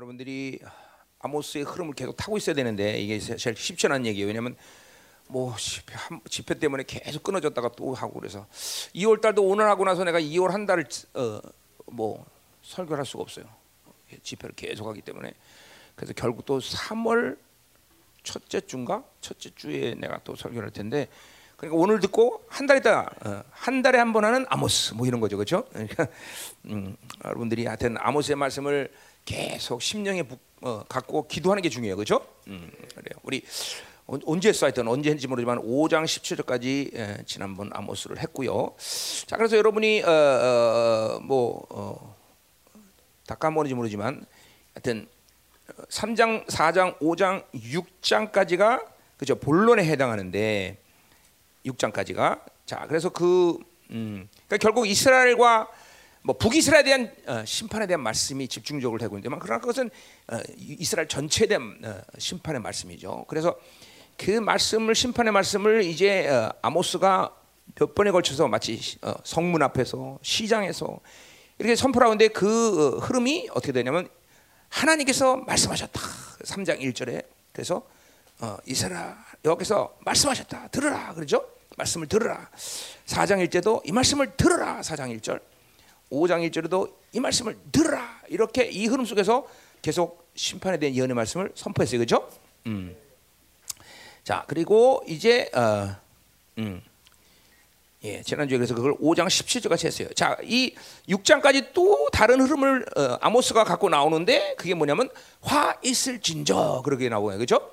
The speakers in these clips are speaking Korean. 여러분들이 아모스의 흐름을 계속 타고 있어야 되는데 이게 제일 쉽지 않은 얘기예요. 왜냐하면 뭐 집회 때문에 계속 끊어졌다가 또 하고 그래서 2 월 달도 오늘 하고 나서 내가 2월 한 달을 뭐 설교할 수가 없어요. 집회를 계속하기 때문에. 그래서 결국 또 3월 첫째 주인가 첫째 주에 내가 또 설교할 텐데. 그러니까 오늘 듣고 한 달 있다 한 달에 한 번 하는 아모스 뭐 이런 거죠, 그렇죠? 그러니까 여러분들이 하여튼 아모스의 말씀을 계속 심령에 갖고 기도하는 게 중요해요, 그렇죠? 그래요. 우리 언제 했어? 하여튼 언제 했는지 모르지만 5장 17절까지 지난번 아모스를 했고요. 자, 그래서 여러분이 다 까먹었는지 모르지만 하여튼 3장, 4장, 5장, 6장까지가 그죠 본론에 해당하는데 6장까지가 자 그래서 그러니까 결국 이스라엘과 뭐 북이스라엘에 대한 심판에 대한 말씀이 집중적으로 되고 있는데만 그러나 그것은 이스라엘 전체에 대한 심판의 말씀이죠. 그래서 그 말씀을 심판의 말씀을 이제 아모스가 몇 번에 걸쳐서 마치 성문 앞에서 시장에서 이렇게 선포하는데 그 흐름이 어떻게 되냐면 하나님께서 말씀하셨다 3장 1절에 그래서 이스라엘 여호와께서 말씀하셨다 들으라 그러죠? 말씀을 들으라 4장 1절도 이 말씀을 들으라 4장 1절 5장 1절에도 이 말씀을 들으라 이렇게 이 흐름 속에서 계속 심판에 대한 예언의 말씀을 선포했어요, 그렇죠? 자 그리고 이제 예 지난주에 그래서 그걸 5장 17절까지 했어요. 자 이 6장까지 또 다른 흐름을 아모스가 갖고 나오는데 그게 뭐냐면 화 있을진저 그렇게 나오네요, 그렇죠?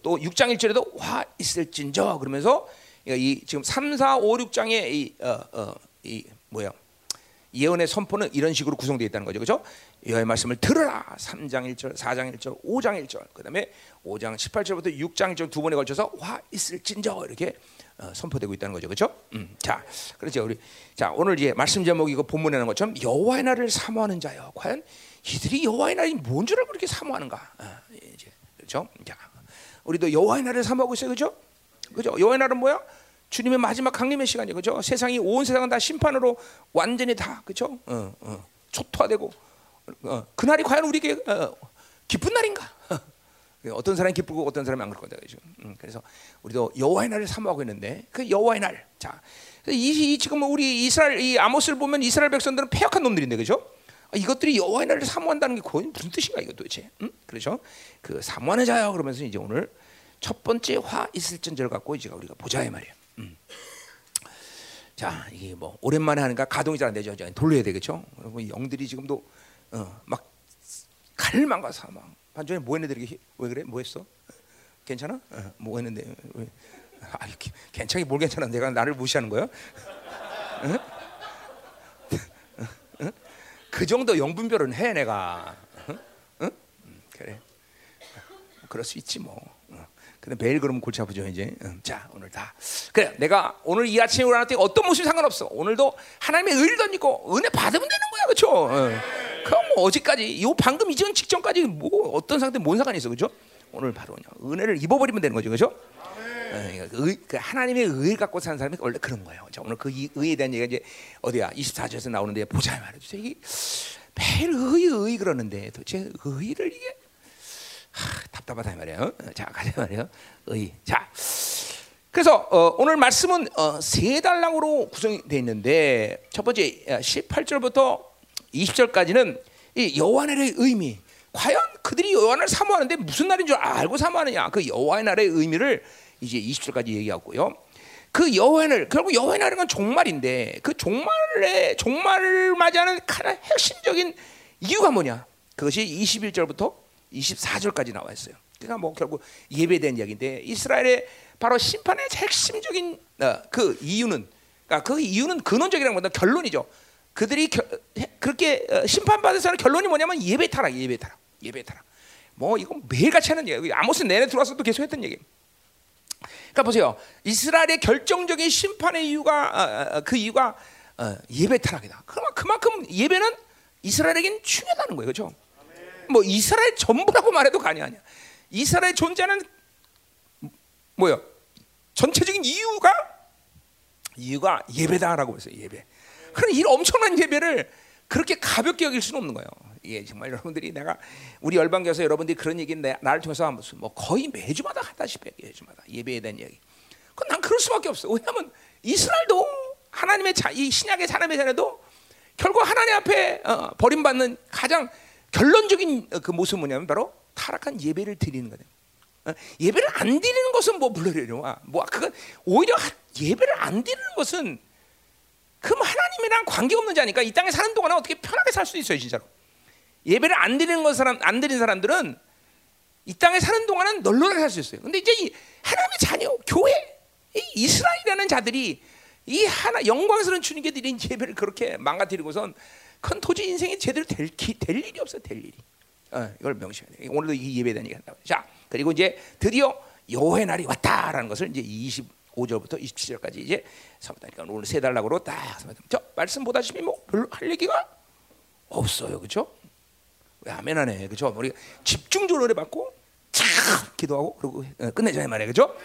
또 6장 1절에도 화 있을진저 그러면서 이 지금 3, 4, 5, 6장의 이 뭐야? 예언의 선포는 이런 식으로 구성되어 있다는 거죠, 그렇죠? 여호와의 말씀을 들으라 3장 1절, 4장 1절, 5장 1절 그 다음에 5장 18절부터 6장 1절 두 번에 걸쳐서 와 있을진저 이렇게 선포되고 있다는 거죠, 그렇죠? 자, 그렇죠 우리 자 오늘 이제 말씀 제목이 이거 본문에 나온 것처럼 여호와의 날을 사모하는 자여 과연 이들이 여호와의 날이 뭔 줄을 그렇게 사모하는가? 이제 그렇죠? 자, 우리도 여호와의 날을 사모하고 있어요, 그렇죠? 그렇죠? 여호와의 날은 뭐야? 주님의 마지막 강림의 시간이죠, 그렇죠? 세상이 온 세상은 다 심판으로 완전히 다 그렇죠? 초토화되고 그날이 과연 우리에게 기쁜 날인가? 어떤 사람이 기쁘고 어떤 사람이 안 그럴 건데, 그렇죠? 그래서 우리도 여호와의 날을 사모하고 있는데 그 여호와의 날, 자, 이 지금 우리 이스라엘 이 아모스를 보면 이스라엘 백성들은 패역한 놈들인데, 그렇죠? 이것들이 여호와의 날을 사모한다는 게 거의 무슨 뜻인가 이거 도대체? 그렇죠? 그 사모하는 자요 그러면서 이제 오늘 첫 번째 화 있을진저를 갖고 이제 우리가 보자 이 말이에요. 자 이게 뭐 오랜만에 하니까 가동이 잘 안 되죠. 돌려야 되겠죠. 그리고 영들이 지금도 막 갈망과 사망. 반전에 뭐 했는데 이렇게 왜 그래? 뭐 했어? 괜찮아? 뭐 했는데? 왜? 아, 괜찮이 뭘 괜찮아? 내가 나를 무시하는 거야? 그 정도 영분별은 해 내가. 그래. 그럴 수 있지 뭐. 근데 매일 그러면 골치 아프죠 이제. 자 오늘 다 그래 내가 오늘 이 아침에 일어날 때 어떤 모습이 상관없어. 오늘도 하나님의 의를 던지고 은혜 받으면 되는 거야, 그렇죠? 그럼 뭐 어제까지 요 방금 이전 직전까지 뭐 어떤 상태 뭔 상관이 있어, 그렇죠? 오늘 바로 그냥 은혜를 입어버리면 되는 거죠, 그렇죠? 그 하나님의 의를 갖고 사는 사람이 원래 그런 거예요. 자 오늘 그 의에 대한 얘기가 이제 어디야 24절에서 나오는데 보자 말해주세요. 이게 매일 의 그러는데 도대체 의를 이게 답답하다 이 말이에요. 자 가자 말이에요. 자 그래서 오늘 말씀은 세 단락으로 구성이 돼 있는데 첫 번째 18절부터 20절까지는 이 여호와의 날의 의미. 과연 그들이 여호와의 날을 사모하는데 무슨 날인 줄 알고 사모하느냐. 그 여호와의 날의 의미를 이제 20절까지 얘기하고요. 그 여호와의 날 결국 여호와의 날은 건 종말인데 그 종말을 맞이하는 가장 핵심적인 이유가 뭐냐. 그것이 21절부터 24절까지 나와 있어요. 그러니까 뭐 결국 예배에 대한 이야기인데 이스라엘의 바로 심판의 핵심적인 그 이유는 그러니까 그 이유는 근원적이라기보다 결론이죠. 그들이 그렇게 심판받은 사람 결론이 뭐냐면 예배 타락. 뭐 이건 매일같이 하는 얘기. 아모스 내내 들어와서도 계속 했던 얘기. 그러니까 보세요. 이스라엘의 결정적인 심판의 이유가 그 이유가 예배 타락이다. 그만큼 예배는 이스라엘에겐 중요하다는 거예요, 그렇죠? 뭐 이스라엘 전부라고 말해도 가냐 아니야. 이스라엘 존재는 뭐요? 전체적인 이유가 예배다라고 했어요. 예배. 그럼 이 엄청난 예배를 그렇게 가볍게 여길 수는 없는 거예요. 예, 정말 여러분들이 내가 우리 열방교회에서 여러분들이 그런 얘기는 나를 통해서 무슨 뭐 거의 매주마다 하다시피 매주마다 예배에 대한 얘기. 그건 난 그럴 수밖에 없어. 왜냐하면 이스라엘도 하나님의 이 신약의 하나님의 자녀도 결국 하나님 앞에 버림받는 가장 결론적인 그 모습은 뭐냐면 바로 타락한 예배를 드리는 거예요. 예배를 안 드리는 것은 뭐 물론이죠. 그건 오히려 예배를 안 드리는 것은 그럼 하나님이랑 관계 없는 자니까 이 땅에 사는 동안은 어떻게 편하게 살 수 있어요, 진짜로. 예배를 안 드리는 안 드린 사람들은 이 땅에 사는 동안은 널널하게 살 수 있어요. 근데 이제 이 하나님의 자녀, 교회, 이 이스라엘이라는 자들이 이 하나 영광스러운 주님께 드린 예배를 그렇게 망가뜨리고선 그건 도저히 인생이 제대로 될 일이 없어요, 될 일이. 이걸 명심해야 돼. 오늘도 이 예배에 대한 얘기 한다고. 자, 그리고 이제 드디어 여호와의 날이 왔다라는 것을 이제 25절부터 27절까지 이제 삼다니까 오늘 세 달락으로 딱 삼다. 저 말씀 보다시피 뭐 별로 할 얘기가 없어요, 그렇죠? 왜 아멘 안 해, 그렇죠? 우리가 집중적으로 노래 받고 참 기도하고 그리고 끝내자는 말이에요, 그렇죠?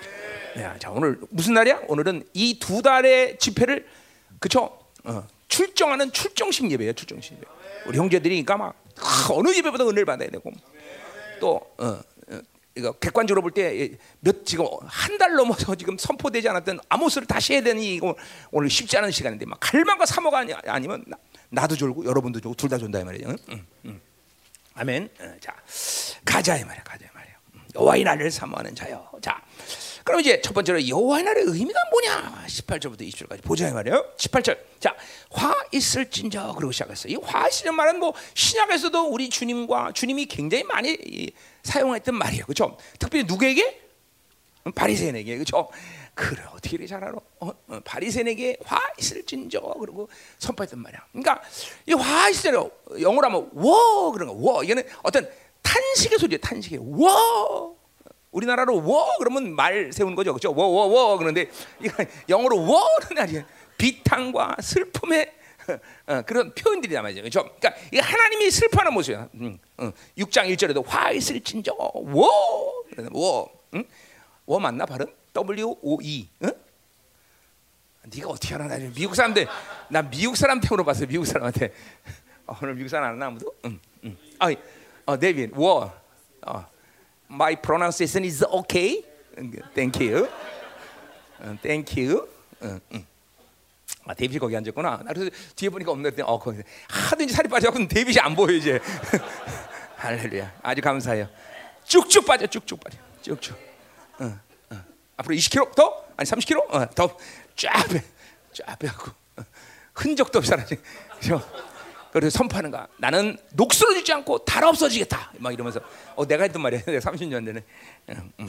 야, 자 오늘 무슨 날이야? 오늘은 이 두 달의 집회를 그렇죠? 출정하는 출정식 예배예요, 출정식 예배. 우리 형제들이니까 막 어느 예배보다 은혜를 받아야 되고 또 이거 객관적으로 볼 때 몇 지금 한 달 넘어서 지금 선포되지 않았던 아모스를 다시 해야 되니 이거 오늘 쉽지 않은 시간인데 막 갈망과 사모가 아니면 나도 졸고 여러분도 졸고 둘 다 존다 이 말이에요. 아멘. 자 가자 이 말이야, 가자 이 말이야. 여호와의 날을 사모하는 자요. 자 그럼 이제 첫 번째로 여호와의 날의 의미가 뭐냐? 18절부터 20절까지 보자 이 말이에요. 18절. 자, 화 있을진저 그러고 시작했어요. 이 화 있을진저 말은 뭐 신약에서도 우리 주님과 주님이 굉장히 많이 사용했던 말이에요, 그렇죠? 특별히 누구에게? 바리새인에게, 그렇죠? 그래 어떻게 이렇게 잘 알아? 바리새인에게 화 있을진저 그러고 선포했던 말이야. 그러니까 이 화 있을진저 영어로 하면 워 그런 거. 워 이거는 어떤 탄식의 소리예요, 탄식의 워. 우리나라로 워 그러면 말 세우는 거죠, 그렇죠? 워워워 그런데 이거 영어로 워는 아니에요. 비탄과 슬픔의 그런 표현들이 남아있죠, 그렇죠? 그러니까 이 하나님이 슬퍼하는 모습이야. 6장 1절에도 화 있을진저 워 워. 워 맞나 발음? W O E. 네가 어떻게 알아? 나 미국 사람들, 나 미국 사람 태우러 봤어요. 미국 사람한테 오늘 미국 사람 안 나 아무도? 아이, 데빈 워. My pronunciation is okay. Thank you. Thank you. 아, 데이빗이 거기 앉았구나. 나 그래서 뒤에 보니까 없는 데 거기 하도 이제 살이 빠져갖고 데이빗이 안 보여 이제. 할렐루야. 아주 감사해요. 쭉쭉 빠져, 쭉쭉 빠져, 쭉쭉. 앞으로 20kg 더? 아니 30kg? 더 쫙 빼, 쫙 빼갖고 흔적도 없사라지. 그래서 선포하는 거야. 나는 녹슬어지지 않고 닳아 없어지겠다. 막 이러면서 내가 했던 말이야. 내가 30년 전에.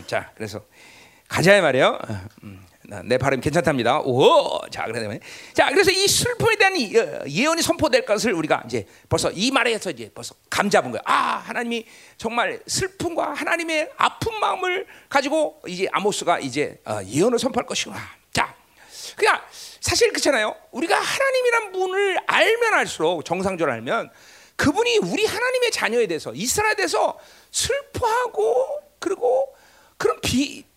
자, 그래서 가자 이 말이에요. 내 발음 괜찮답니다. 오, 자, 그러면 자, 그래서 이 슬픔에 대한 예언이 선포될 것을 우리가 이제 벌써 이 말에서 이제 벌써 감 잡은 거야. 아, 하나님이 정말 슬픔과 하나님의 아픈 마음을 가지고 이제 아모스가 이제 예언을 선포할 것이구나. 자, 그냥. 사실 그렇잖아요. 우리가 하나님이란 분을 알면 알수록 정상적으로 알면 그분이 우리 하나님의 자녀에 대해서 이스라엘에 대해서 슬퍼하고 그리고 그런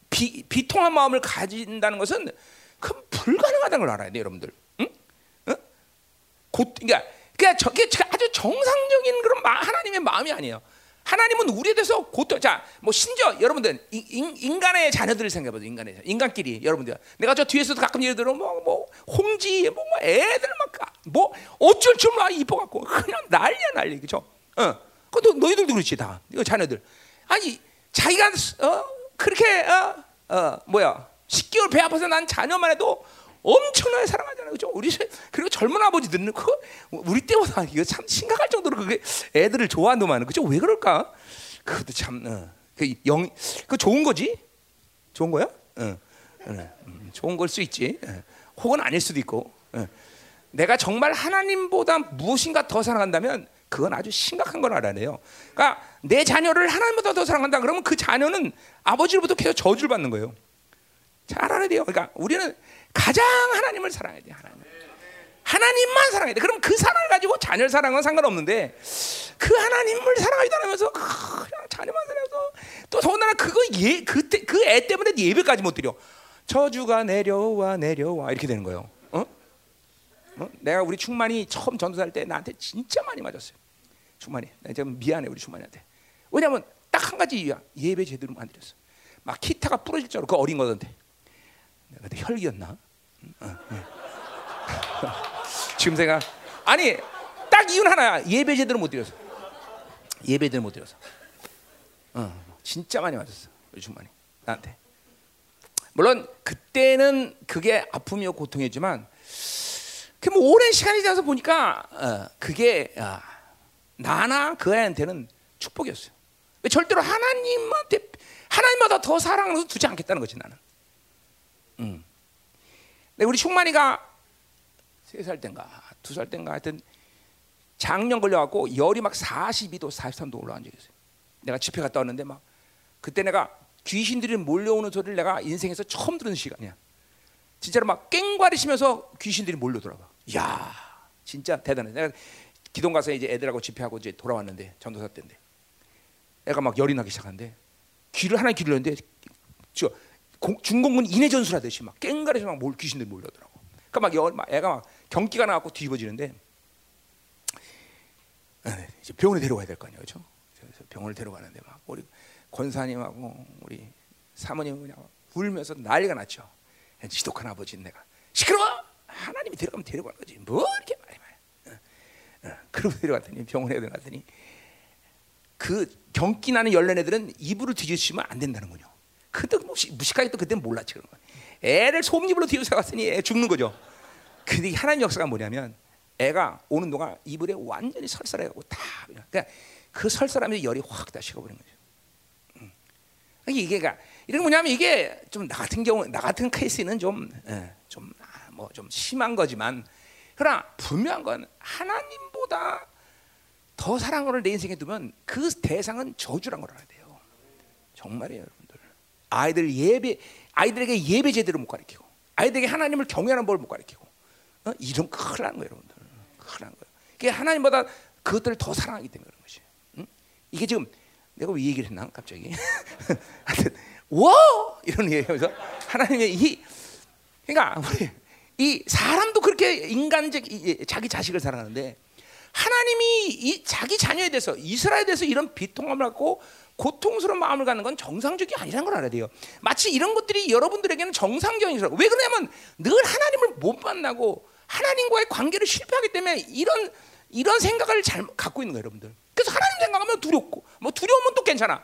비통한 마음을 가진다는 것은 그 불가능하다는 걸 알아야 돼요, 여러분들. 응? 응? 그러니까 저게 아주 정상적인 그런 하나님의 마음이 아니에요. 하나님은 우리에 대해서 고통, 자, 뭐 심지어 여러분들 인간의 자녀들을 생각해보세요, 인간의 인간끼리 여러분들. 내가 저 뒤에서도 가끔 예를 들어 뭐 홍지, 뭐 애들 막 어쩔 줄 몰라 이뻐갖고 그냥 난리야, 그죠? 그것도 너희들도 그렇지 다, 이거 자녀들. 아니 자기가 그렇게 10개월 배 아파서 난 자녀만 해도 엄청나게 사랑하잖아요, 그죠? 우리 그리고 젊은 아버지들은 그 우리 때보다 이거 참 심각할 정도로 그게 애들을 좋아한다만, 그죠? 왜 그럴까? 그것도 참 그 좋은 거지? 좋은 거야? 좋은 걸 수 있지. 혹은 아닐 수도 있고. 내가 정말 하나님보다 무엇인가 더 사랑한다면 그건 아주 심각한 걸 알아내요. 그러니까 내 자녀를 하나님보다 더 사랑한다 그러면 그 자녀는 아버지로부터 계속 저주를 받는 거예요. 잘 알아야 돼요. 그러니까 우리는 가장 하나님을 사랑해야 돼. 하나님만 사랑해야 돼. 그럼 그 사랑을 가지고 자녀를 사랑은 상관없는데 그 하나님을 사랑하지도 않으면서 그냥 자녀만 사랑해서 또 더군다나 그거 그때 그 애 때문에 예배까지 못 드려. 저주가 내려와 이렇게 되는 거예요. 내가 우리 충만이 처음 전도할 때 나한테 진짜 많이 맞았어요. 충만해. 지금 미안해 우리 충만한테. 왜냐면 딱 한 가지 이유야. 예배 제대로 안 드렸어. 막 기타가 부러질 줄 알고 그 어린 거던데. 근데 혈기였나? 지금 생각. 아니 딱 이유는 하나야. 예배 제대로 못 드렸어. 예배 제대로 못 드렸어. 진짜 많이 맞았어 우리 충만이 나한테. 물론 그때는 그게 아픔이고 고통이었지만 그 뭐 오랜 시간이 지나서 보니까 그게 나나 그 애한테는 축복이었어요. 왜 절대로 하나님마다 더 사랑을 두지 않겠다는 거지 나는. 근데 우리 충만이가 3살 땐가 2살 땐가 하여튼 장염 걸려갖고 열이 막 42도 43도 올라간 적이 있어요. 내가 집회 갔다 왔는데 막 그때 내가 귀신들이 몰려오는 소리를 내가 인생에서 처음 들은 시간이야. 진짜로 막 깽과리시면서 귀신들이 몰려오더라고. 이야 진짜 대단해. 내가 기동 가서 이제 애들하고 집회하고 이제 돌아왔는데 전도사 때인데 애가 막 열이 나기 시작한데 귀를 하나 귀를 했는데 저 중공군 인해 전술하듯이 막 깽가리에서 막 귀신들이 몰려오더라고. 그러니까 막 애가 막 경기가 나갖고 뒤집어지는데 이제 병원에 데려가야 될 거 아니에요, 그렇죠? 그래서 병원을 데려가는데 막 우리 권사님하고 우리 사모님 그냥 울면서 난리가 났죠. 지독한 아버지 내가 시끄러워. 하나님이 데려가면 데려가는 거지. 뭐 이렇게 말이야. 그러고 데려갔더니 병원에 들어갔더니 그 경기 나는 열낸 애들은 이불을 뒤집으면 안 된다는군요. 근데 무식하게 또 그때는 몰랐지 그런 거. 애를 솜잎으로 뒤집어갔더니 애 죽는 거죠. 근데 하나님 역사가 뭐냐면 애가 오는 동안 이불에 완전히 설사해가고 다 그러니까 그 설사하면서 열이 확 다 식어버린 거죠. 이게 그러니까 이런 뭐냐면 이게 좀 나 같은 경우 나 같은 케이스는 좀 심한 거지만 그러나 분명한 건 하나님보다 더 사랑을 내 인생에 두면 그 대상은 저주란 걸 알아야 돼요. 정말이에요, 여러분들. 아이들에게 예배 제대로 못 가르치고 아이들에게 하나님을 경외하는 법을 못 가르치고 이런 큰일 나는 거예요, 여러분들. 큰일 나는 거예요. 이게 하나님보다 그것들을 더 사랑하기 때문에 그런 것이. 응? 이게 지금 내가 왜 얘기를 했나 갑자기? 하여튼 와 이런 얘기하면서 하나님의 이 그러니까 우리 이 사람도 그렇게 인간적 자기 자식을 사랑하는데 하나님이 이 자기 자녀에 대해서 이스라엘에 대해서 이런 비통함을 갖고 고통스러운 마음을 갖는 건 정상적이 아니라는 걸 알아야 돼요. 마치 이런 것들이 여러분들에게는 정상적이라고. 왜 그러냐면 늘 하나님을 못 만나고 하나님과의 관계를 실패하기 때문에 이런 생각을 잘 갖고 있는 거예요, 여러분들. 그래서 하나님 생각하면 두렵고, 뭐 두려우면 또 괜찮아.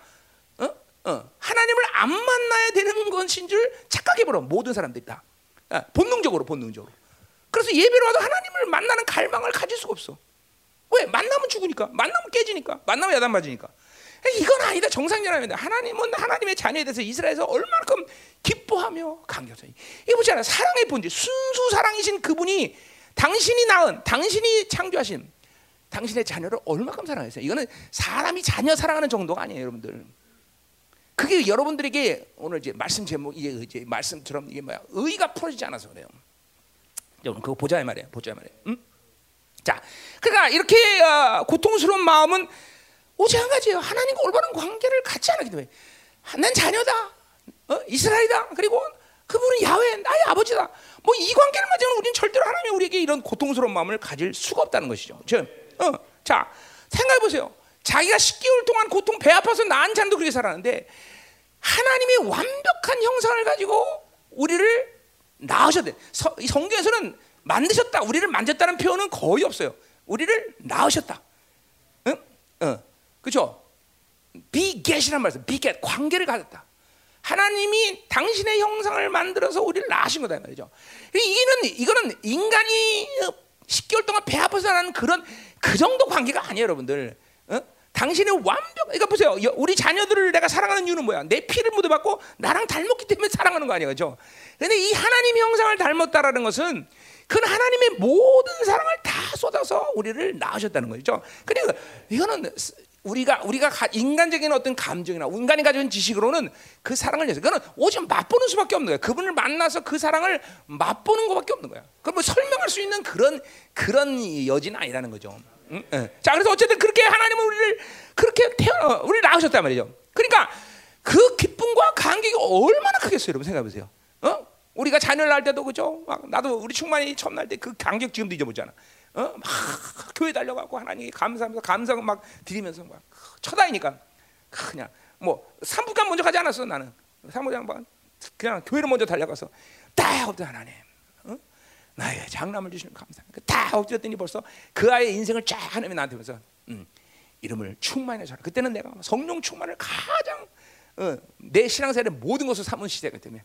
하나님을 안 만나야 되는 것인 줄 착각해버려 모든 사람들이 다. 본능적으로. 그래서 예배로 와도 하나님을 만나는 갈망을 가질 수가 없어. 왜? 만나면 죽으니까, 만나면 깨지니까, 만나면 야단 맞으니까. 이건 아니다. 정상적입니다. 하나님은 하나님의 자녀에 대해서 이스라엘에서 얼마큼 기뻐하며 감격하니. 이거 보잖아요. 사랑의 본질, 순수 사랑이신 그분이 당신이 낳은, 당신이 창조하신. 당신의 자녀를 얼마큼 사랑했어요. 이거는 사람이 자녀 사랑하는 정도가 아니에요, 여러분들. 그게 여러분들에게 오늘 이제 말씀 제목 이제 말씀처럼 이게 뭐야? 의의가 풀어지지 않아서 그래요. 여러분 그거 보자 이 말이에요. 응? 자, 그러니까 이렇게 고통스러운 마음은 오직 한 가지예요. 하나님과 올바른 관계를 갖지 않기 때문에 난 자녀다, 이스라엘이다, 그리고 그분은 야훼, 나의 아버지다. 뭐 이 관계를 맞으면 우리는 절대로 하나님이 우리에게 이런 고통스러운 마음을 가질 수가 없다는 것이죠. 그렇죠? 자, 생각해 보세요. 자기가 10개월 동안 고통 배 아파서 낳은 자도 그렇게 살았는데 하나님이 완벽한 형상을 가지고 우리를 낳으셨대. 성경에서는 만드셨다, 우리를 만졌다는 표현은 거의 없어요. 우리를 낳으셨다. 그렇죠? beget이란 말이에요. beget, 관계를 가졌다. 하나님이 당신의 형상을 만들어서 우리를 낳으신 거다 말이죠. 이거는 인간이 10개월 동안 배 아파서 나는 그런 그 정도 관계가 아니에요, 여러분들. 당신의 완벽. 그러니까 보세요. 우리 자녀들을 내가 사랑하는 이유는 뭐야? 내 피를 묻어받고 나랑 닮았기 때문에 사랑하는 거 아니에요, 그렇죠? 그런데 이 하나님 형상을 닮았다라는 것은 그건 하나님의 모든 사랑을 다 쏟아서 우리를 낳으셨다는 거죠. 그러니까 이거는 우리가 인간적인 어떤 감정이나 인간이 가진 지식으로는 그 사랑을 위해서 그거는 오직 맛보는 수밖에 없는 거야. 그분을 만나서 그 사랑을 맛보는 것밖에 없는 거야. 그럼 뭐 설명할 수 있는 그런 여지는 아니라는 거죠. 응? 네. 자, 그래서 어쨌든 그렇게 하나님은 우리를 그렇게 우리를 낳으셨단 말이죠. 그러니까 그 기쁨과 감격이 얼마나 크겠어요, 여러분 생각해 보세요. 우리가 자녀를 낳을 때도 그죠? 막 나도 우리 충만이 처음 낳을 때 그 감격 지금도 잊어보잖아. 막 교회 달려가고 하나님께 감사하면서 감사하고 막 드리면서 막 쳐다이니까 그냥 뭐 3분간 먼저 가지 않았어. 나는 3분간 그냥 교회로 먼저 달려가서 다 엎드려 하나님 나의 장남을 주시는 감사합니다. 다 엎드렸더니 벌써 그 아이의 인생을 쫙 하나님이 나한테 보면서 이름을 충만히 하셔라. 그때는 내가 성령 충만을 가장 내 신앙생활의 모든 것을 삼은 시대이기 때문에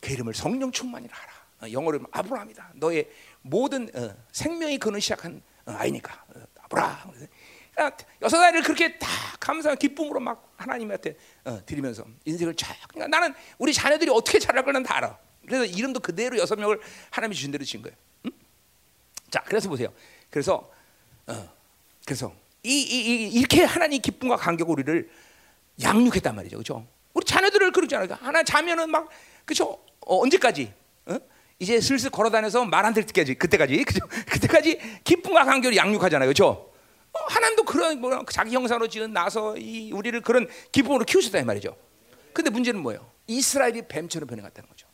그 이름을 성령 충만이라 하라. 영어로 아브라함이다. 너의 모든 생명이 그는 시작한 아이니까 아브라함. 그러니까 6살을 그렇게 다 감사한 기쁨으로 막 하나님한테 드리면서 인생을 쫙. 그러니까 나는 우리 자녀들이 어떻게 자랄 거는 다 알아. 그래서 이름도 그대로 6명을 하나님이 주신 대로 지은 거예요. 응? 자, 그래서 보세요. 그래서 이렇게 하나님 기쁨과 감격 우리를 양육했단 말이죠, 그렇죠? 우리 자녀들을 그렇지 않아요. 하나 자면은 막 그렇죠? 언제까지? 어? 이제 슬슬 걸어다녀서 말 안 들을 때까지, 그때까지, 그죠? 그때까지 기쁨과 감격을 양육하잖아요, 그렇죠? 하나님도 그런 뭐 자기 형상으로 지은 나서 이 우리를 그런 기쁨으로 키우셨다 이 말이죠. 근데 문제는 뭐예요? 이스라엘이 뱀처럼 변해갔다는 거죠.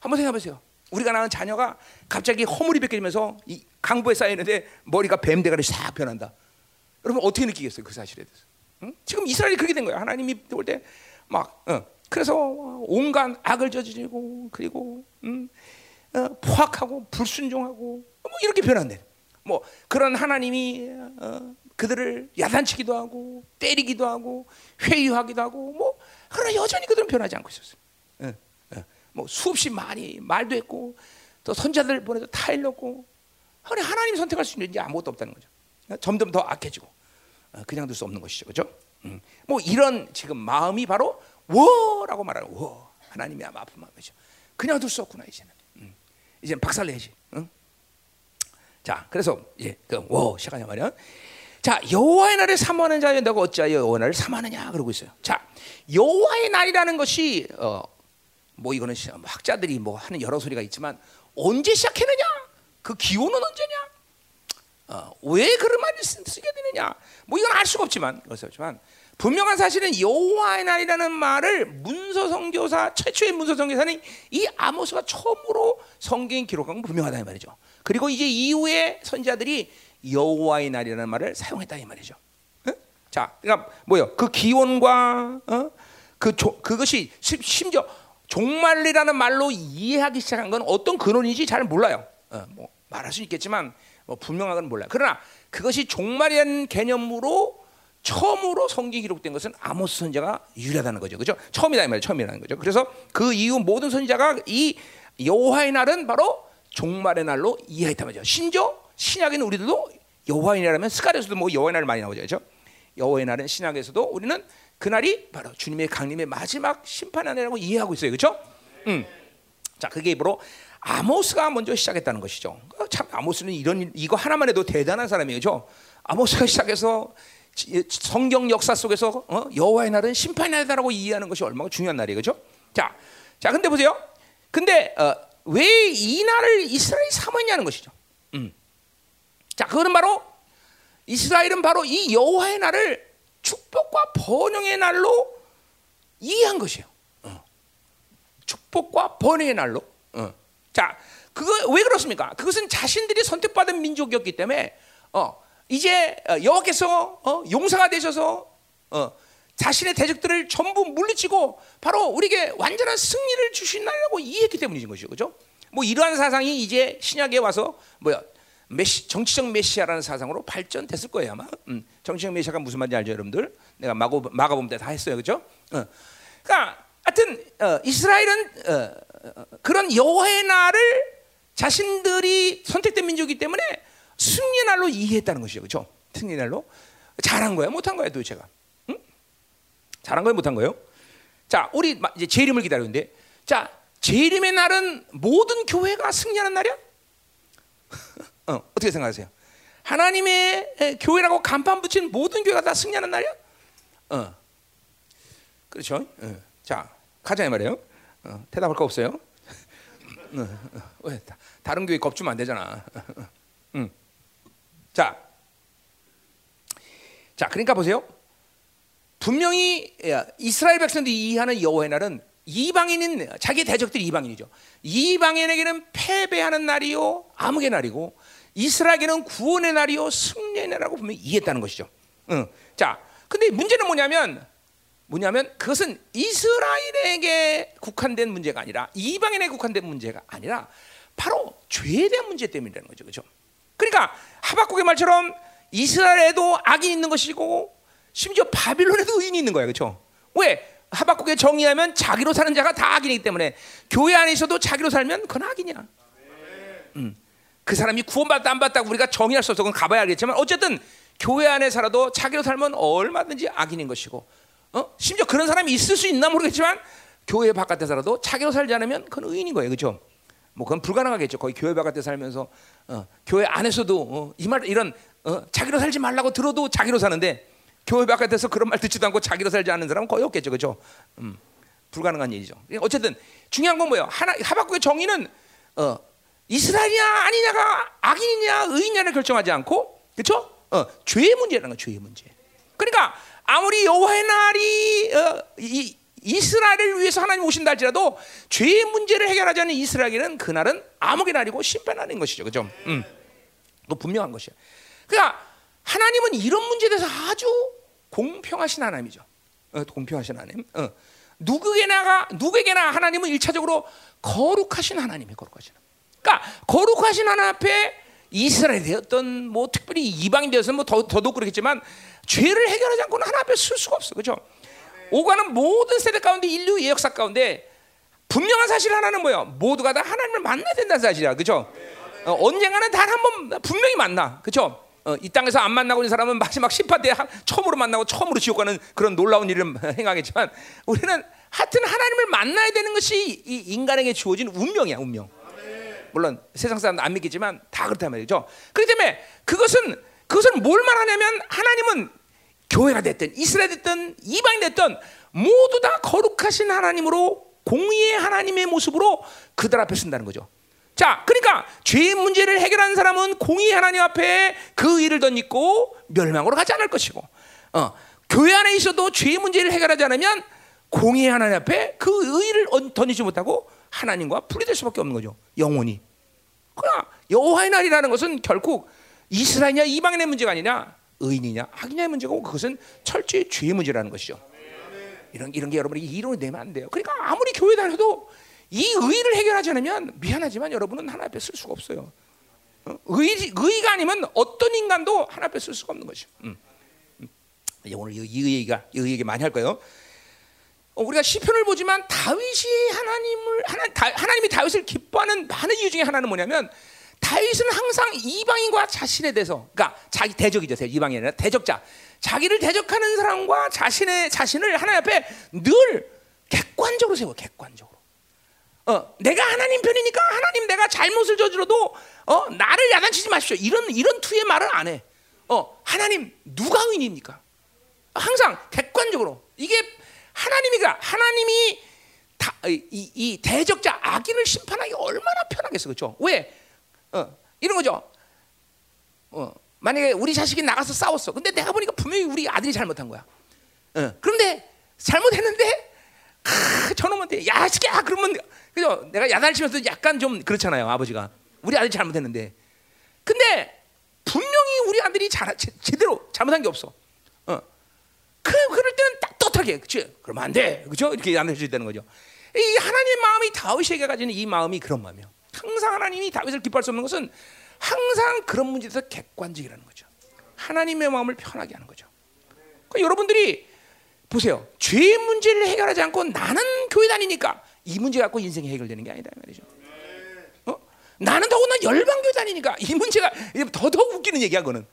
한번 생각해보세요. 우리가 낳은 자녀가 갑자기 허물이 벗겨지면서 이 강보에 쌓이는데 머리가 뱀 대가리 싹 변한다. 여러분 어떻게 느끼겠어요? 그 사실에 대해서. 응? 지금 이스라엘이 그렇게 된 거예요. 하나님이 올 때 막 그래서 온갖 악을 저지르고 그리고 포악하고 불순종하고 뭐 이렇게 변한대. 뭐 그런 하나님이 그들을 야단치기도 하고 때리기도 하고 회유하기도 하고 뭐 그러나 여전히 그들은 변하지 않고 있었어요. 뭐 수없이 많이 말도 했고 또 선자들 보내서 타일렀고 하나님 선택할 수 있는 게 아무것도 없다는 거죠. 점점 더 악해지고 그냥 둘 수 없는 것이죠, 그렇죠? 뭐 이런 지금 마음이 바로 워라고 말하는 워 하나님이 아마 아픈 마음이죠. 그냥 둘 수 없구나 이제는. 이제는 박살내야지. 응? 자, 그래서 예, 그 워 시작하냐 말이야. 자, 여호와의 날을 사모하는 자여 내가 어찌하여 여호와의 날을 사모하느냐 그러고 있어요. 자, 여호와의 날이라는 것이 뭐 이거는 학자들이 뭐 하는 여러 소리가 있지만 언제 시작했느냐? 그 기원은 언제냐? 왜 그런 말을 쓰게 되느냐? 뭐 이건 알 수가 없지만 분명한 사실은 여호와의 날이라는 말을 문서성교사 최초의 문서성교사는 이 아모스가 처음으로 성경에 기록한 건 분명하다는 말이죠. 그리고 이제 이후에 선지자들이 여호와의 날이라는 말을 사용했다는 말이죠. 응? 자, 그러니까 뭐요? 그 기원과 그것이 심지어 종말이라는 말로 이해하기 시작한 건 어떤 근원인지 잘 몰라요. 뭐 말할 수 있겠지만 뭐 분명한 건 몰라요. 그러나 그것이 종말이라는 개념으로 처음으로 성경에 기록된 것은 아모스 선지자가 유일하다는 거죠. 그렇죠? 처음이다 이 말이에요. 처음이라는 거죠. 그래서 그 이후 모든 선지자가 이 여호와의 날은 바로 종말의 날로 이해했단 말이죠. 심지어 신약에는 우리들도 여호와의 날이라면 스가랴서도 뭐 여호와의 날 많이 나오죠. 그렇죠? 여호와의 날은 신약에서도 우리는 그날이 바로 주님의 강림의 마지막 심판의 날이라고 이해하고 있어요. 그렇죠? 자, 그게 바로 아모스가 먼저 시작했다는 것이죠. 참 아모스는 이거 하나만 해도 대단한 사람이에요, 그렇죠? 아모스가 시작해서 성경 역사 속에서 여호와의 날은 심판의 날이라고 이해하는 것이 얼마나 중요한 날이에요, 그렇죠? 자, 근데 보세요. 근데 왜 이 날을 이스라엘이 삼았냐는 것이죠. 자, 그거는 바로 이스라엘은 바로 이 여호와의 날을 축복과 번영의 날로 이해한 것이에요. 축복과 번영의 날로. 자, 그거 왜 그렇습니까? 그것은 자신들이 선택받은 민족이었기 때문에 이제 여호와께서 용사가 되셔서 자신의 대적들을 전부 물리치고 바로 우리에게 완전한 승리를 주신 날이라고 이해했기 때문인 것이죠, 그렇죠? 뭐 이러한 사상이 이제 신약에 와서 정치적 메시아라는 사상으로 발전됐을 거예요 아마. 정치적 메시아가 무슨 말인지 알죠, 여러분들? 내가 마가복음 때 다 했어요, 그렇죠? 그러니까 하여튼 이스라엘은 그런 여호와의 날을 자신들이 선택된 민족이기 때문에 승리의 날로 이해했다는 것이죠, 그렇죠? 승리의 날로. 잘한 거야, 못한 거야 도대체가? 응? 잘한 거야, 못한 거예요? 자, 우리 이제 재림을 기다리는데, 자, 재림의 날은 모든 교회가 승리하는 날이야? 어떻게 생각하세요? 하나님의 교회라고 간판 붙인 모든 교회가 다 승리하는 날이야? 그렇죠? 자, 가자 이 말이에요. 대답할 거 없어요. 왜 다른 교회 겁주면 안 되잖아. 자, 그러니까 보세요. 분명히 이스라엘 백성들이 이해하는 여호와의 날은 이방인인 자기 대적들이 이방인이죠. 이방인에게는 패배하는 날이요, 암흑의 날이고 이스라엘은 구원의 날이요 승리의 날이라고 분명히 이해했다는 것이죠. 자, 근데 문제는 뭐냐면 그것은 이스라엘에게 국한된 문제가 아니라 이방인에 국한된 문제가 아니라 바로 죄에 대한 문제 때문이라는 거죠, 그렇죠? 그러니까 하박국의 말처럼 이스라엘에도 악인이 있는 것이고 심지어 바빌론에도 의인이 있는 거야, 그렇죠? 왜? 하박국에 정의하면 자기로 사는 자가 다 악인이기 때문에 교회 안에서도 자기로 살면 그건 악인이야. 그 사람이 구원받았다 안 받았다고 우리가 정의할 수 없어. 그건 가봐야 알겠지만 어쨌든 교회 안에 살아도 자기로 살면 얼마든지 악인인 것이고, 심지어 그런 사람이 있을 수 있나 모르겠지만 교회 바깥에 살아도 자기로 살지 않으면 그건 의인인 거예요, 그렇죠? 뭐 그건 불가능하겠죠. 거의 교회 바깥에 살면서 교회 안에서도 이 말 이런 자기로 살지 말라고 들어도 자기로 사는데 교회 바깥에서 그런 말 듣지도 않고 자기로 살지 않는 사람은 거의 없겠죠, 그렇죠? 불가능한 일이죠. 어쨌든 중요한 건 뭐예요? 하박국의 정의는 이스라엘이냐 아니냐가 악인이냐 의인이냐를 결정하지 않고, 그렇죠? 죄의 문제라는 거, 죄의 문제. 그러니까 아무리 여호와의 날이 이스라엘을 위해서 하나님 오신다 할지라도 죄의 문제를 해결하지 않는 이스라엘은 그날은 암흑의 날이고 심판 날인 것이죠, 그렇죠? 그 분명한 것이에요. 그러니까 하나님은 이런 문제에 대해서 아주 공평하신 하나님이죠. 공평하신 하나님. 누구에게나 하나님은 일차적으로 거룩하신 하나님이에요. 거룩하신 하나님. 그러니까 거룩하신 하나님 앞에 이스라엘의 어떤 뭐 특별히 이방인 되어서 뭐 더더욱 그렇겠지만 죄를 해결하지 않고는 하나님 앞에 설 수가 없어, 그렇죠? 오가는 모든 세대 가운데 인류의 역사 가운데 분명한 사실 하나는 뭐예요? 모두가 다 하나님을 만나야 된다는 사실이야, 그렇죠? 언젠가는 단 한 번 분명히 만나, 그렇죠? 이 땅에서 안 만나고 있는 사람은 마지막 심판 때 처음으로 만나고 처음으로 지옥 가는 그런 놀라운 일을 행하겠지만 우리는 하여튼 하나님을 만나야 되는 것이 이 인간에게 주어진 운명이야, 운명. 물론 세상 사람도 안 믿겠지만 다 그렇단 말이죠. 그렇기 때문에 그것은 뭘 말하냐면 하나님은 교회가 됐든 이스라엘 됐든 이방이 됐든 모두 다 거룩하신 하나님으로 공의의 하나님의 모습으로 그들 앞에 쓴다는 거죠. 자, 그러니까 죄의 문제를 해결하는 사람은 공의의 하나님 앞에 그 일을 덧입고 멸망으로 가지 않을 것이고, 교회 안에 있어도 죄의 문제를 해결하지 않으면 공의의 하나님 앞에 그 의를 덧입지 못하고 하나님과 분리될 수밖에 없는 거죠, 영원히. 그러나 여호와의 날이라는 것은 결국 이스라엘이냐 이방인의 문제가 아니냐 의인이냐 악인이냐의 문제고 그것은 철저히 죄의 문제라는 것이죠. 이런 게 여러분이 이론을 내면 안 돼요. 그러니까 아무리 교회 다녀도 이 의의를 해결하지 않으면 미안하지만 여러분은 하나님 앞에 쓸 수가 없어요. 의의가 아니면 어떤 인간도 하나님 앞에 쓸 수가 없는 것이죠. 오늘 이 얘기 많이 할 거예요. 우리가 시편을 보지만 다윗이 하나님이 다윗을 기뻐하는 많은 이유 중에 하나는 뭐냐면 다윗은 항상 이방인과 자신에 대해서, 그러니까 자기 대적이죠, 이방인이 아니라 대적자, 자기를 대적하는 사람과 자신을 하나님 앞에 늘 객관적으로 세워, 객관적으로. 내가 하나님 편이니까 하나님 내가 잘못을 저질러도 나를 야단치지 마십시오. 이런 투의 말을 안 해. 하나님 누가 의인입니까? 항상 객관적으로 이게 하나님이 이 대적자 악인을 심판하기 얼마나 편하겠어, 그렇죠? 왜? 이런 거죠. 만약에 우리 자식이 나가서 싸웠어. 근데 내가 보니까 분명히 우리 아들이 잘못한 거야. 그런데 잘못했는데. 저놈한테 야 새끼야 그러면 그죠? 내가 야단치면서 약간 좀 그렇잖아요, 아버지가. 우리 아들이 잘못했는데 근데 분명히 우리 아들이 제대로 잘못한 게 없어. 그럴 때는 떳떳하게 그치? 그러면 안 돼, 그죠? 이렇게 안 될 수 있다는 거죠. 이 하나님의 마음이 다윗에게 가지는 이 마음이 그런 마음이에요. 항상 하나님이 다윗을 기뻐할 수 없는 것은 항상 그런 문제에서 객관적이라는 거죠. 하나님의 마음을 편하게 하는 거죠. 그러니까 여러분들이 보세요. 죄의 문제를 해결하지 않고 나는 교회 다니니까 이 문제 갖고 인생이 해결되는 게 아니다 말이죠. 나는 더구나 열방교회 다니니까 이 문제가 더더욱 웃기는 얘기야, 그거는.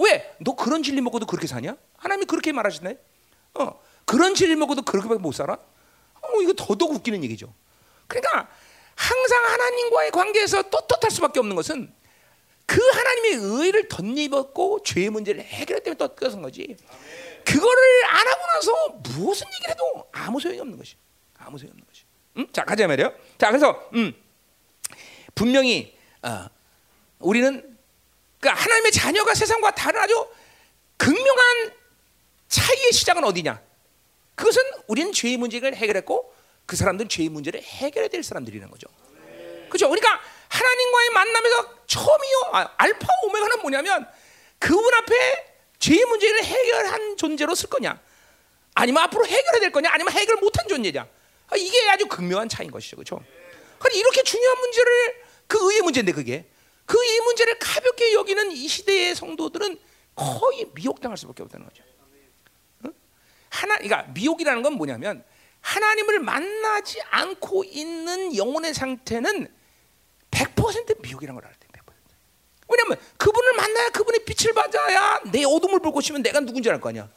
왜? 너 그런 진리 먹고도 그렇게 사냐? 하나님이 그렇게 말하시네. 그런 진리 먹고도 그렇게밖에 못 살아? 이거 더더욱 웃기는 얘기죠. 그러니까 항상 하나님과의 관계에서 떳떳할 수밖에 없는 것은 그 하나님의 의의를 덧입었고 죄의 문제를 해결했다면 떳떳한 거지. 그거를 안 하고 나서 무슨 얘기를 해도 아무 소용이 없는 것이, 아무 소용이 없는 것이. 자, 가자 말이에요. 자, 그래서 분명히 우리는 그러니까 하나님의 자녀가 세상과 다른 아주 극명한 차이의 시작은 어디냐? 그것은 우리는 죄의 문제를 해결했고 그 사람들은 죄의 문제를 해결해야 될 사람들이라는 거죠. 그렇죠? 그러니까 하나님과의 만남에서 처음이요, 알파 오메가는 뭐냐면 그분 앞에 죄의 문제를 해결한 존재로 쓸 거냐, 아니면 앞으로 해결해야 될 거냐, 아니면 해결 못한 존재냐. 이게 아주 극명한 차이인 것이죠, 그렇죠? 그러니까 이렇게 중요한 문제를, 그 의의 문제인데, 그게 그 의의 문제를 가볍게 여기는 이 시대의 성도들은 거의 미혹당할 수밖에 없다는 거죠. 응? 그러니까 미혹이라는 건 뭐냐면 하나님을 만나지 않고 있는 영혼의 상태는 100% 미혹이라는 걸 알아야 돼. 100%. 왜냐하면 그분을 만나야, 그분의 빛을 받아야 내 어둠을 볼 것이면 내가 누군지 알 거 아니야.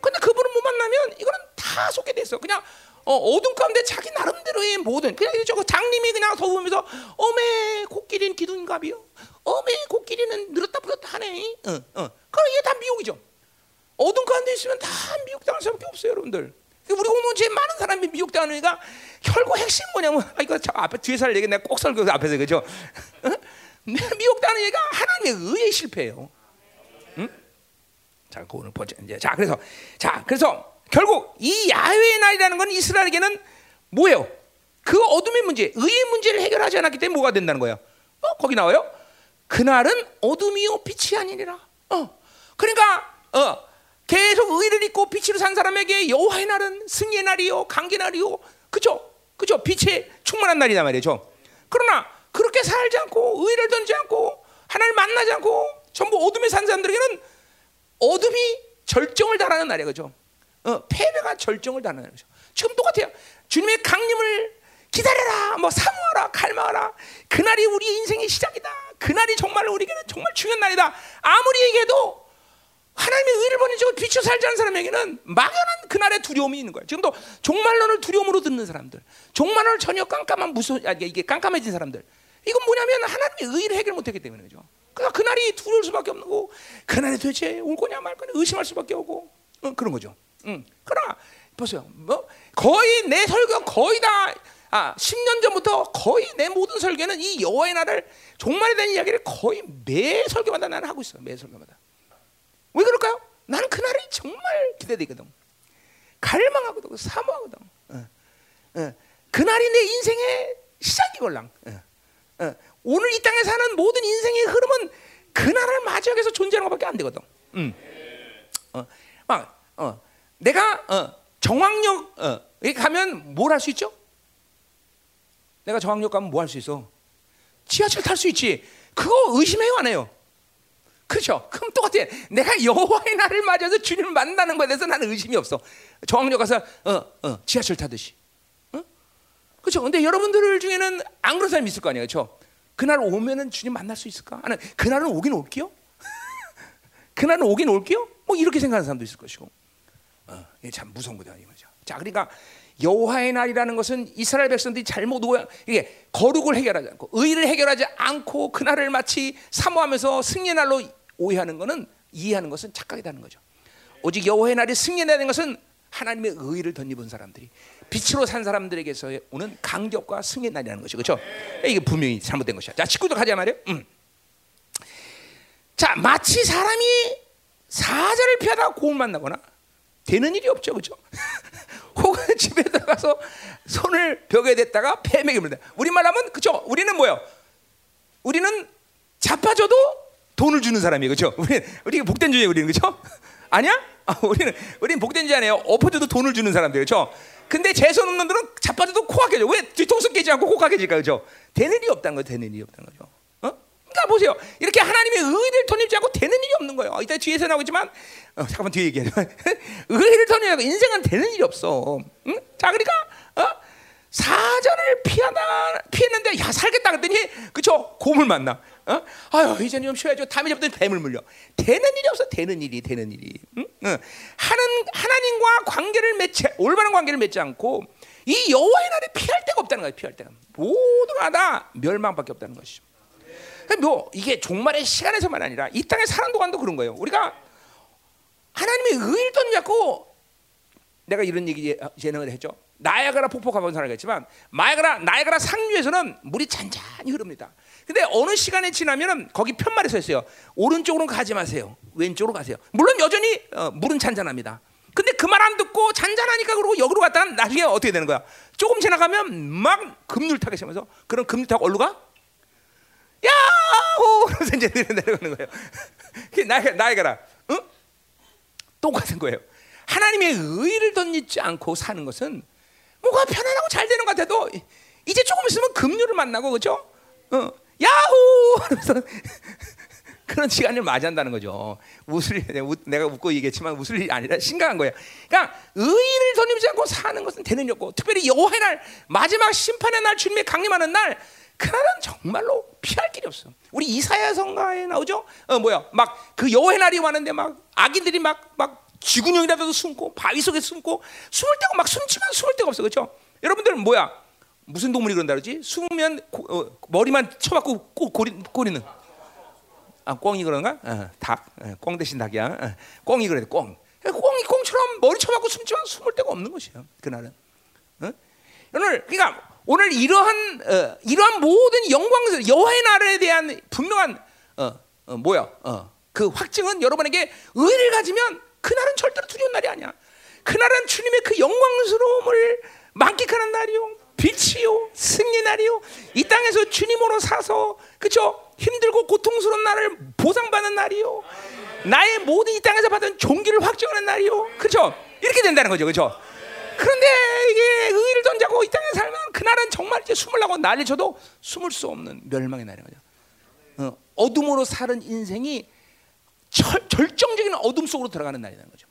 근데 그분을 못 만나면 이거는 다 속게 돼 있어. 그냥 어둠 가운데 자기 나름대로의 모든, 그냥 저거 장님이 그냥 더우면서 어메 코끼리는 기둥갑이요, 어메 코끼리는 늘었다 풀었다 하네. 그럼 이게 다 미혹이죠. 어둠 가운데 있으면 다 미혹당할 수밖에 없어요, 여러분들. 우리 공동체에 많은 사람이 미혹당하니까 결국 핵심 뭐냐면, 아 이거 앞에 뒤에서 할 얘기 내가 꼭 설교해서 앞에서, 그죠? 미혹당하는 얘기가 하나님의 의의 실패예요. 응? 자, 그 오늘 번째 이제 그래서 결국 이 야훼의 날이라는 건 이스라엘에게는 뭐예요? 그 어둠의 문제, 의의 문제를 해결하지 않았기 때문에 뭐가 된다는 거예요? 거기 나와요. 그날은 어둠이요 빛이 아니니라. 그러니까 계속 의를 입고 빛으로 산 사람에게 여호와의 날은 승리의 날이요, 강기의 날이요, 그죠? 그죠? 빛에 충만한 날이다 말이죠. 그러나 그렇게 살지 않고 의를 던지 않고 하나님을 만나지 않고 전부 어둠에 산 사람들에게는 어둠이 절정을 달하는 날이에요, 그죠? 패배가 절정을 달하는 날이죠. 지금 똑같아요. 주님의 강림을 기다려라, 뭐 사모하라, 갈망하라. 그날이 우리 인생의 시작이다. 그날이 정말 우리에게는 정말 중요한 날이다. 아무리 얘기해도 하나님의 의를 버리고 비추어 살지 않은 사람에게는 막연한 그날의 두려움이 있는 거예요. 지금도 종말론을 두려움으로 듣는 사람들, 종말론을 전혀 깜깜한 이게 깜깜해진 사람들. 이건 뭐냐면 하나님의 의를 해결 못했기 때문에, 그죠? 그러니까 그날이 두려울 수밖에 없는 거고, 그날이 도대체 올 거냐 말 거냐 의심할 수밖에 없고, 그런 거죠. 그러나 보세요, 뭐 거의 내 설교 거의 다 10년 전부터 거의 내 모든 설교는 이 여호와의 날을, 종말에 대한 이야기를 거의 매 설교마다 나는 하고 있어요. 매 설교마다. 왜 그럴까요? 나는 그날이 정말 기대되거든. 갈망하거든, 사모하거든. 그날이 내 인생의 시작이걸랑. 오늘 이 땅에 사는 모든 인생의 흐름은 그날을 맞이하기 위해서 존재하는 것밖에 안 되거든. 내가 정왕역에 가면 뭘 할 수 있죠? 내가 정왕역 가면 뭐 할 수 있어? 지하철 탈 수 있지. 그거 의심해요, 안 해요? 그렇죠? 그럼 똑같아. 내가 여호와의 날을 맞이해서 주님을 만나는 거에 대해서 나는 의심이 없어. 정왕역 가서 지하철 타듯이. 그렇죠? 근데 여러분들 중에는 안 그런 사람이 있을 거 아니에요, 그렇죠? 그날 오면은 주님 만날 수 있을까? 아니, 그날은 오긴 올게요. 그날은 오긴 올게요. 뭐 이렇게 생각하는 사람도 있을 것이고. 이게 참 무서운 거다 이거죠. 자, 그러니까 여호와의 날이라는 것은 이스라엘 백성들이 잘못 이게 거룩을 해결하지 않고 의를 해결하지 않고 그날을 마치 사모하면서 승리의 날로 오해하는 것은, 이해하는 것은 착각이라는 거죠. 오직 여호와의 날이 승리의 날인 것은 하나님의 의를 덧입은 사람들이, 빛으로 산 사람들에게서 오는 강격과 승리의 날이라는 것이죠, 그렇죠? 이게 분명히 잘못된 것이야. 자, 19절 가자 말이에요. 자, 마치 사람이 사자를 피하다가 고을 만나거나 되는 일이 없죠, 그렇죠? 혹은 집에 들어가서 손을 벽에 댔다가 뱀에게 물린다. 우리말로 하면, 그렇죠? 우리는 뭐예요? 우리는 자빠져도 돈을 주는 사람이에요, 그렇죠? 우리 복된 주예요, 우리는, 그렇죠? 아니야? 우리는 복된 지 아니에요. 엎어져도 돈을 주는 사람들, 그렇죠? 근데 재선 없는 분들은 자빠져도 코가 깨져. 왜? 뒤통수 깨지 않고 코가 깨질까, 그렇죠? 되는 일이 없다는 거죠. 되는 일이 없다는 거죠. 그러니까 보세요. 이렇게 하나님의 의를 덧입지 않고 되는 일이 없는 거예요. 이따 뒤에서 나오겠지만, 잠깐만 뒤에 얘기해. 의를 덧입지 않고 인생은 되는 일이 없어. 응? 자, 그러니까 사전을 피했는데 야 살겠다 그랬더니, 그쵸? 곰을 만나. 아유 이제 좀 쉬어야죠. 다음에 잡더니 뱀을 물려. 되는 일이 없어. 되는 일이. 응? 하나님과 관계를 올바른 관계를 맺지 않고 이 여호와의 날에 피할 데가 없다는 거예요. 피할 데가 모두가 다 멸망밖에 없다는 것이죠. 뭐 이게 종말의 시간에서만 아니라 이 땅에 사는 동안도 그런 거예요. 우리가 하나님의 의를 던져갖고, 내가 이런 얘기 재능을 했죠. 나야가라 폭포 가본 사람이 있지만 나야가라 상류에서는 물이 잔잔히 흐릅니다. 근데 어느 시간이 지나면은 거기 편말이 서 있어요. 오른쪽으로 가지 마세요. 왼쪽으로 가세요. 물론 여전히 물은 잔잔합니다. 근데 그 말 안 듣고 잔잔하니까 그러고 여기로 갔다가 나중에 어떻게 되는 거야? 조금 지나가면 막 급률 타게 되면서 그런 급률 타고 어디로 가? 야호! 그래서 이제 내려가는 거예요. 나에 가라. 응? 똑같은 거예요. 하나님의 의의를 덧입지 않고 사는 것은 뭐가 편안하고 잘 되는 것 같아도 이제 조금 있으면 급률을 만나고, 그렇죠? 야호! 그러면서 그런 시간을 맞이한다는 거죠. 내가 웃고 얘기했지만 웃을 일이 아니라 심각한 거예요. 그러니까 의의를 덧입지 않고 사는 것은 되는 없고, 특별히 여호와의 날, 마지막 심판의 날, 주님의 강림하는 날, 그날은 정말로 피할 길이 없어. 우리 이사야 성가에 나오죠. 막 그 여호와의 날이 왔는데 막 악인들이 막 쥐구녕이라도 숨고 바위 속에 숨고 숨을 데가 막 숨지만 숨을 데가 없어, 그렇죠? 여러분들은 무슨 동물이 그런다 그러지? 숨으면 머리만 쳐맞고 꼬리는 꿩이 그런가? 닭, 꿩 대신 닭이야. 꿩이 그래, 꿩이 꿩처럼 머리 쳐맞고 숨지만 숨을 데가 없는 것이야 그날은. 오늘 그러니까. 오늘 이러한 모든 영광스러운 여호와의 날에 대한 분명한 그 확증은 여러분에게 의를 가지면 그날은 절대로 두려운 날이 아니야. 그날은 주님의 그 영광스러움을 만끽하는 날이요, 빛이요, 승리 날이요, 이 땅에서 주님으로 사서, 그쵸, 힘들고 고통스러운 날을 보상받는 날이요, 나의 모든 이 땅에서 받은 종기를 확증하는 날이요, 그쵸, 이렇게 된다는 거죠, 그쵸? 그런데 이게 의의를 던지고 이 땅에 살면 그날은 정말 이제 숨으려고 난리쳐도 숨을 수 없는 멸망의 날인 거죠. 어둠으로 사는 인생이 결정적인 어둠 속으로 들어가는 날이라는 거죠.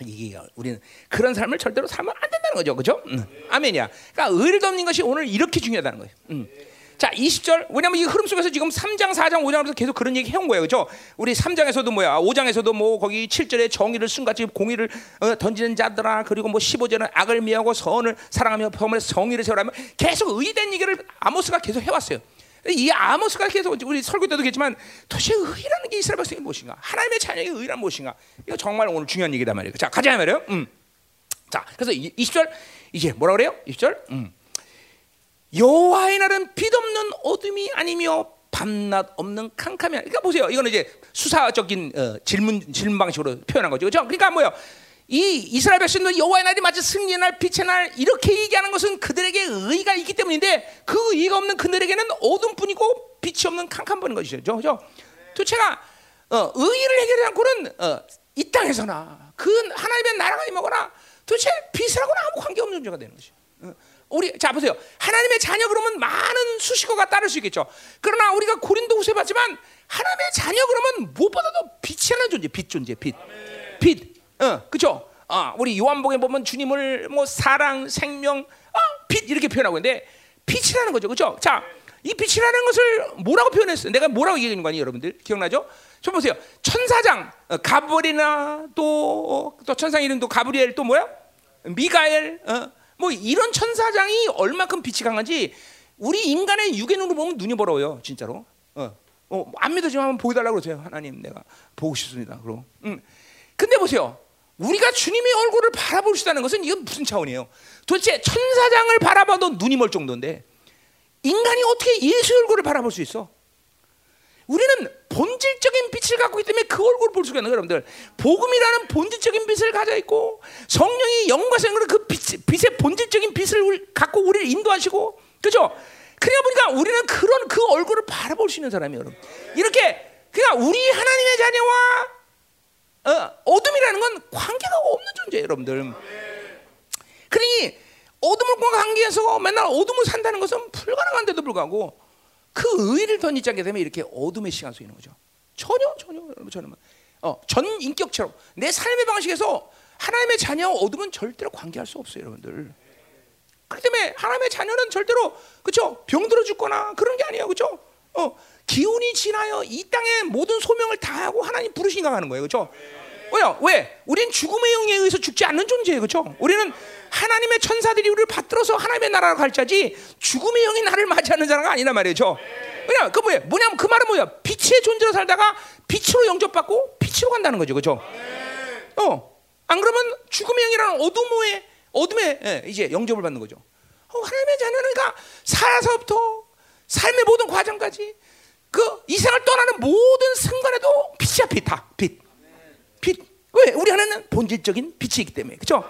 이게 우리는 그런 삶을 절대로 살면 안 된다는 거죠, 그렇죠? 아멘이야. 그러니까 의의를 던지는 것이 오늘 이렇게 중요하다는 거예요. 자, 20절. 왜냐면 이 흐름 속에서 지금 3장, 4장, 5장에서 계속 그런 얘기 해온 거예요. 그죠? 우리 3장에서도 5장에서도 거기 7절에 정의를 순같이 공의를 던지는 자들아. 그리고 15절은 악을 미워하고 선을 사랑하며 범을 성의를 세우라며 계속 의의된 얘기를 아모스가 계속 해왔어요. 이 아모스가 계속 우리 설교 때도 했지만 도대체 의의라는 게 이스라엘 백성이 무엇인가? 하나님의 자녀의 의의란 무엇인가? 이거 정말 오늘 중요한 얘기다 말이에요. 자, 가자 말이에요. 자, 그래서 20절. 이제 뭐라 그래요? 20절. 여호와의 날은 빛 없는 어둠이 아니며 밤낮 없는 캄캄이. 그러니까 보세요. 이거는 이제 수사적인 질문 방식으로 표현한 거죠, 그렇죠? 그러니까 이 이스라엘 백성들은 여호와의 날이 마치 승리의 날, 빛의 날 이렇게 얘기하는 것은 그들에게 의의가 있기 때문인데, 그 의의가 없는 그들에게는 어둠뿐이고 빛이 없는 캄캄뿐인 것이죠, 그렇죠? 도대체가 의의를 해결하지 않고는 이 땅에서나 그 하나님의 나라가 임하거나 도대체 빛이라고는 아무 관계없는 존재가 되는 것이죠. 우리 자 보세요. 하나님의 자녀 그러면 많은 수식어가 따를 수 있겠죠. 그러나 우리가 고린도후서에 봤지만 하나님의 자녀 그러면 무엇보다도 빛이라는 존재, 빛. 그렇죠? 우리 요한복음에 보면 주님을 사랑, 생명, 빛 이렇게 표현하고 있는데 빛이라는 거죠, 그렇죠? 자, 이 빛이라는 것을 뭐라고 표현했어요? 내가 뭐라고 얘기하는 거 아니에요, 여러분들? 기억나죠? 좀 보세요. 천사장 가브리엘이나 또 천사 이름도 가브리엘, 또 미가엘. 이런 천사장이 얼마큼 빛이 강한지 우리 인간의 육의눈으로 보면 눈이 벌어요, 진짜로. 안 믿어지면 한번 보여달라고 그러세요. 하나님, 내가 보고 싶습니다. 그럼. 근데 보세요. 우리가 주님의 얼굴을 바라볼 수 있다는 것은 이건 무슨 차원이에요? 도대체 천사장을 바라봐도 눈이 멀 정도인데 인간이 어떻게 예수의 얼굴을 바라볼 수 있어? 우리는 본질적인 빛을 갖고 있기 때문에 그 얼굴을 볼 수가 있는 거예요, 여러분들. 복음이라는 본질적인 빛을 가져 있고, 성령이 영과 생으로 그 빛의 본질적인 빛을 갖고 우리를 인도하시고, 그렇죠? 그러다 보니까 우리는 그런 그 얼굴을 바라볼 수 있는 사람이에요, 여러분. 이렇게 그러니까 우리 하나님의 자녀와 어둠이라는 건 관계가 없는 존재예요, 여러분들. 그러니 어둠과 관계해서 맨날 어둠을 산다는 것은 불가능한데도 불구하고 그 의의를 던지지 않게 되면 이렇게 어둠의 시간 속에 있는 거죠. 전 인격처럼 내 삶의 방식에서 하나님의 자녀와 어둠은 절대로 관계할 수 없어요, 여러분들. 그렇기 때문에 하나님의 자녀는 절대로, 그렇죠, 병들어 죽거나 그런 게 아니에요, 그렇죠? 기운이 지나여 이 땅의 모든 소명을 다하고 하나님 부르신 가 하는 거예요, 그렇죠? 왜? 우리는 죽음의 영에 의해서 죽지 않는 존재예요, 그렇죠? 우리는 하나님의 천사들이 우리를 받들어서 하나님의 나라로 갈 자지 죽음의 영이 나를 맞이하는 자가 아니란 말이죠. 그냥 뭐냐면 그 말은 빛의 존재로 살다가 빛으로 영접받고 빛으로 간다는 거죠, 그렇죠? 안 그러면 죽음의 영이라는 어둠에 이제 영접을 받는 거죠. 하나님의 자녀는 그러니까 살아서부터 삶의 모든 과정까지 그 이생을 떠나는 모든 순간에도 빛이야, 빛. 왜? 우리 하나는 본질적인 빛이기 때문에, 그렇죠?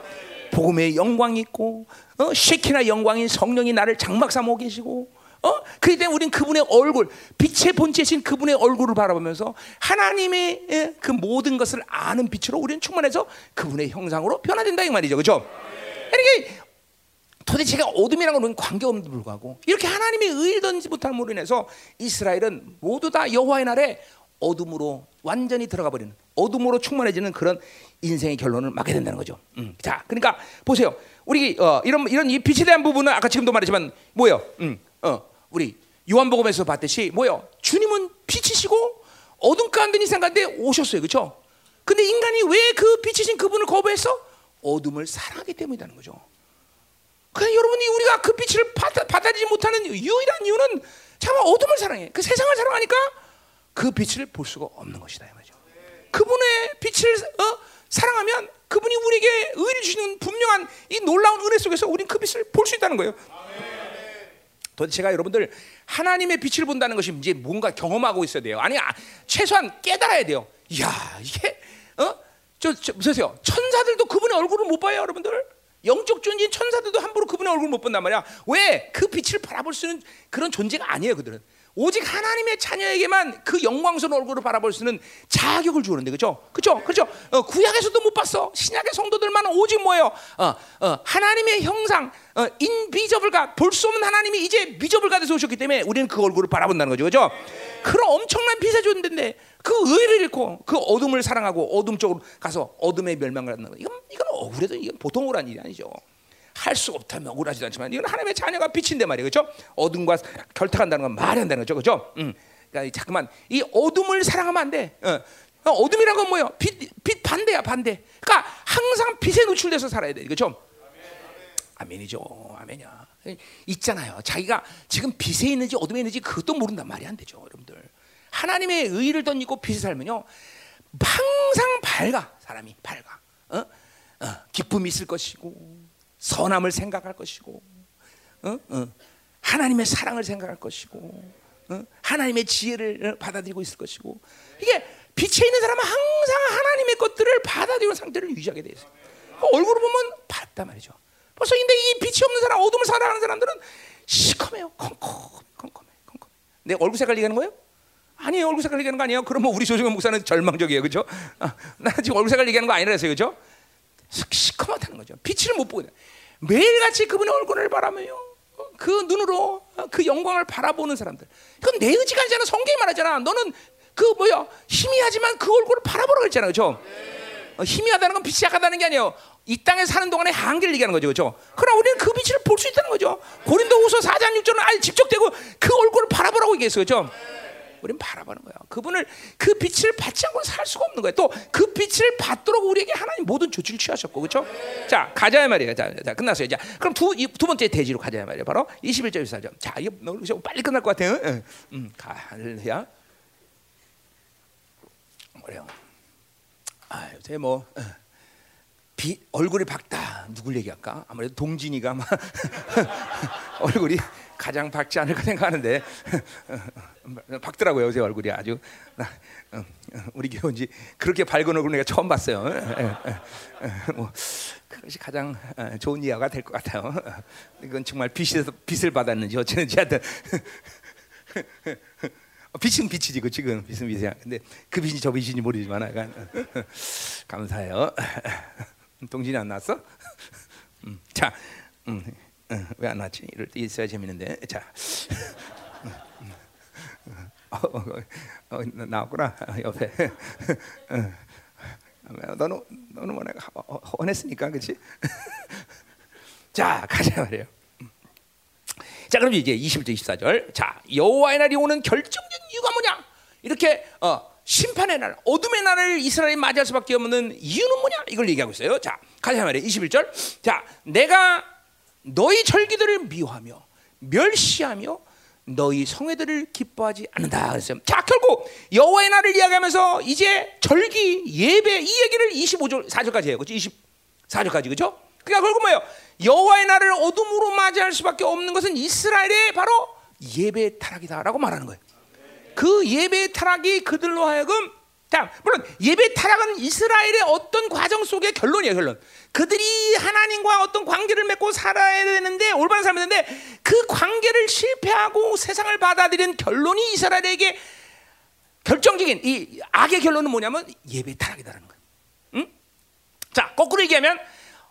복음의 영광이 있고 쉐키나 영광인 성령이 나를 장막 삼아 계시고 그렇기 때문에 우리는 그분의 얼굴, 빛의 본체신 그분의 얼굴을 바라보면서 하나님의 그 모든 것을 아는 빛으로 우리는 충만해서 그분의 형상으로 변화된다 이 말이죠. 그렇죠? 그러니까 도대체가 어둠이라는 건 관계없음에도 불구하고 이렇게 하나님의 의일던지 못함으로 인해서 이스라엘은 모두 다 여호와의 날에 어둠으로 완전히 들어가 버리는, 어둠으로 충만해지는 그런 인생의 결론을 맞게 된다는 거죠. 자, 그러니까 보세요. 우리 이런 이 빛에 대한 부분은 아까 지금도 말했지만 뭐예요? 우리 요한복음에서 봤듯이 뭐요? 주님은 빛이시고 어둠 가운데 인생 가운데 오셨어요, 그렇죠? 근데 인간이 왜 그 빛이신 그분을 거부해서 어둠을 사랑하기 때문이라는 거죠. 그냥 여러분이 우리가 그 빛을 받아들이지 못하는 유일한 이유는 참 어둠을 사랑해. 그 세상을 사랑하니까 그 빛을 볼 수가 없는 것이다, 이 말이죠. 그분의 빛을 사랑하면 그분이 우리에게 의를 주시는 분명한 이 놀라운 은혜 속에서 우리는 그 빛을 볼 수 있다는 거예요. 도대체가 여러분들 하나님의 빛을 본다는 것이 이제 뭔가 경험하고 있어야 돼요. 아니 최소한 깨달아야 돼요. 이야 이게 보세요. 천사들도 그분의 얼굴을 못 봐요, 여러분들. 영적 존재인 천사들도 함부로 그분의 얼굴을 못 본단 말이야. 왜? 그 빛을 바라볼 수 있는 그런 존재가 아니에요, 그들은. 오직 하나님의 자녀에게만 그 영광스러운 얼굴을 바라볼 수 있는 자격을 주는데, 그렇죠? 그렇죠? 그렇죠? 구약에서도 못 봤어. 신약의 성도들만 오직 뭐예요? 하나님의 형상, 인비저블가, 볼 수 없는 하나님이 이제 비저블가돼서 오셨기 때문에 우리는 그 얼굴을 바라본다는 거죠, 그렇죠? 그런 엄청난 빛을 줬는데 그 의를 잃고 그 어둠을 사랑하고 어둠 쪽으로 가서 어둠의 멸망을 하는 거. 이건 억울해도 이건 보통 억울한 일이 아니죠. 할 수 없다면 억울하지도 않지만 이건 하나님의 자녀가 빛인데 말이에요, 그렇죠? 어둠과 결탁한다는 건 말이 안 되는 거죠, 그렇죠? 그러니까 잠깐만 이 어둠을 사랑하면 안 돼. 어둠이란 건 뭐예요? 빛 반대야, 반대. 그러니까 항상 빛에 노출돼서 살아야 돼, 그렇죠? 아멘이죠, 아멘이야. 있잖아요. 자기가 지금 빛에 있는지 어둠에 있는지 그것도 모른단 말이 안 되죠, 여러분들. 하나님의 의의를 덧입고 빛에 살면요, 항상 밝아, 사람이 밝아. 기쁨이 있을 것이고. 선함을 생각할 것이고, 하나님의 사랑을 생각할 것이고, 하나님의 지혜를 받아들이고 있을 것이고, 이게 빛에 있는 사람은 항상 하나님의 것들을 받아들이는 상태를 유지하게 돼 있어요. 얼굴을 보면 밝단 말이죠. 벌써 근데 이 빛이 없는 사람, 어둠을 사랑하는 사람들은 시커매요, 컴컴해. 내 얼굴 색깔 얘기하는 거예요? 아니에요, 얼굴 색깔 얘기하는 거 아니에요. 그럼 뭐 우리 조정현 목사는 절망적이에요, 그렇죠? 나 지금 얼굴 색깔 얘기하는 거 아니라서요, 그렇죠? 시커멓다는 거죠. 빛을 못 보게 돼. 매일같이 그분의 얼굴을 바라며 그 눈으로 그 영광을 바라보는 사람들. 그건 내 의지가 아니잖아. 성경이 말하잖아. 너는 그 희미하지만 그 얼굴을 바라보라고 했잖아, 그렇죠? 희미하다는 건 빛이 약하다는 게 아니에요. 이 땅에 사는 동안에 한계를 얘기하는 거죠, 그렇죠? 그러나 우리는 그 빛을 볼 수 있다는 거죠. 고린도후서 4장 6절은 아예 직접 대고 그 얼굴을 바라보라고 얘기했어요, 그렇죠? 우리는 바라보는 거야. 그분을 그 빛을 받지 않고는 살 수가 없는 거야. 또 그 빛을 받도록 우리에게 하나님 모든 조치를 취하셨고, 그렇죠? 자, 가자 말이에요. 자, 끝났어요. 자, 그럼 두 번째 대지로 가자 말이에요. 바로 21절 24절. 자, 이거 너무 빨리 끝날 것 같아요. 할렐루야. 그래요. 요새 뭐 얼굴이 밝다. 누굴 얘기할까? 아무래도 동진이가 막 얼굴이 가장 밝지 않을까 생각하는데 밝더라고요. 요새 얼굴이 아주 우리 교인지 그렇게 밝은 얼굴 내가 처음 봤어요. 뭐 그것이 가장 좋은 이야기가 될 것 같아요. 이건 정말 빛을 받았는지 어쩌는지 하여튼 빛은 빛이지, 그 지금 빛은 빛이야. 근데 그 빛이 저 빛인지 모르지만 약간 감사해요. 동진이 안 나왔어? 자, 왜 안 나왔지? 이럴 때 있어야 재밌는데. 자, 나왔구나 옆에. 너는 워낙 원했으니까, 그렇지? 자, 가자 말이에요. 자, 그럼 이제 21절 24절. 자, 여호와의 날이 오는 결정적인 이유가 뭐냐? 이렇게 심판의 날, 어둠의 날을 이스라엘이 맞이할 수밖에 없는 이유는 뭐냐? 이걸 얘기하고 있어요. 자, 가자 말이에요. 21절. 자, 내가 너희 절기들을 미워하며 멸시하며 너희 성회들을 기뻐하지 않는다 그랬어요. 자, 결국 여호와의 날을 이야기하면서 이제 절기, 예배 이 얘기를 24절까지 해요. 그렇지? 24절까지, 그렇죠? 그러니까 결국 뭐예요? 여호와의 날을 어둠으로 맞이할 수밖에 없는 것은 이스라엘의 바로 예배 타락이다라고 말하는 거예요. 그 예배 타락이 그들로 하여금 자, 물론 예배 타락은 이스라엘의 어떤 과정 속의 결론이에요. 결론. 그들이 하나님과 어떤 관계를 맺고 살아야 되는데 올바른 삶이 되는데 그 관계를 실패하고 세상을 받아들인 결론이 이스라엘에게 결정적인 이 악의 결론은 뭐냐면 예배 타락이다라는 거예요. 응? 자, 거꾸로 얘기하면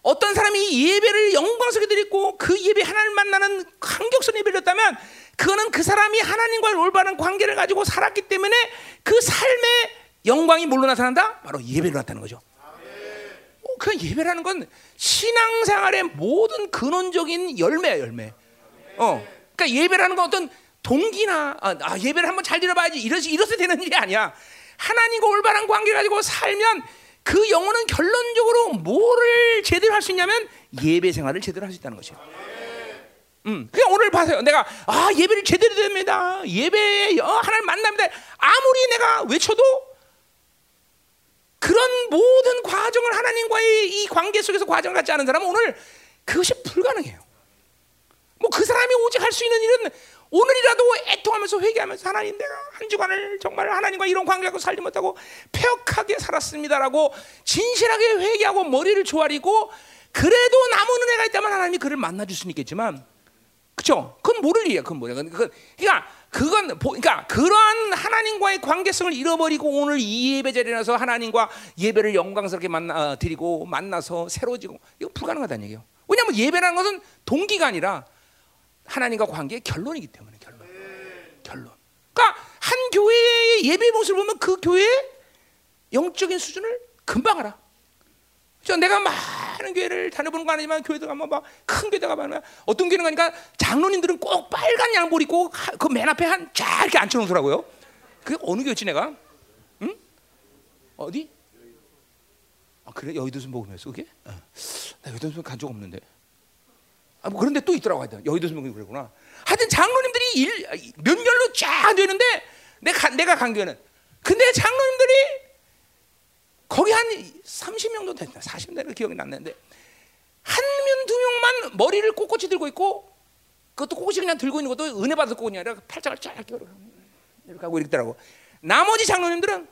어떤 사람이 예배를 영광스럽게 드리고 그 예배 하나님을 만나는 감격스러운 예배를 드렸다면 그거는 그 사람이 하나님과의 올바른 관계를 가지고 살았기 때문에 그 삶의 영광이 뭘로 나타난다? 바로 예배로 나타나는 거죠. 그 예배라는 건 신앙생활의 모든 근원적인 열매야, 열매. 그러니까 예배라는 건 어떤 동기나 예배를 한번 잘 드려봐야지 이래서 되는 일이 아니야. 하나님과 올바른 관계 가지고 살면 그 영혼은 결론적으로 뭐를 제대로 할 수 있냐면 예배 생활을 제대로 할 수 있다는 것이에요. 그냥 오늘 봐세요. 내가 예배를 제대로 됩니다. 예배 하나님 만납니다. 아무리 내가 외쳐도 그런 모든 과정을 하나님과의 이 관계 속에서 과정을 갖지 않은 사람은 오늘 그것이 불가능해요. 뭐 그 사람이 오직 할 수 있는 일은 오늘이라도 애통하면서 회개하면서 하나님 내가 한 주간을 정말 하나님과 이런 관계 갖고 살지 못하고 폐역하게 살았습니다라고 진실하게 회개하고 머리를 조아리고 그래도 남은 은혜가 있다면 하나님이 그를 만나줄 수는 있겠지만 그렇죠? 그건 모를 일이야. 그건 뭐냐? 그러니까 그러한 하나님과의 관계성을 잃어버리고 오늘 이 예배 자리에 나서 하나님과 예배를 영광스럽게 드리고 만나서 새로워지고 이거 불가능하다는 얘기예요. 왜냐하면 예배라는 것은 동기가 아니라 하나님과 관계의 결론이기 때문에 결론. 그러니까 한 교회의 예배 모습을 보면 그 교회의 영적인 수준을 금방 알아. 그렇죠? 내가 많은 교회를 다녀보는 거 아니지만 교회도 가면 막 큰 교회도 가면 어떤 교회는 가니까 장로님들은 꼭 빨간 양복 입고 그 맨 앞에 한 쫙 이렇게 앉혀놓더라고요. 그게 어느 교회지 내가? 응? 어디? 그래 여의도 순복음이었어 그게? 나 여의도 순복음 간 적 없는데. 뭐 그런데 또 있더라고 하여튼 여의도 순복음이 그랬구나. 하여튼 장로님들이 면별로 쫙 되는데 내가 간 교회는 근데 장로님들이 거기 한 30명 정도 됐다 40명 되는 기억이 났는데 한 명, 두 명만 머리를 꼿꼿이 들고 있고 그것도 꼿꼿이 그냥 들고 있는 것도 은혜 받아서 꼿꼿이 아니라 팔짱을 쫙 이렇게 하고 이랬더라고. 나머지 장로님들은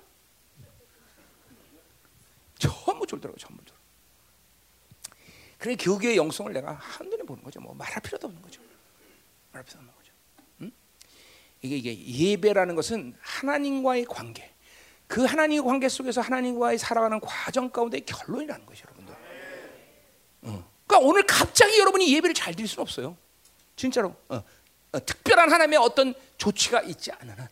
전부 졸더라고 전부 졸. 그래 교계의 영성을 내가 한눈에 보는 거죠. 뭐 말할 필요도 없는 거죠. 말할 필요도 없는 거죠. 응? 이게 예배라는 것은 하나님과의 관계. 그 하나님의 관계 속에서 하나님과의 살아가는 과정 가운데의 결론이라는 것이죠, 여러분들. 그러니까 오늘 갑자기 여러분이 예배를 잘 드릴 수는 없어요. 진짜로. 특별한 하나님의 어떤 조치가 있지 않은 한.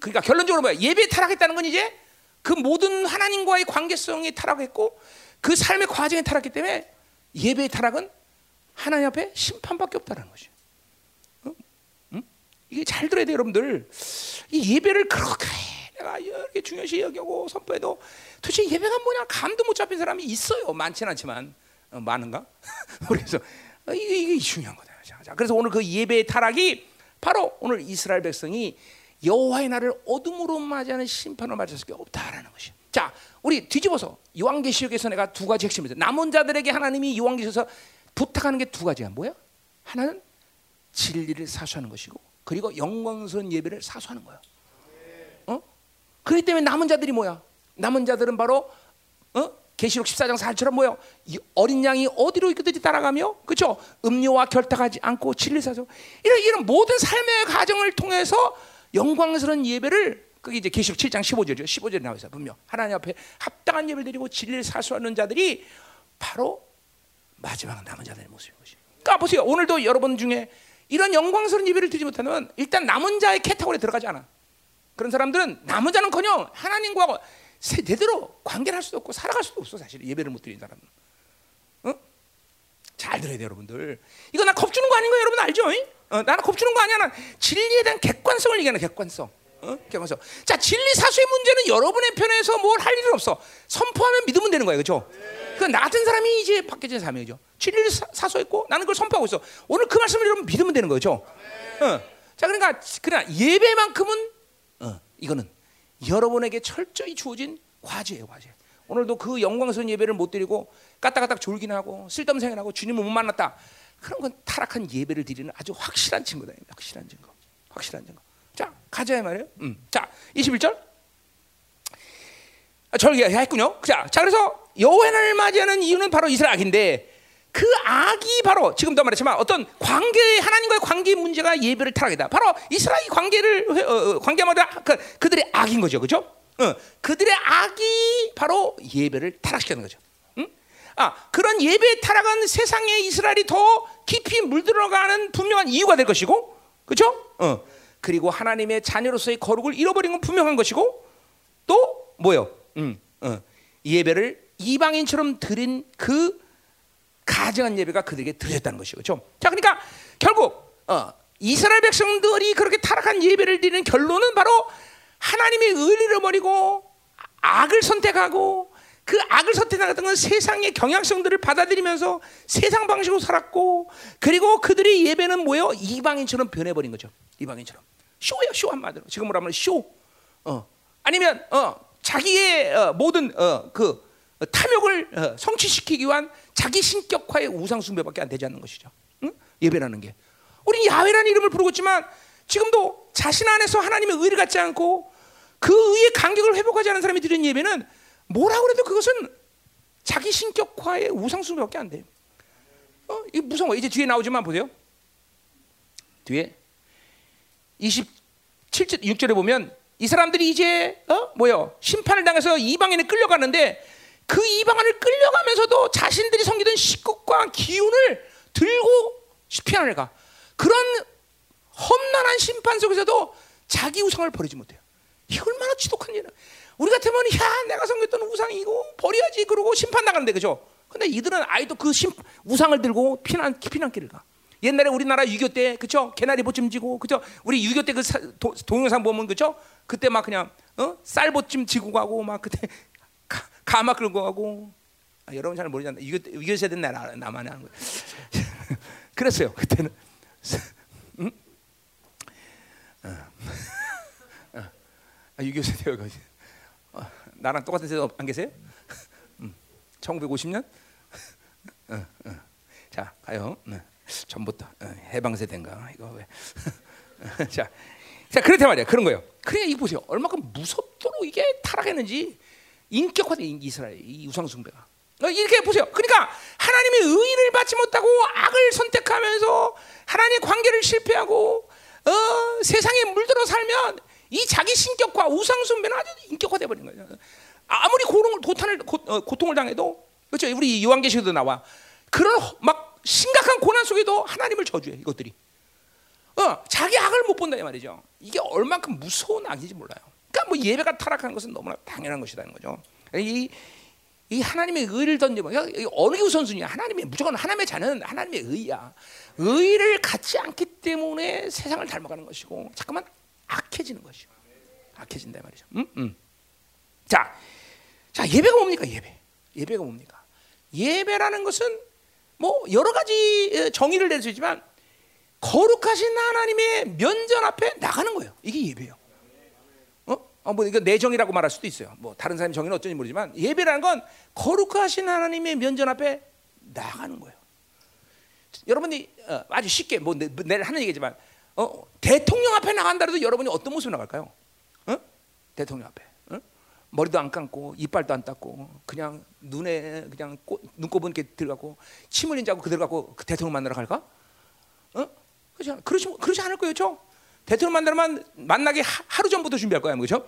그러니까 결론적으로 뭐야? 예배 타락했다는 건 이제 그 모든 하나님과의 관계성이 타락했고. 그 삶의 과정에 타락했기 때문에 예배의 타락은 하나님 앞에 심판밖에 없다는 거죠. 응? 이게 잘 들어야 돼요, 여러분들. 이 예배를 그렇게 내가 이렇게 중요시 여기고 선포해도 도대체 예배가 뭐냐 감도 못 잡힌 사람이 있어요. 많지는 않지만 많은가? 그래서 이게 중요한 거다. 자, 그래서 오늘 그 예배의 타락이 바로 오늘 이스라엘 백성이 여호와의 날을 어둠으로 맞이하는 심판을 맞이할 수 없다라는 것이죠. 자, 우리 뒤집어서 요한계시록에서 내가 두 가지 핵심입니다. 남은 자들에게 하나님이 요한계시록에서 부탁하는 게 두 가지야. 뭐야? 하나는 진리를 사수하는 것이고, 그리고 영광스러운 예배를 사수하는 거야. 그렇기 때문에 남은 자들이 뭐야? 남은 자들은 바로 계시록 14장 4절처럼 뭐야? 이 어린 양이 어디로 그들이 따라가며, 그렇죠? 음료와 결탁하지 않고 진리 사수. 이런 모든 삶의 과정을 통해서 영광스러운 예배를 그게 이제 계시록 7장 15절이죠. 15절에 나와 있어요. 분명 하나님 앞에 합당한 예배를 드리고 진리를 사수하는 자들이 바로 마지막 남은 자들의 모습인 것이에요. 그러니까 보세요. 오늘도 여러분 중에 이런 영광스러운 예배를 드리지 못하면 일단 남은 자의 카테고리에 들어가지 않아. 그런 사람들은 남은 자는커녕 하나님과 제대로 관계를 할 수도 없고 살아갈 수도 없어. 사실 예배를 못 드리는 사람은. 잘 들어야 돼요, 여러분들. 이거 나 겁주는 거 아닌 거예요, 여러분 알죠? 나는 겁주는 거 아니야. 난 진리에 대한 객관성을 얘기하는 객관성. 경험서. 자, 진리 사수의 문제는 여러분의 편에서 뭘 할 일은 없어. 선포하면 믿으면 되는 거예요, 그렇죠? 그 나 같은 사람이 이제 바뀌어진 사명이죠. 진리를 사수했고 나는 그걸 선포하고 있어. 오늘 그 말씀을 여러분 믿으면 되는 거죠. 자, 그러니까 예배만큼은 이거는 여러분에게 철저히 주어진 과제예요, 과제. 오늘도 그 영광스러운 예배를 못 드리고 까딱까딱 졸긴 하고 쓸데없는 생각을 하고 주님을 못 만났다. 그런 건 타락한 예배를 드리는 아주 확실한 증거다. 확실한 증거. 자, 가자, 말이에요. 자, 21절. 절기가 했군요. 자, 그래서 여호와의 날을 맞이하는 이유는 바로 이스라엘 악인데, 그 악이 바로 지금도 말했지만 어떤 관계, 하나님과의 관계 문제가 예배를 타락이다. 바로 이스라엘 관계마다 그들의 악인 거죠, 그렇죠? 그들의 악이 바로 예배를 타락시키는 거죠. 응? 그런 예배 타락은 세상에 이스라엘이 더 깊이 물들어가는 분명한 이유가 될 것이고, 그렇죠? 그리고 하나님의 자녀로서의 거룩을 잃어버린 건 분명한 것이고, 또 뭐요? 예배를 이방인처럼 드린 그 가증한 예배가 그들에게 드렸다는 것이죠. 그렇죠? 자, 그러니까 결국 이스라엘 백성들이 그렇게 타락한 예배를 드리는 결론은 바로 하나님의 의리를 버리고 악을 선택하고, 그 악을 선택하던 건 세상의 경향성들을 받아들이면서 세상 방식으로 살았고, 그리고 그들의 예배는 뭐예요? 이방인처럼 변해버린 거죠. 이방인처럼 쇼예요, 쇼 한마디로. 지금 뭐라 하면 쇼. 아니면 자기의 모든 그 탐욕을 성취시키기 위한 자기 신격화의 우상 숭배밖에 안 되지 않는 것이죠. 응? 예배라는 게. 우린 야훼라는 이름을 부르고 있지만 지금도 자신 안에서 하나님의 의를 갖지 않고 그 의의 간격을 회복하지 않은 사람이 드리는 예배는 뭐라고 해도 그것은 자기 신격화의 우상 숭배밖에 안 돼요. 이게 무서워. 이제 뒤에 나오지만 보세요. 뒤에 27절 6절에 보면 이 사람들이 이제 심판을 당해서 이방인에 끌려가는데, 그 이방인을 끌려가면서도 자신들이 섬기던 식국과 기운을 들고 피난을 가. 그런 험난한 심판 속에서도 자기 우상을 버리지 못해요. 이게 얼마나 지독한 일이야. 우리 같으면 내가 섬겼던 우상이고 버려야지 그러고 심판 나가는데, 그죠? 근데 이들은 아이도 그 우상을 들고 피난길을 가. 옛날에 우리나라 유교 때, 그죠? 개나리 보찜 지고, 그죠? 우리 유교 때 그 동영상 보면, 그죠? 그때 막 그냥 쌀 보찜 지고 가고 막 그때. 가마 끌고 가고. 여러분 잘 모르잖아. 유교 세대는 나만 하는 거예요. 그랬어요 그때는. 응? 유교 세대요. 나랑 똑같은 세대 안 계세요? 1950년? 자, 가요. 전부터 해방 세대인가 이거 왜? 자, 그렇단 말이야. 그런 거예요. 그러니까 이거 보세요. 얼마큼 무섭도록 이게 타락했는지. 인격화된 이스라엘, 이 우상숭배가. 이렇게 보세요. 그러니까 하나님의 의의를 받지 못하고 악을 선택하면서 하나님의 관계를 실패하고 세상에 물들어 살면 이 자기 신격화, 우상숭배는 아주 인격화돼버린 거예요. 아무리 고통을 당해도, 그렇죠? 우리 요한계시록도 나와. 그런 막 심각한 고난 속에도 하나님을 저주해, 이것들이. 자기 악을 못 본다 이 말이죠. 이게 얼만큼 무서운 악인지 몰라요. 그러니까 뭐 예배가 타락하는 것은 너무나 당연한 것이라는 거죠. 이 하나님의 의를 던지면, 어느 게 우선순위야? 하나님의, 무조건 하나님의 자녀는 하나님의 의야. 의를 갖지 않기 때문에 세상을 닮아가는 것이고, 자꾸만 악해지는 것이요. 악해진다 말이죠. 자, 예배가 뭡니까? 예배가 뭡니까? 예배라는 것은 뭐 여러 가지 정의를 낼 수 있지만, 거룩하신 하나님의 면전 앞에 나가는 거예요. 이게 예배예요. 뭐 이거 내 정이라고 말할 수도 있어요. 뭐 다른 사람 정의는 어쩐지 모르지만, 예배라는 건 거룩하신 하나님의 면전 앞에 나가는 거예요. 여러분이 아주 쉽게 뭐 내일 하는 얘기지만 대통령 앞에 나간다 해도 여러분이 어떤 모습으로 나갈까요? 대통령 앞에 머리도 안 감고 이빨도 안 닦고 그냥 눈에 그냥 눈곱은 이렇게 들어가고 침 흘린 자고 그대로 가고 그 대통령 만나러 갈까? 그렇지 않을 거예요, 그렇죠? 대통령 만나면 만나기 하루 전부터 준비할 거야, 그렇죠?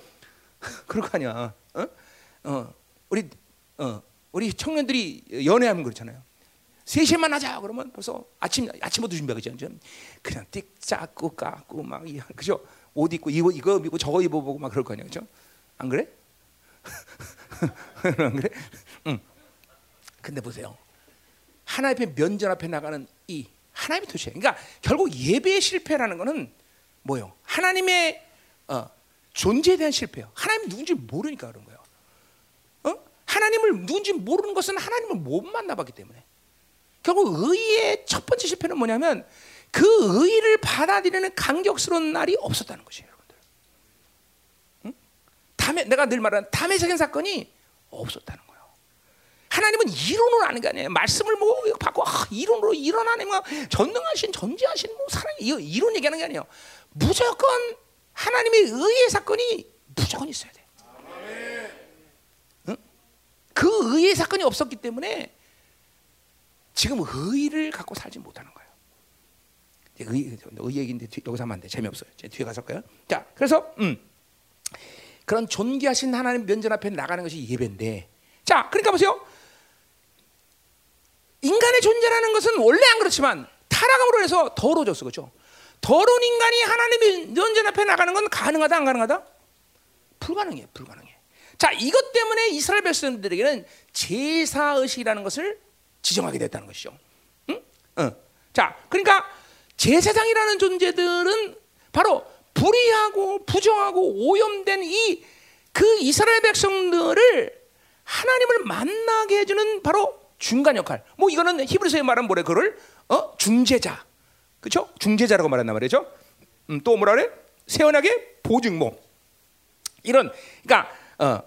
그럴 거 아니야. 우리 청년들이 연애하면 그렇잖아요. 3시에 만나자 그러면 벌써 아침부터 준비하겠죠. 그냥 띡 짜고 까고 막, 그죠? 옷 입고 이거 입고 저거 입어보고 막 그럴 거 아니야, 그렇죠? 안 그래? 안 그래? 근데 보세요. 하나님 앞에, 면전 앞에 나가는 이 하나님의 도시야. 그러니까 결국 예배의 실패라는 거는 뭐요? 하나님의 존재에 대한 실패요. 하나님 누군지 모르니까 그런 거예요. 하나님을 누군지 모르는 것은 하나님을 못 만나봤기 때문에. 결국 의의 첫 번째 실패는 뭐냐면, 그 의의를 받아들이는 감격스러운 날이 없었다는 것이에요, 여러분들. 내가 늘 말하는 다메섹 사건이 없었다는 거예요. 하나님은 이론으로 아는 게 아니에요. 말씀을 뭐 받고 이론으로 일어나는 거, 전능하신, 전지하신, 뭐 사랑 이론 얘기하는 게 아니에요. 무조건 하나님의 의의 사건이 무조건 있어야 돼. 응? 그 의의 사건이 없었기 때문에 지금 의의를 갖고 살지 못하는 거예요. 의 얘기인데 여기서 하면 안 돼. 재미없어요. 제 뒤에 가서 할까요? 자, 그래서 그런 존귀하신 하나님 면전 앞에 나가는 것이 예배인데, 자, 그러니까 보세요. 인간의 존재라는 것은 원래 안 그렇지만 타락함으로 해서 더러워졌어, 그렇죠? 더러운 인간이 하나님의 면전 앞에 나가는 건 가능하다, 안 가능하다? 불가능해, 불가능해. 자, 이것 때문에 이스라엘 백성들에게는 제사 의식이라는 것을 지정하게 됐다는 것이죠. 응? 응. 자, 그러니까 제사장이라는 존재들은 바로 불의하고 부정하고 오염된 이 그 이스라엘 백성들을 하나님을 만나게 해주는 바로 중간 역할. 뭐 이거는 히브리서에 말하면 뭐래? 그걸 중재자, 그렇죠? 중재자라고 말한단 말이죠. 또 뭐라 그래? 세원하게 보증모. 이런, 그러니까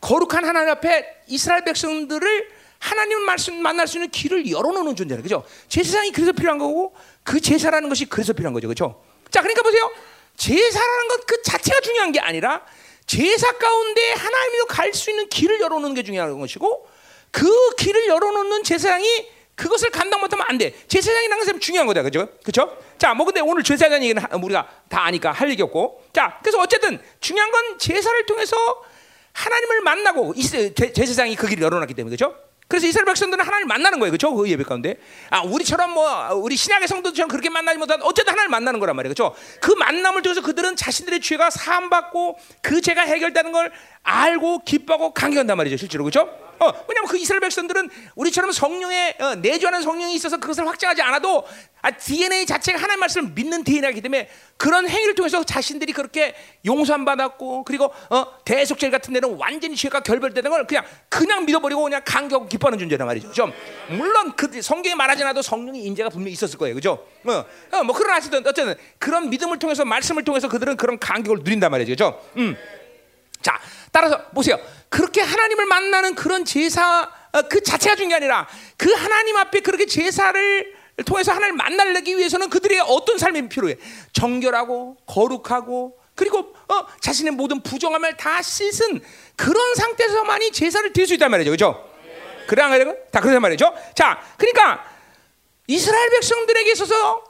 거룩한 하나님 앞에 이스라엘 백성들을 하나님 말씀 만날 수 있는 길을 열어놓는 존재는, 그죠? 제사장이 그래서 필요한 거고, 그 제사라는 것이 그래서 필요한 거죠, 그렇죠? 자, 그러니까 보세요. 제사라는 것 그 자체가 중요한 게 아니라 제사 가운데 하나님으로 갈 수 있는 길을 열어놓는 게 중요한 것이고, 그 길을 열어놓는 제사장이 그것을 감당 못하면 안 돼. 제사장이라는 것은 중요한 거다, 그죠? 그렇죠? 자, 뭐 근데 오늘 제사장 얘기는 우리가 다 아니까 할 얘기 없고, 자, 그래서 어쨌든 중요한 건 제사를 통해서 하나님을 만나고 제사장이 그 길을 열어놨기 때문에, 그렇죠? 그래서 이스라엘 백성들은 하나님을 만나는 거예요, 그렇죠? 그 예배 가운데. 아, 우리처럼 뭐 우리 신약의 성도들처럼 그렇게 만나지 못한 어쨌든 하나님을 만나는 거란 말이에요, 그렇죠? 그 만남을 통해서 그들은 자신들의 죄가 사함받고 그 죄가 해결되는 걸 알고 기뻐하고 감격한단 말이죠, 실제로, 그렇죠? 왜냐하면 그 이스라엘 백성들은 우리처럼 성령에 내주하는 성령이 있어서 그것을 확증하지 않아도 DNA 자체가 하나님 말씀을 믿는 DNA이기 때문에 그런 행위를 통해서 자신들이 그렇게 용서받았고, 그리고 대속죄 같은 데는 완전히 죄가 결별되는 걸 그냥 믿어버리고 그냥 감격하고 기뻐하는 존재란 말이죠. 좀 물론 그 성경에 말하지 않아도 성령의 인재가 분명히 있었을 거예요, 그죠? 뭐 그런 하시든 어쨌든 그런 믿음을 통해서 말씀을 통해서 그들은 그런 감격을 누린단 말이죠, 그죠? 자, 따라서 보세요. 그렇게 하나님을 만나는 그런 제사 그 자체가 중요한 게 아니라 그 하나님 앞에 그렇게 제사를 통해서 하나님을 만나기 위해서는 그들의 어떤 삶이 필요해? 정결하고 거룩하고 그리고 자신의 모든 부정함을 다 씻은 그런 상태에서만이 제사를 드릴 수 있단 말이죠, 그렇죠? 그래야 다 그런 말이죠. 자, 그러니까 이스라엘 백성들에게 있어서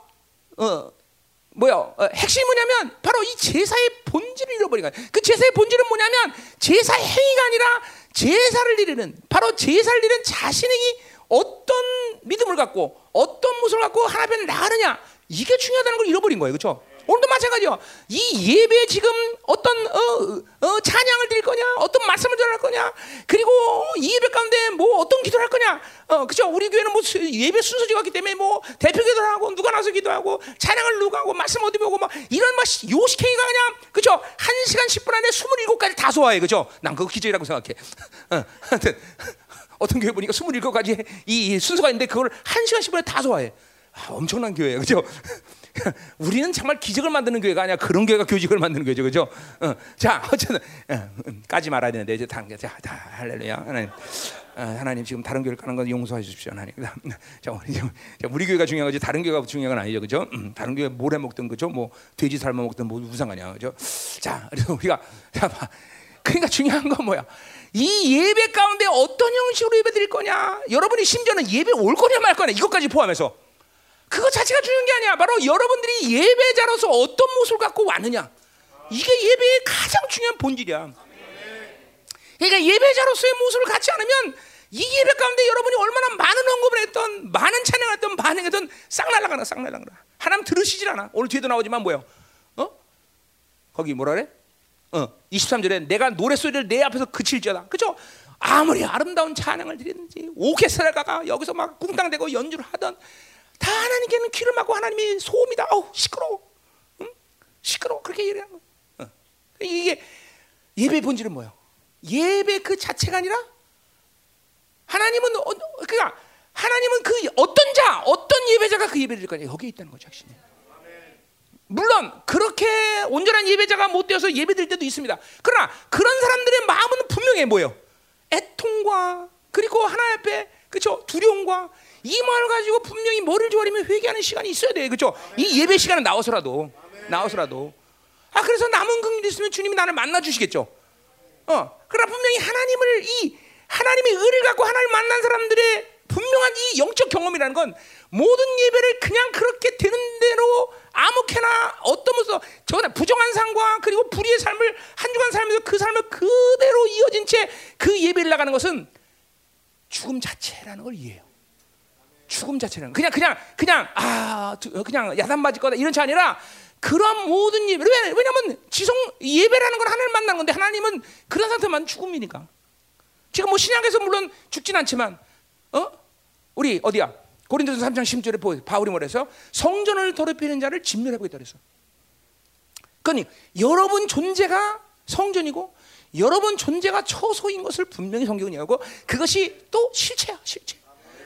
핵심이 뭐냐면 바로 이 제사의 본질을 잃어버린 거예요. 그 제사의 본질은 뭐냐면 제사 행위가 아니라 제사를 드리는, 바로 제사를 드리는 자신이 어떤 믿음을 갖고 어떤 모습을 갖고 하나님 앞에 나가느냐, 이게 중요하다는 걸 잃어버린 거예요, 그렇죠? 오늘도 마찬가지예요. 이 예배 지금 어떤 찬양을 드릴 거냐, 어떤 말씀을 전할 거냐, 그리고 이 예배 가운데 뭐 어떤 기도를 할 거냐, 그렇죠? 우리 교회는 뭐 예배 순서지가 있기 때문에 뭐 대표 기도를 하고 누가 나서 기도하고 찬양을 누가 하고 말씀 어디 보고 막 이런 막 요식행위가 그냥, 그렇죠? 1시간 10분 안에 27가지 다 소화해, 그렇죠? 난 그거 기적이라고 생각해. 하여튼 어떤 교회 보니까 27가지 이 순서가 있는데 그걸 1시간 10분에 다 소화해. 아, 엄청난 교회예요, 그렇죠? 우리는 정말 기적을 만드는 교회가 아니야. 그런 교회가 교직을 만드는 교회죠, 그렇죠? 자, 어쨌든 까지 말아야 되는데 이제 다 할렐루야. 하나님, 하나님 지금 다른 교회를 가는 건 용서해 주십시오, 하나님. 자, 우리 교회가 중요한 거지 다른 교회가 중요한 건 아니죠, 그렇죠? 다른 교회 모래 먹든, 그렇죠? 뭐 돼지 삶아 먹든 뭐 우상하냐, 그렇죠? 자, 그래서 우리가 자 봐. 그러니까 중요한 건 뭐야? 이 예배 가운데 어떤 형식으로 예배 드릴 거냐? 여러분이 심지어는 예배 올 거냐 말 거냐 이것까지 포함해서. 그거 자체가 중요한 게 아니야. 바로 여러분들이 예배자로서 어떤 모습을 갖고 왔느냐, 이게 예배의 가장 중요한 본질이야. 그러니까 예배자로서의 모습을 갖지 않으면 이 예배 가운데 여러분이 얼마나 많은 언급을 했던, 많은 찬양을 했던, 반응했던 싹날라가나, 싹날라가나. 하나님 들으시질 않아. 오늘 뒤에도 나오지만 뭐야? 거기 뭐라 그래? 23절에 내가 노래소리를 내 앞에서 그칠지어다. 그죠? 아무리 아름다운 찬양을 드리든지 오케스트라가 여기서 막 꿍땅대고 연주를 하던 다 하나님께는 귀를 막고 하나님이 소음이다. 어우, 시끄러워. 응? 시끄러워. 그렇게 얘기하는 거야. 이게 예배의 본질은 뭐예요? 예배 그 자체가 아니라 하나님은 그러니까 하나님은 그 어떤 자, 어떤 예배자가 그 예배를 드릴 거냐, 여기에 있다는 거죠, 확실히. 물론 그렇게 온전한 예배자가 못 되어서 예배 드릴 때도 있습니다. 그러나 그런 사람들의 마음은 분명히 뭐예요? 애통과 그리고 하나님 앞에, 그렇죠? 두려움과 이 말을 가지고 분명히 머리를 조아리며 회개하는 시간이 있어야 돼, 그렇죠? 이 예배 시간은 나와서라도, 나와서라도. 아, 그래서 남은 긍휼이 있으면 주님이 나를 만나 주시겠죠. 그러나 분명히 하나님을 이 하나님의 의를 갖고 하나님을 만난 사람들의 분명한 이 영적 경험이라는 건 모든 예배를 그냥 그렇게 되는 대로 아무렇게나 어떤 모습, 저거나 부정한 삶과 그리고 불의의 삶을 한 주간 살면서 그 삶을 그대로 이어진 채 그 예배를 나가는 것은 죽음 자체라는 걸 이해해요. 죽음 자체는 그냥 야단 맞을 거다 이런 게 아니라 그런 모든 예배, 왜냐하면 지성 예배라는 건 하나님 만나는 건데 하나님은 그런 상태만 죽음이니까. 지금 뭐 신약에서 물론 죽진 않지만 우리 어디야? 고린도전서 3장 10절에 바울이 뭐래서 성전을 더럽히는 자를 진멸해보겠다 그랬어. 그러니 여러분 존재가 성전이고 여러분 존재가 처소인 것을 분명히 성경은 얘기하고 그것이 또 실체야, 실체.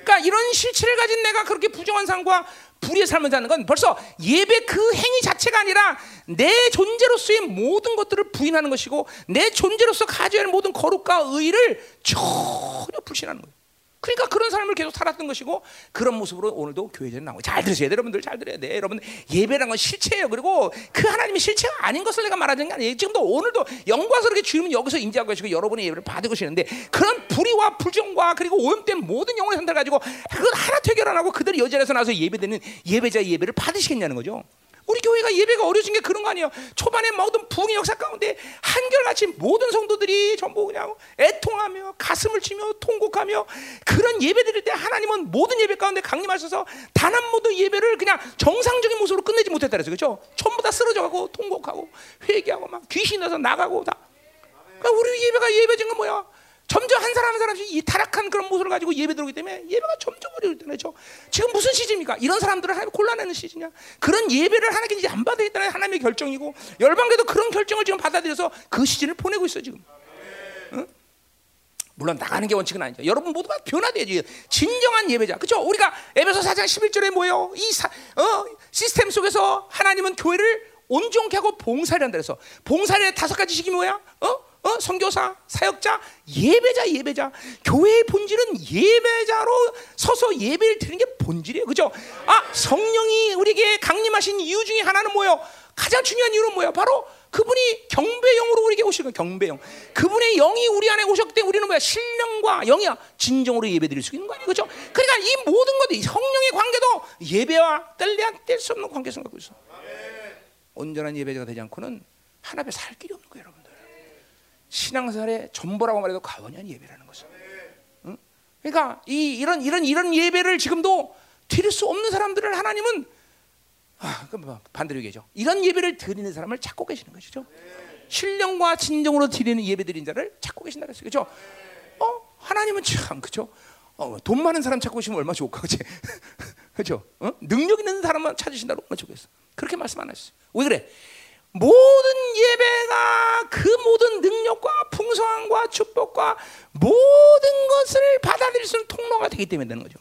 그러니까 이런 실체를 가진 내가 그렇게 부정한 삶과 불의의 삶을 사는 건 벌써 예배 그 행위 자체가 아니라 내 존재로서의 모든 것들을 부인하는 것이고 내 존재로서 가져야 할 모든 거룩과 의를 전혀 불신하는 거예요. 그러니까 그런 삶을 계속 살았던 것이고 그런 모습으로 오늘도 교회에 나오고. 잘 들으세요. 여러분들 잘 들어야 돼. 여러분 예배란 건 실체예요. 그리고 그 하나님의 실체가 아닌 것을 내가 말하는 게 아니에요. 지금도 오늘도 영광스럽게 주님은 여기서 인지하고 계시고 여러분의 예배를 받고 계시는데 그런 불의와 불정과 그리고 오염된 모든 영혼의 상태를 가지고 그걸 하나 해결 안 하고 그들이 여전에서 나와서 예배되는 예배자의 예배를 받으시겠냐는 거죠. 우리 교회가 예배가 어려진 게 그런 거 아니에요. 초반에 모든 부흥의 역사 가운데 한결같이 모든 성도들이 전부 그냥 애통하며 가슴을 치며 통곡하며 그런 예배 드릴 때 하나님은 모든 예배 가운데 강림하셔서 단 한 번도 예배를 그냥 정상적인 모습으로 끝내지 못했다 그래서 그렇죠? 전부 다 쓰러져가고 통곡하고 회개하고 막 귀신 나서 나가고 다. 그러니까 우리 예배가 예배진 건 뭐야? 점점 한 사람 한 사람씩 이 타락한 그런 모습을 가지고 예배 들어오기 때문에 예배가 점점 어려워지잖아요. 지금 무슨 시즌입니까? 이런 사람들을 하나님 골라내는 시즌이야. 그런 예배를 하나님께 이제 안 받아야겠다는 하나님의 결정이고 열방교도 그런 결정을 지금 받아들여서 그 시즌을 보내고 있어 지금. 응? 물론 나가는 게 원칙은 아니죠. 여러분 모두가 변화돼야지 진정한 예배자. 그렇죠? 우리가 에베소 4장 11절에 뭐예요? 이 시스템 속에서 하나님은 교회를 온전케 하고 봉사를 한다 그래서 봉사의 5가지 식이 뭐야? 선교사, 사역자, 예배자. 교회의 본질은 예배자로 서서 예배를 드리는 게 본질이에요. 그죠? 성령이 우리에게 강림하신 이유 중에 하나는 뭐예요? 가장 중요한 이유는 뭐예요? 바로 그분이 경배영으로 우리에게 오시는 거예요. 경배영. 그분의 영이 우리 안에 오셨기 때문에 우리는 뭐야? 신령과 영이야. 진정으로 예배드릴 수 있는 거 아니에요. 그죠? 그러니까 이 모든 것들, 성령의 관계도 예배와 뗄 수 없는 관계성 갖고 있어. 온전한 예배자가 되지 않고는 하나 앞에 살 길이 없는 거예요, 여러분. 신앙생활의 전부라고 말해도 과언이 아닌 예배라는 거죠. 응? 그러니까 이런 예배를 지금도 드릴 수 없는 사람들을 하나님은 반대로 얘기하죠. 이런 예배를 드리는 사람을 찾고 계시는 것이죠. 신령과 진정으로 드리는 예배 드린 자를 찾고 계신다 그랬어요. 그렇죠? 하나님은 참 그렇죠. 돈 많은 사람 찾고 계시면 얼마나 좋을까, 그렇지? 그렇죠? 능력 있는 사람만 찾으신다고 얼마나 좋겠어. 그렇게 말씀 안 하셨어요. 왜 그래? 모든 예배가 그 모든 능력과 풍성함과 축복과 모든 것을 받아들일 수 있는 통로가 되기 때문에 되는 거죠.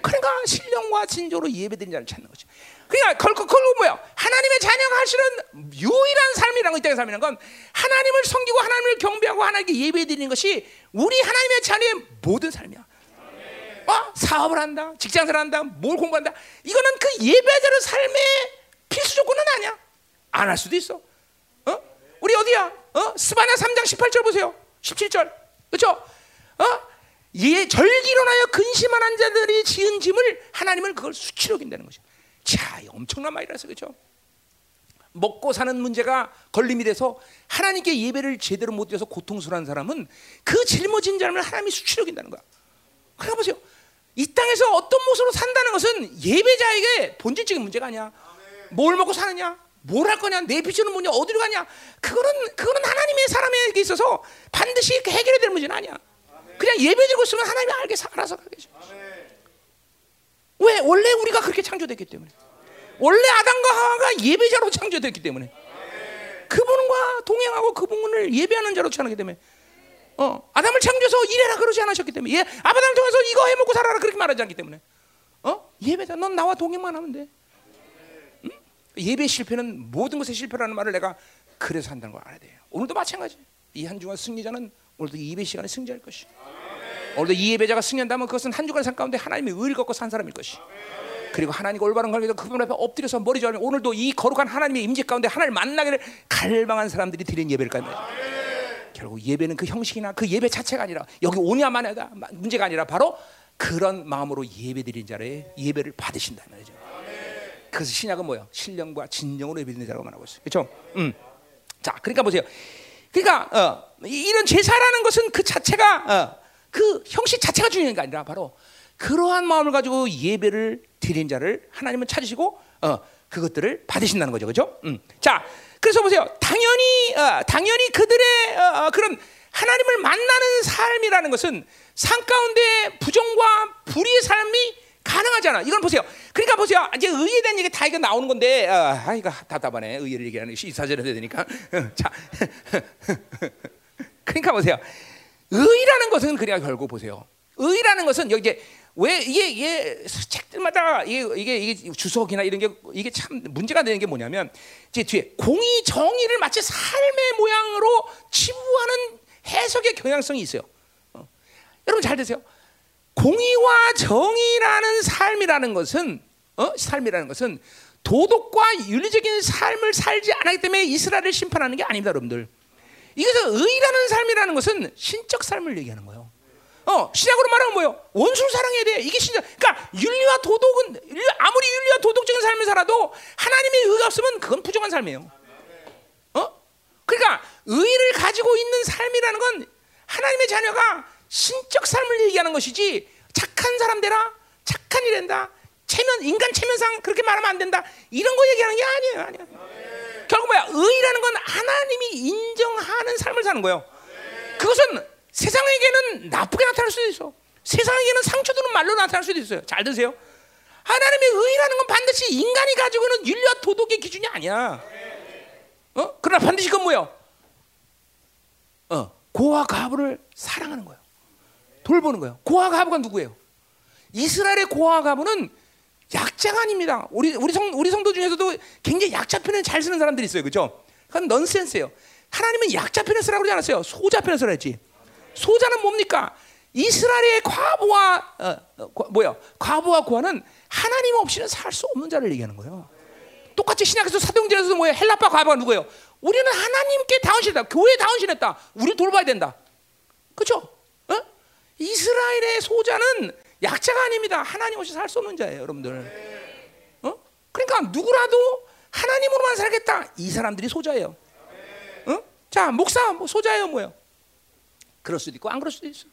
그러니까 신령과 진정으로 예배드린 자를 찾는 거죠. 그러니까 결국 뭐야? 하나님의 자녀가 할 수 있는 유일한 삶이라는 거, 이 땅의 삶이라는 건 하나님을 섬기고 하나님을 경배하고 하나님께 예배드리는 것이 우리 하나님의 자녀의 모든 삶이야. 사업을 한다, 직장생활 한다, 뭘 공부한다, 이거는 그 예배자의 삶의 필수 조건은 아니야. 안 할 수도 있어. 우리 어디야? 스바냐 3장 18절 보세요. 17절. 그렇죠? 절기로나여 근심한 자들이 지은 짐을 하나님을 그걸 수치로 여긴다는 거죠. 자, 엄청난 말이라서 그렇죠? 먹고 사는 문제가 걸림이 돼서 하나님께 예배를 제대로 못 드려서 고통스러운 사람은 그 짊어진 자를 하나님이 수치로 여긴다는 거야. 그러니까 보세요. 이 땅에서 어떤 모습으로 산다는 것은 예배자에게 본질적인 문제가 아니야. 뭘 먹고 사느냐? 뭘 할 거냐? 내 비전은 뭐냐? 어디로 가냐? 그거는 하나님의 사람에게 있어서 반드시 해결해야 될 문제는 아니야. 그냥 예배 드리고 있으면 하나님이 알아서 가게 해줘. 왜? 원래 우리가 그렇게 창조됐기 때문에. 원래 아담과 하와가 예배자로 창조됐기 때문에. 그분과 동행하고 그분을 예배하는 자로 창조하기 때문에. 아담을 창조해서 이래라 그러지 않으셨기 때문에. 아담을 통해서 이거 해먹고 살아라 그렇게 말하지 않기 때문에. 예배자, 넌 나와 동행만 하면 돼. 예배 실패는 모든 것의 실패라는 말을 내가 그래서 한다는 걸 알아야 돼요. 오늘도 마찬가지. 이 한 주간 승리자는 오늘도 예배 시간에 승리할 것이. 오늘도 이 예배자가 승리한다면 그것은 한 주간의 삶 가운데 하나님의 의를 갖고 산 사람일 것이. 그리고 하나님과 올바른 관계에서 그분 앞에 엎드려서 머리 조아리며 오늘도 이 거룩한 하나님의 임재 가운데 하나님 만나기를 갈망한 사람들이 드린 예배일 겁니다. 결국 예배는 그 형식이나 그 예배 자체가 아니라 여기 오냐 마냐가 문제가 아니라 바로 그런 마음으로 예배드린 자의 예배를 받으신다 말이죠. 그래서 신약은 뭐예요? 신령과 진정으로 예배드린 자라고 말하고 있어요. 그렇죠? 자, 그러니까 보세요. 그러니까 이런 제사라는 것은 그 자체가 그 형식 자체가 중요한 게 아니라 바로 그러한 마음을 가지고 예배를 드린 자를 하나님은 찾으시고 그것들을 받으신다는 거죠. 그렇죠? 자, 그래서 보세요. 당연히 그들의 그런 하나님을 만나는 삶이라는 것은 삶 가운데 부정과 불의의 삶이 가능하잖아. 이건 보세요. 그러니까 보세요. 이제 의에 대한 얘기 다 이거 나오는 건데, 이거 답답하네. 의를 얘기하는 게 이사절에 되니까. 자, 그러니까 보세요. 의라는 것은 그냥 결국 보세요. 의라는 것은 여기 이제 왜 이게 책들마다 이게 주석이나 이런 게 이게 참 문제가 되는 게 뭐냐면 이제 뒤에 공의 정의를 마치 삶의 모양으로 치부하는 해석의 경향성이 있어요. 여러분 잘 드세요. 공의와 정의라는 삶이라는 것은 도덕과 윤리적인 삶을 살지 않았기 때문에 이스라엘을 심판하는 게 아닙니다, 여러분들. 이것은 의라는 삶이라는 것은 신적 삶을 얘기하는 거예요. 신약으로 말하면 뭐예요? 원수를 사랑해야 돼. 이게 신적. 그러니까 윤리와 도덕은 아무리 윤리와 도덕적인 삶을 살아도 하나님의 의가 없으면 그건 부정한 삶이에요. 그러니까 의를 가지고 있는 삶이라는 건 하나님의 자녀가 신적 삶을 얘기하는 것이지 착한 사람 되라, 착한 일 된다, 인간 체면상 그렇게 말하면 안 된다 이런 거 얘기하는 게 아니에요. 네. 결국 뭐야? 의라는 건 하나님이 인정하는 삶을 사는 거예요. 네. 그것은 세상에게는 나쁘게 나타날 수도 있어. 세상에게는 상처 주는 말로 나타날 수도 있어요. 잘 드세요. 하나님의 의라는 건 반드시 인간이 가지고 있는 윤리와 도덕의 기준이 아니야. 그러나 반드시 그건 뭐예요? 고와 가부를 사랑하는 거예요. 돌보는 거예요. 고와 가부가 누구예요? 이스라엘의 고와 가부는 약자가 아닙니다. 우리 성도 중에서도 굉장히 약자 편에 잘 쓰는 사람들이 있어요. 그렇죠? 그건 넌센스예요. 하나님은 약자 편에 쓰라고 그러지 않았어요. 소자 편에 쓰라고 했지. 소자는 뭡니까? 이스라엘의 과부와 과부와 고아는 하나님 없이는 살 수 없는 자를 얘기하는 거예요. 똑같이 신약에서 사도행전에서도 뭐예요? 헬라파 과부가 누구예요? 우리는 하나님께 다운신했다. 교회에 다운신했다. 우리 돌봐야 된다. 그렇죠? 이스라엘의 소자는 약자가 아닙니다. 하나님 없이 살 수 없는 자예요, 여러분들. 그러니까 누구라도 하나님으로만 살겠다. 이 사람들이 소자예요. 자, 목사 소자예요, 뭐예요? 그럴 수도 있고 안 그럴 수도 있어.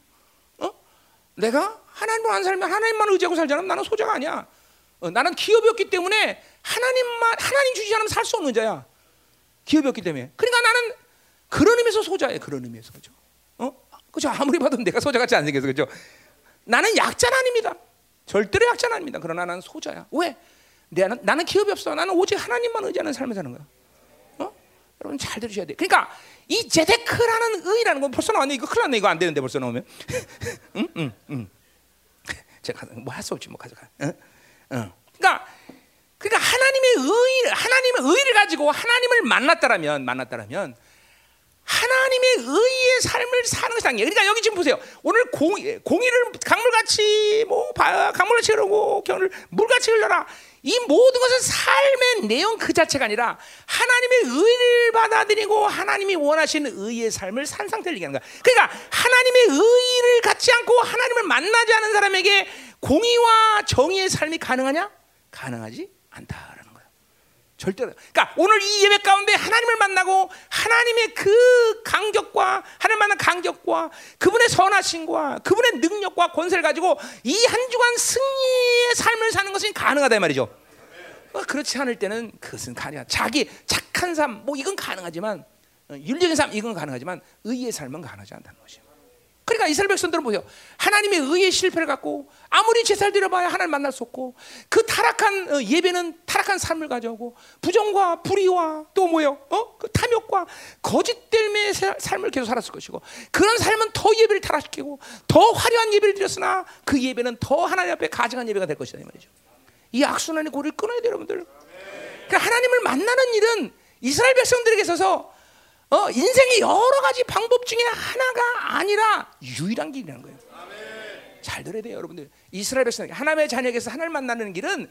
내가 하나님으로 안 살면 하나님만 의지하고 살자면 나는 소자가 아니야. 나는 기업이었기 때문에 하나님 주시지 않으면 살 수 없는 자야. 기업이었기 때문에. 그러니까 나는 그런 의미에서 소자예요. 그런 의미에서. 그렇죠? 그렇죠. 아무리 봐도 내가 소자 같지 않으겠어. 그렇죠? 나는 약자는 아닙니다. 절대로 약자는 아닙니다. 그러나 나는 소자야. 왜? 나는 기업이 없어. 나는 오직 하나님만 의지하는 삶을 사는 거야. 여러분 잘 들으셔야 돼. 그러니까 이 제데크라는 의라는 건 벌써 나왔네. 이거 큰일 났네. 이거 안 되는데 벌써 나오면. 제가 뭐 할 수 없지. 뭐 가져가. 그러니까 하나님의 의를 가지고 하나님을 만났다라면 하나님의 의의 삶을 사는 것이 당연해요. 그러니까 여기 지금 보세요. 오늘 공의를 강물같이 강물같이 흐르고 물같이 흘러라. 이 모든 것은 삶의 내용 그 자체가 아니라 하나님의 의를 받아들이고 하나님이 원하시는 의의 삶을 산 상태를 얘기하는 거야. 그러니까 하나님의 의를 갖지 않고 하나님을 만나지 않은 사람에게 공의와 정의의 삶이 가능하냐? 가능하지 않다라는 거야. 절대로. 그러니까 오늘 이 예배 가운데 하나님을 만나고 하나님의 그 강격과 하나님 만난 강격과 그분의 선하심과 그분의 능력과 권세를 가지고 이 한 주간 승리의 삶을 사는 것은 가능하다 이 말이죠. 그렇지 않을 때는 그것은 가능한 자기 착한 삶 이건 가능하지만 윤리적인 삶 이건 가능하지만 의의 삶은 가능하지 않다는 것이죠. 그러니까 이스라엘 백성들은 보세요. 하나님의 의의 실패를 갖고 아무리 제사를 드려봐야 하나님 만날 수 없고 그 타락한 예배는 타락한 삶을 가져오고 부정과 불의와 또 그 탐욕과 거짓됨의 삶을 계속 살았을 것이고 그런 삶은 더 예배를 타락시키고 더 화려한 예배를 드렸으나 그 예배는 더 하나님 앞에 가증한 예배가 될 것이다 이 말이죠. 이 악순환의 고리를 끊어야 돼요, 여러분들. 그러니까 하나님을 만나는 일은 이스라엘 백성들에게 있어서 인생의 여러 가지 방법 중에 하나가 아니라 유일한 길이라는 거예요. 아멘. 잘 들어야 돼요, 여러분들. 이스라엘 백성, 하나님의 자녀에게서 하나님을 만나는 길은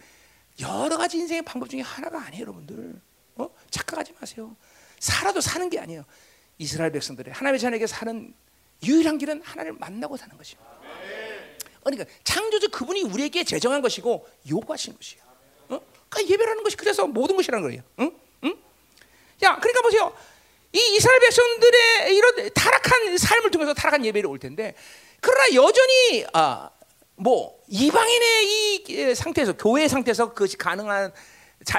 여러 가지 인생의 방법 중에 하나가 아니에요, 여러분들. 착각하지 마세요. 살아도 사는 게 아니에요. 이스라엘 백성들의 하나님의 자녀에게서 사는 유일한 길은 하나님을 만나고 사는 것이에요. 그러니까 창조주 그분이 우리에게 제정한 것이고 요구하신 것이에요. 그러니까 예배라는 것이 그래서 모든 것이라는 거예요. 야, 그러니까 보세요. 이 이스라엘 백성들의 이런 타락한 삶을 통해서 타락한 예배를 올 텐데, 그러나 여전히 이방인의 이 상태에서, 교회의 상태에서 그것이 잘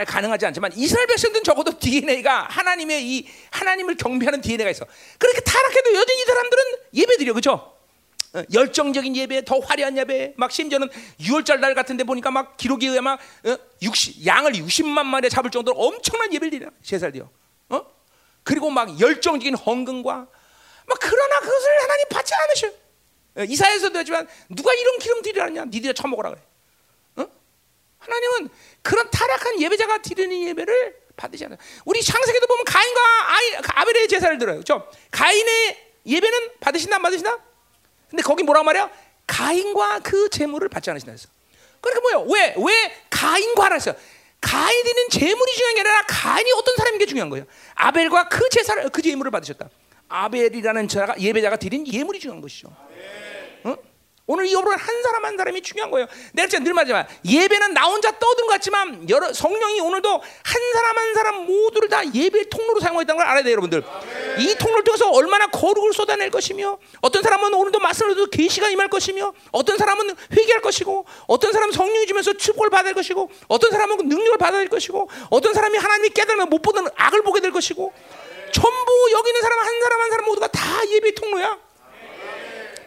가능하지 않지만, 이스라엘 백성들은 적어도 DNA가 하나님을 경배하는 DNA가 있어. 그렇게 타락해도 여전히 이 사람들은 예배드려, 그렇죠? 열정적인 예배, 더 화려한 예배, 막 심지어는 유월절 날 같은데 보니까 막 기록에 의해 막 60, 양을 60만 마리 잡을 정도로 엄청난 예배를 드려, 제사를요. 그리고 막 열정적인 헌금과 막, 그러나 그것을 하나님 받지 않으셔. 이사야에서도 하지만 누가 이런 기름 드리라느냐? 니들이 처먹으라 그래. 하나님은 그런 타락한 예배자가 드리는 예배를 받으지 않아요. 우리 창세기도 보면 가인과 아벨의 제사를 들어요, 그렇죠? 가인의 예배는 받으신다, 안 받으신다? 근데 거기 뭐라고 말해요? 가인과 그 제물을 받지 않으신다 했어. 그러니까 뭐예요? 왜 가인과 하라 했어요? 가인이 드리는 제물이 중요한 게 아니라 가인이 어떤 사람인 게 중요한 거예요. 아벨과 그 제물을 받으셨다. 아벨이라는 예배자가 드린 예물이 중요한 것이죠. 응? 오늘 이 여러분 한 사람이 중요한 거예요. 내가 진짜 늘 말하지만 예배는 나 혼자 떠드는 것 같지만 성령이 오늘도 한 사람 모두를 다 예배의 통로로 사용하고 있다는 걸 알아야 돼요, 여러분들. 아멘. 이 통로를 통해서 얼마나 거룩을 쏟아낼 것이며, 어떤 사람은 오늘도 말씀을 듣고 계시가 임할 것이며, 어떤 사람은 회개할 것이고, 어떤 사람은 성령이 주면서 축복을 받을 것이고, 어떤 사람은 능력을 받아야 될 것이고, 어떤 사람이 하나님이 깨달으면 못 보던 악을 보게 될 것이고. 아멘. 전부 여기 있는 사람 한 사람 모두가 다 예배의 통로야.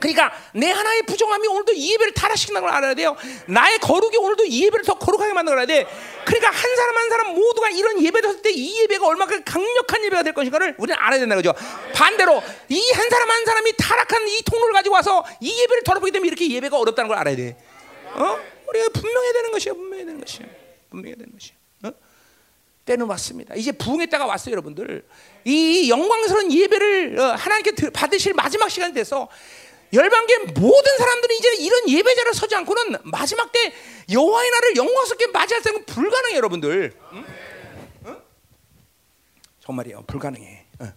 그러니까 내 하나의 부정함이 오늘도 이 예배를 타락시킨다는 걸 알아야 돼요. 나의 거룩이 오늘도 이 예배를 더 거룩하게 만드는 걸 알아야 돼. 그러니까 한 사람 모두가 이런 예배를 했을 때 이 예배가 얼마나 강력한 예배가 될 것인가를 우리는 알아야 된다는 거죠. 반대로 이 한 사람이 타락한 이 통로를 가지고 와서 이 예배를 더럽히게 되면 이렇게 예배가 어렵다는 걸 알아야 돼. 우리가 분명해야 되는 것이에요. 때는 왔습니다. 이제 부흥의 때가 왔어요, 여러분들. 이 영광스러운 예배를 하나님께 받으실 마지막 시간이 돼서 열방계 모든 사람들이 이제 이런 예배자를 서지 않고는 마지막 때 여호와의 날을 영광스럽게 맞이할 수 있는 건 불가능해, 여러분들. 응? 응? 정말이에요, 불가능해. 응.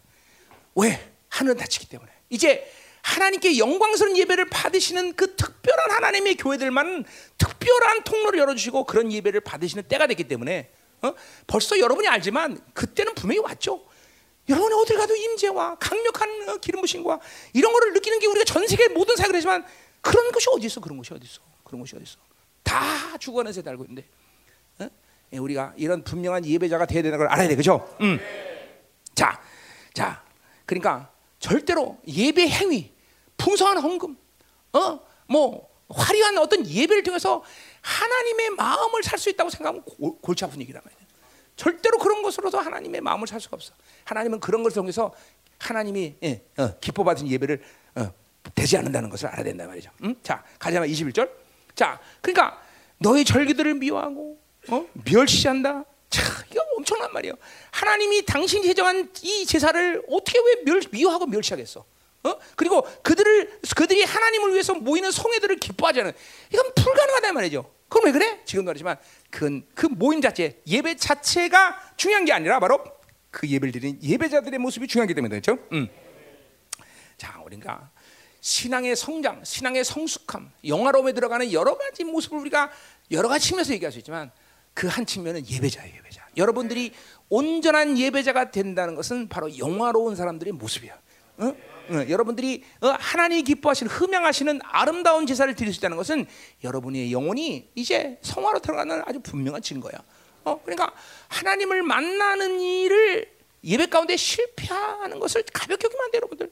왜? 하늘은 닫히기 때문에. 이제 하나님께 영광스러운 예배를 받으시는 그 특별한 하나님의 교회들만 특별한 통로를 열어주시고 그런 예배를 받으시는 때가 됐기 때문에, 벌써 여러분이 알지만 그때는 분명히 왔죠. 여러분이 어딜 가도 임재와 강력한 기름 부신과 이런 거를 느끼는 게 우리가 전 세계 모든 사역을 하지만 그런 것이 어디 있어? 그런 것이 어디 있어? 다 죽어가는 세대 알고 있는데, 우리가 이런 분명한 예배자가 돼야 되는 걸 알아야 돼, 그죠? 자, 그러니까 절대로 예배 행위, 풍성한 헌금, 화려한 어떤 예배를 통해서 하나님의 마음을 살 수 있다고 생각하면 골치 아픈 얘기란 말이야. 절대로 그런 것으로서 하나님의 마음을 살 수가 없어. 하나님은 그런 것을 통해서 하나님이 기뻐받은 예배를 되지 않는다는 것을 알아야 된다 말이죠. 자, 가자마 21절. 자, 그러니까 너희 절기들을 미워하고 멸시한다. 자, 이거 엄청난 말이에요. 하나님이 당신이 제정한 이 제사를 어떻게 왜 미워하고 멸시하겠어? 그리고 그들이 하나님을 위해서 모이는 성회들을 기뻐하지 않는, 이건 불가능하다 말이죠. 그럼 왜 그래? 지금도 그렇지만 그 모임 자체, 예배 자체가 중요한 게 아니라 바로 그 예배를 드리는 예배자들의 모습이 중요하기 때문에, 그렇죠? 자, 우리가 신앙의 성장, 신앙의 성숙함, 영화로움에 들어가는 여러 가지 모습을 우리가 여러 가지 측면에서 얘기할 수 있지만 그 한 측면은 예배자예요, 예배자. 여러분들이 온전한 예배자가 된다는 것은 바로 영화로운 사람들의 모습이야. 여러분들이 하나님이 기뻐하시는, 흠양하시는 아름다운 제사를 드릴 수 있다는 것은 여러분의 영혼이 이제 성화로 들어가는 아주 분명한 증거야. 그러니까 하나님을 만나는 일을 예배 가운데 실패하는 것을 가볍게 여기면 안 돼요, 여러분들.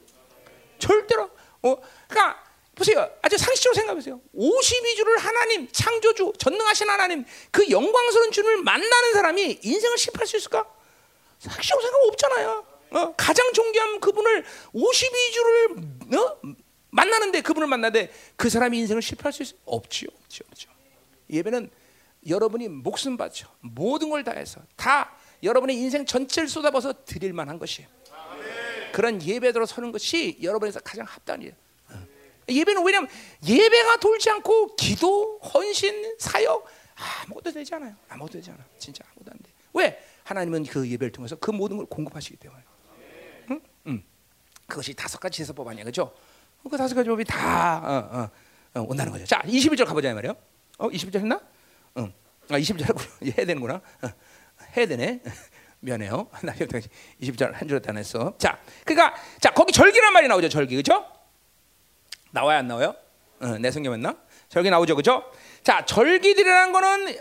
절대로. 그러니까 보세요, 아주 상식적으로 생각해보세요. 52주를 하나님, 창조주, 전능하신 하나님, 그 영광스러운 주님을 만나는 사람이 인생을 실패할 수 있을까? 상식적으로 생각하면 없잖아요. 가장 존귀한 그분을 52주를 만나는데, 그분을 만나는데 그 사람이 인생을 실패할 수 있어요? 없지요. 예배는 여러분이 목숨 바쳐 모든 걸 다해서 다 여러분의 인생 전체를 쏟아부어서 드릴 만한 것이에요. 그런 예배대로 서는 것이 여러분에서 가장 합당이에요. 예배는 왜냐면 예배가 돌지 않고 기도, 헌신, 사역 아무것도 되지 않아요. 아무것도 되지 않아. 진짜 아무것도 안 돼. 왜? 하나님은 그 예배를 통해서 그 모든 걸 공급하시기 때문에. 응? 응. 그것이 다섯 가지 제사법 아니야, 그렇죠? 그 다섯 가지 법이 다 온다는 거죠. 자, 21절 가보자 말이에요. 21절 했나? 응. 아, 20절하고 해야 되는구나. 해야 되네. 미안해요. 나 20절 한 줄도 안 했어. 자, 그러니까 자 거기 절기란 말이 나오죠. 절기, 그렇죠? 나와야 안 나와요? 내 성경 맞나? 절기 나오죠, 그렇죠? 자, 절기들이라는 거는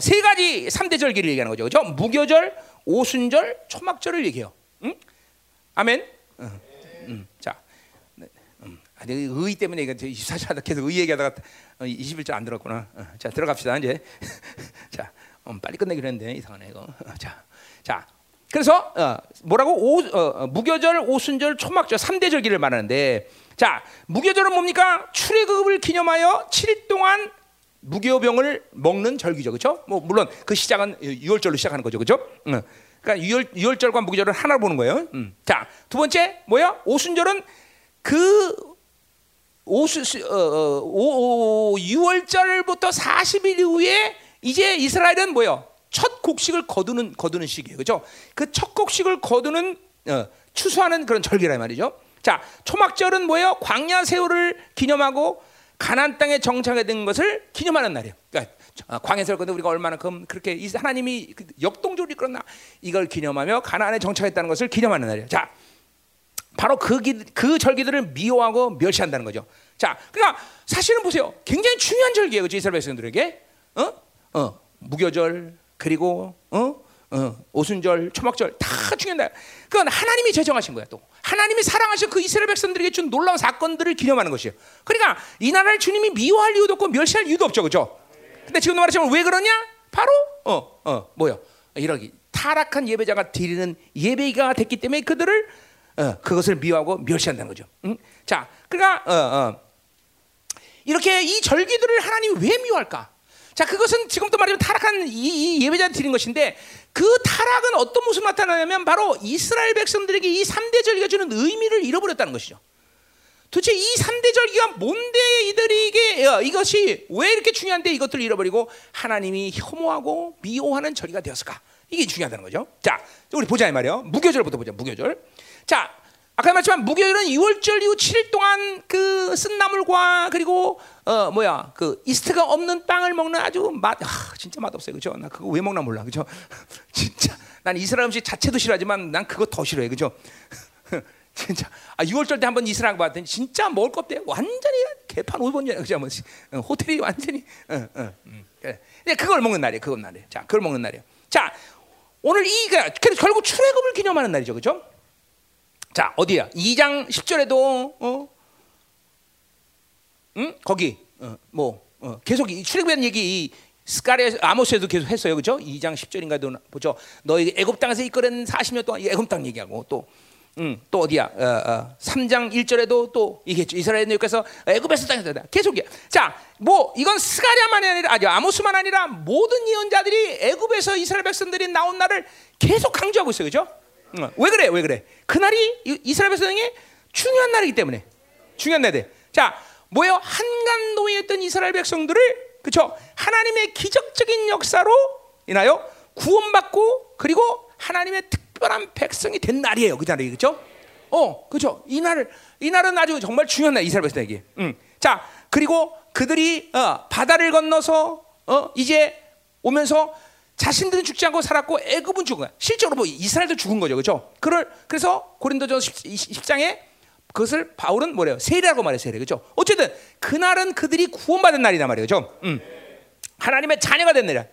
세 가지 3대 절기를 얘기하는 거죠, 그렇죠? 무교절, 오순절, 초막절을 얘기해요. 응? 아멘. 자, 아니 의 때문에 이거 24절 계속 의 얘기하다가 21절 안 들었구나. 자, 들어갑시다 이제. 자, 빨리 끝내기로 했는데 이상하네 이거. 자, 그래서 뭐라고 무교절, 오순절, 초막절 3대 절기를 말하는데, 자, 무교절은 뭡니까? 출애굽을 기념하여 7일 동안 무교병을 먹는 절기죠, 그렇죠? 뭐 물론 그 시작은 유월절로 시작하는 거죠, 그렇죠? 그러니까 유월절과 무교절은 하나 보는 거예요. 자, 두 번째 뭐야? 오순절은 그 유월절부터 40일 이후에 이제 이스라엘은 뭐예요? 첫 곡식을 거두는 시기예요, 그렇죠? 그 첫 곡식을 거두는 추수하는 그런 절기란 말이죠. 자, 초막절은 뭐예요? 광야 세월을 기념하고 가나안 땅에 정착이 된 것을 기념하는 날이에요. 그러니까 광야 세월 건데 우리가 얼마나큼 그렇게 하나님이 역동적으로 이끌었나 이걸 기념하며 가나안에 정착했다는 것을 기념하는 날이에요. 자, 바로 그 절기들을 미워하고 멸시한다는 거죠. 자, 그러니까 사실은 보세요, 굉장히 중요한 절기예요, 그렇죠? 이스라엘 백성들에게 무교절 그리고 오순절, 초막절 다 중요한데, 그건 하나님이 제정하신 거야. 또 하나님이 사랑하신 그 이스라엘 백성들에게 준 놀라운 사건들을 기념하는 것이에요. 그러니까 이 나라를 주님이 미워할 이유도 없고 멸시할 이유도 없죠, 그렇죠? 근데 지금 말하자면 왜 그러냐? 바로 뭐요? 이러기 타락한 예배자가 드리는 예배가 됐기 때문에 그들을 그것을 미워하고 멸시한다는 거죠. 응? 자, 그러니까 이렇게 이 절기들을 하나님이 왜 미워할까? 자, 그것은 지금도 말하자면 타락한 이 예배자를 드린 것인데, 그 타락은 어떤 모습 나타나냐면 바로 이스라엘 백성들에게 이 3대 절기가 주는 의미를 잃어버렸다는 것이죠. 도대체 이 3대 절기가 뭔데 이들에게 이것이 왜 이렇게 중요한데 이것들을 잃어버리고 하나님이 혐오하고 미워하는 절기가 되었을까? 이게 중요하다는 거죠. 자, 우리 보자 이 말이에요. 무교절부터 보자. 무교절. 자, 아까 말했지만 무교절은 유월절 이후 7일 동안 그 쓴나물과 그리고 그 이스트가 없는 빵을 먹는 아주 진짜 맛없어요, 그죠? 나 그거 왜 먹나 몰라, 그죠? 진짜 난 이스라엘 음식 자체도 싫어하지만 난 그거 더 싫어해, 그죠? 진짜 유월절 때 한번 이스라엘 봤더니 진짜 먹을 거 없대요. 완전히 개판 오번이야, 그죠? 뭐 호텔이 완전히 그래. 근데 그걸 먹는 날이에요, 그건 날이에요. 자, 그걸 먹는 날이에요. 자, 오늘 결국 출애굽을 기념하는 날이죠, 그죠? 자, 어디야? 2장 10절에도 거기 계속 출애굽한 얘기 스가랴 아모스에도 계속 했어요, 그렇죠? 2장 10절인가도 보죠. 너희 애굽 땅에서 이끌은 40년 동안 애굽 땅 얘기하고 또 어디야? 3장 1절에도 또 얘기했죠. 이스라엘 여기서 애굽에서 땅에서다. 계속이야. 자, 뭐 이건 스가랴만이 아니라 아모스만 아니라 모든 예언자들이 애굽에서 이스라엘 백성들이 나온 날을 계속 강조하고 있어요, 그렇죠? 왜 그래? 왜 그래? 그날이 이스라엘 백성의 중요한 날이기 때문에. 중요한 날이 돼. 자, 뭐예요? 한간노예였던 이스라엘 백성들을, 그렇죠? 하나님의 기적적인 역사로 인하여 구원받고 그리고 하나님의 특별한 백성이 된 날이에요. 그 날이, 그렇죠? 그렇죠. 이 날은 아주 정말 중요한 날, 이스라엘 백성에게. 자, 그리고 그들이 바다를 건너서 이제 오면서 자신들은 죽지 않고 살았고 애굽은 죽은 거야. 실제로 뭐 이스라엘도 죽은 거죠, 그렇죠? 그래서 고린도전서 10장에 그것을 바울은 뭐래요? 세례라고 말해요, 세례, 그렇죠? 어쨌든 그날은 그들이 구원받은 날이다 말이에요, 그렇죠? 하나님의 자녀가 된 날이야.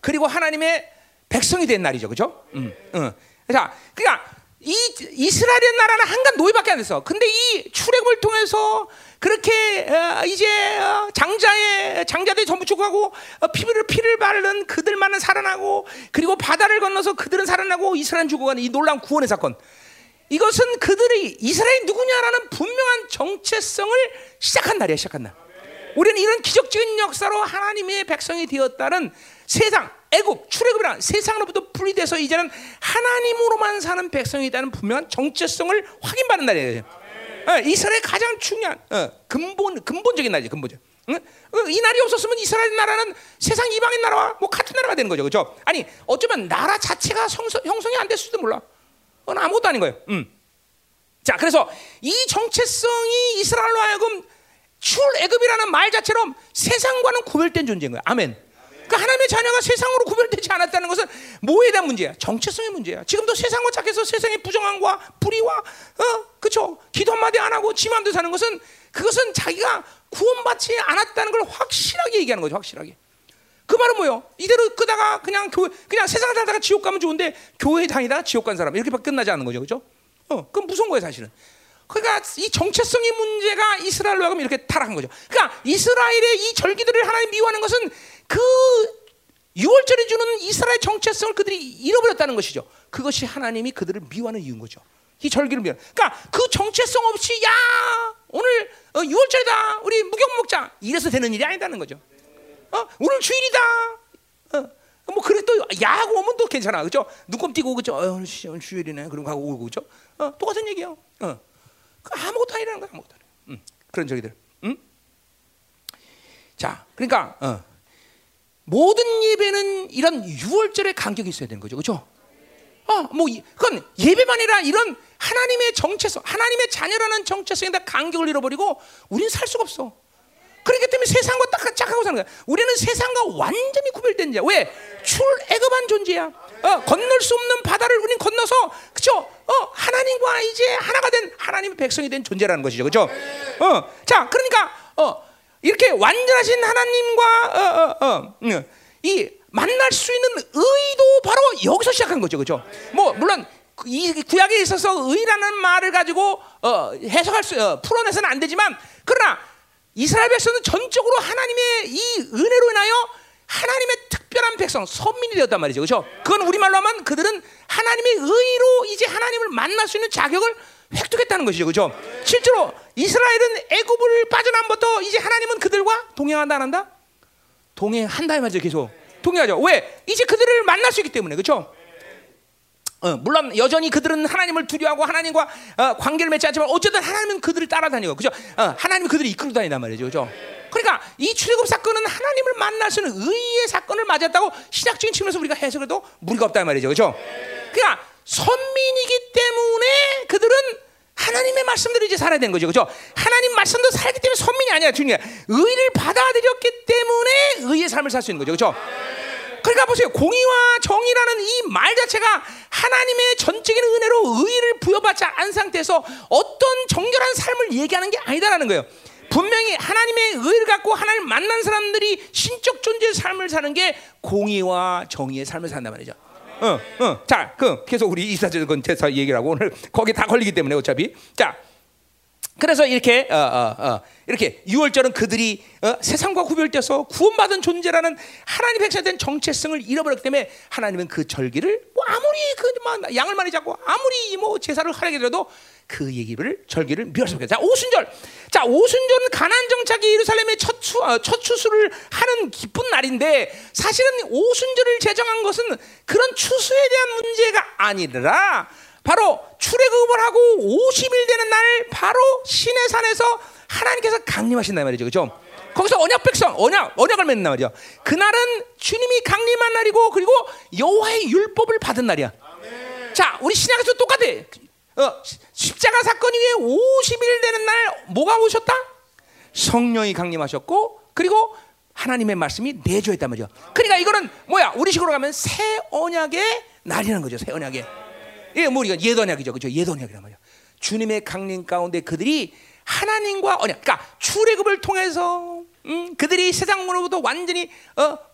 그리고 하나님의 백성이 된 날이죠, 그렇죠? 자, 그러니까 이스라엘의 나라는 한간 노예밖에 안 됐어. 근데 이 출애굽을 통해서 그렇게 이제 장자들이 전부 죽어가고 피를 바르는 그들만은 살아나고 그리고 바다를 건너서 그들은 살아나고 이스라엘 죽어가는 이 놀라운 구원의 사건, 이것은 그들이 이스라엘이 누구냐라는 분명한 정체성을 시작한 날이야, 시작한 날. 우리는 이런 기적적인 역사로 하나님의 백성이 되었다는 세상 애굽, 출애굽이란 세상으로부터 분리돼서 이제는 하나님으로만 사는 백성이다는 분명한 정체성을 확인받는 날이에요. 이스라엘 가장 중요한 근본적인 날이죠. 근본적. 응? 이 날이 없었으면 이스라엘 나라는 세상 이방인 나라와 뭐 같은 나라가 되는 거죠, 그렇죠? 아니 어쩌면 나라 자체가 형성이 안 됐을지도 몰라. 그건 아무것도 아닌 거예요. 자, 그래서 이 정체성이 이스라엘로 하여금 출애굽이라는 말 자체로 세상과는 구별된 존재인 거야. 아멘. 그러니까 하나님의 자녀가 세상으로 구별되지 않았다는 것은 뭐에 대한 문제야? 정체성의 문제야. 지금도 세상과 착해서 세상의 부정함과 불의와 그렇죠? 기도 한마디 안 하고 지 마음대로 사는 것은 그것은 자기가 구원받지 않았다는 걸 확실하게 얘기하는 거죠. 확실하게. 그 말은 뭐예요? 이대로 끄다가 그냥 세상 살다가 지옥 가면 좋은데 교회 다니다가 지옥 간 사람 이렇게 끝나지 않는 거죠, 그렇죠? 그건 무서운 거예요, 사실은. 그러니까 이 정체성의 문제가 이스라엘로 하여금 이렇게 타락한 거죠. 그러니까 이스라엘의 이 절기들을 하나님 미워하는 것은 그 유월절이 주는 이스라엘 정체성을 그들이 잃어버렸다는 것이죠. 그것이 하나님이 그들을 미워하는 이유인 거죠. 이 절기를 미워. 그러니까 그 정체성 없이 야 오늘 유월절이다 우리 무경 먹자 이래서 되는 일이 아니다는 거죠. 오늘 주일이다. 뭐 그래 또 야하고 오면 또 괜찮아, 그렇죠? 눈금 띄고 그렇죠? 오늘 주일이네. 그럼 가고 오고 그렇죠? 똑같은 얘기예요. 아무것도 아니라는 거야, 아무것도. 그런 저기들. 자, 그러니까 모든 예배는 이런 유월절의 간격이 있어야 되는 거죠, 그렇죠? 뭐 그건 예배만 아니라 이런 하나님의 정체성, 하나님의 자녀라는 정체성에다 간격을 잃어버리고 우리는 살 수가 없어. 그렇기 때문에 세상과 딱 착하고 사는 거야. 우리는 세상과 완전히 구별된 자야. 왜? 출애굽한 존재야. 건널 수 없는 바다를 우린 건너서, 그죠? 하나님과 이제 하나가 된 하나님의 백성이 된 존재라는 것이죠, 그죠? 자, 그러니까 이렇게 완전하신 하나님과 이 만날 수 있는 의도 바로 여기서 시작한 거죠, 그죠? 뭐 물론. 이 구약에 있어서 의라는 말을 가지고 해석할 수 풀어내서는 안 되지만 그러나 이스라엘 백성은 전적으로 하나님의 이 은혜로 인하여 하나님의 특별한 백성 선민이 되었단 말이죠, 그렇죠? 그건 우리말로 하면 그들은 하나님의 의로 이제 하나님을 만날 수 있는 자격을 획득했다는 것이죠, 그렇죠? 실제로 이스라엘은 애굽을 빠져남부터 이제 하나님은 그들과 동행한다 안 한다? 동행한다 이 말이죠, 계속 동행하죠. 왜? 이제 그들을 만날 수 있기 때문에, 그렇죠? 물론 여전히 그들은 하나님을 두려워하고 하나님과 관계를 맺지 않지만 어쨌든 하나님은 그들을 따라다니고, 그죠? 하나님은 그들을 이끌고 다닌단 말이죠, 그죠? 그러니까 이 출애굽 사건은 하나님을 만날 수 있는 의의 사건을 맞았다고 신학적인 측면에서 우리가 해석해도 무리가 없단 말이죠, 그죠? 그러니까 선민이기 때문에 그들은 하나님의 말씀대로 이제 살아야 되는 거죠, 그죠? 하나님 말씀도 살기 때문에 선민이 아니야, 주님이야. 의를 받아들였기 때문에 의의 삶을 살 수 있는 거죠, 그죠? 그러니까 보세요. 공의와 정의라는 이 말 자체가 하나님의 전적인 은혜로 의의를 부여받지 않은 상태에서 어떤 정결한 삶을 얘기하는 게 아니다라는 거예요. 분명히 하나님의 의의를 갖고 하나님을 만난 사람들이 신적 존재의 삶을 사는 게 공의와 정의의 삶을 산단 말이죠. 자, 그럼 계속 우리 이사절 건태사 얘기를 하고 오늘 거기 다 걸리기 때문에 어차피. 자, 그래서 이렇게 이렇게 유월절은 그들이 세상과 구별돼서 구원받은 존재라는 하나님 백성에 대한 정체성을 잃어버렸기 때문에 하나님은 그 절기를 뭐 아무리 그 양을 많이 잡고 아무리 뭐 제사를 하게 되어도 그 얘기를 절기를 미워할 수 없게. 자, 오순절. 자, 오순절은 가나안 정착이 예루살렘의 첫 추수를 하는 기쁜 날인데 사실은 오순절을 제정한 것은 그런 추수에 대한 문제가 아니라 바로 출애굽을 하고 50일 되는 날 바로 시내산에서 하나님께서 강림하신단 말이죠, 그렇죠? 거기서 언약 백성, 언약을 맺는단 말이죠. 그날은 주님이 강림한 날이고 그리고 여호와의 율법을 받은 날이야. 아멘. 자, 우리 신약에서 똑같아. 십자가 사건 이후에 50일 되는 날 뭐가 오셨다? 성령이 강림하셨고 그리고 하나님의 말씀이 내주했단 말이죠. 그러니까 이거는 뭐야? 우리식으로 가면 새 언약의 날이라는 거죠, 새 언약의. 예, 뭐 이건 옛 언약이죠, 그렇죠? 옛 언약이란 말이야. 주님의 강림 가운데 그들이 하나님과 언약, 그러니까 출애굽을 통해서 그들이 세상으로부터 완전히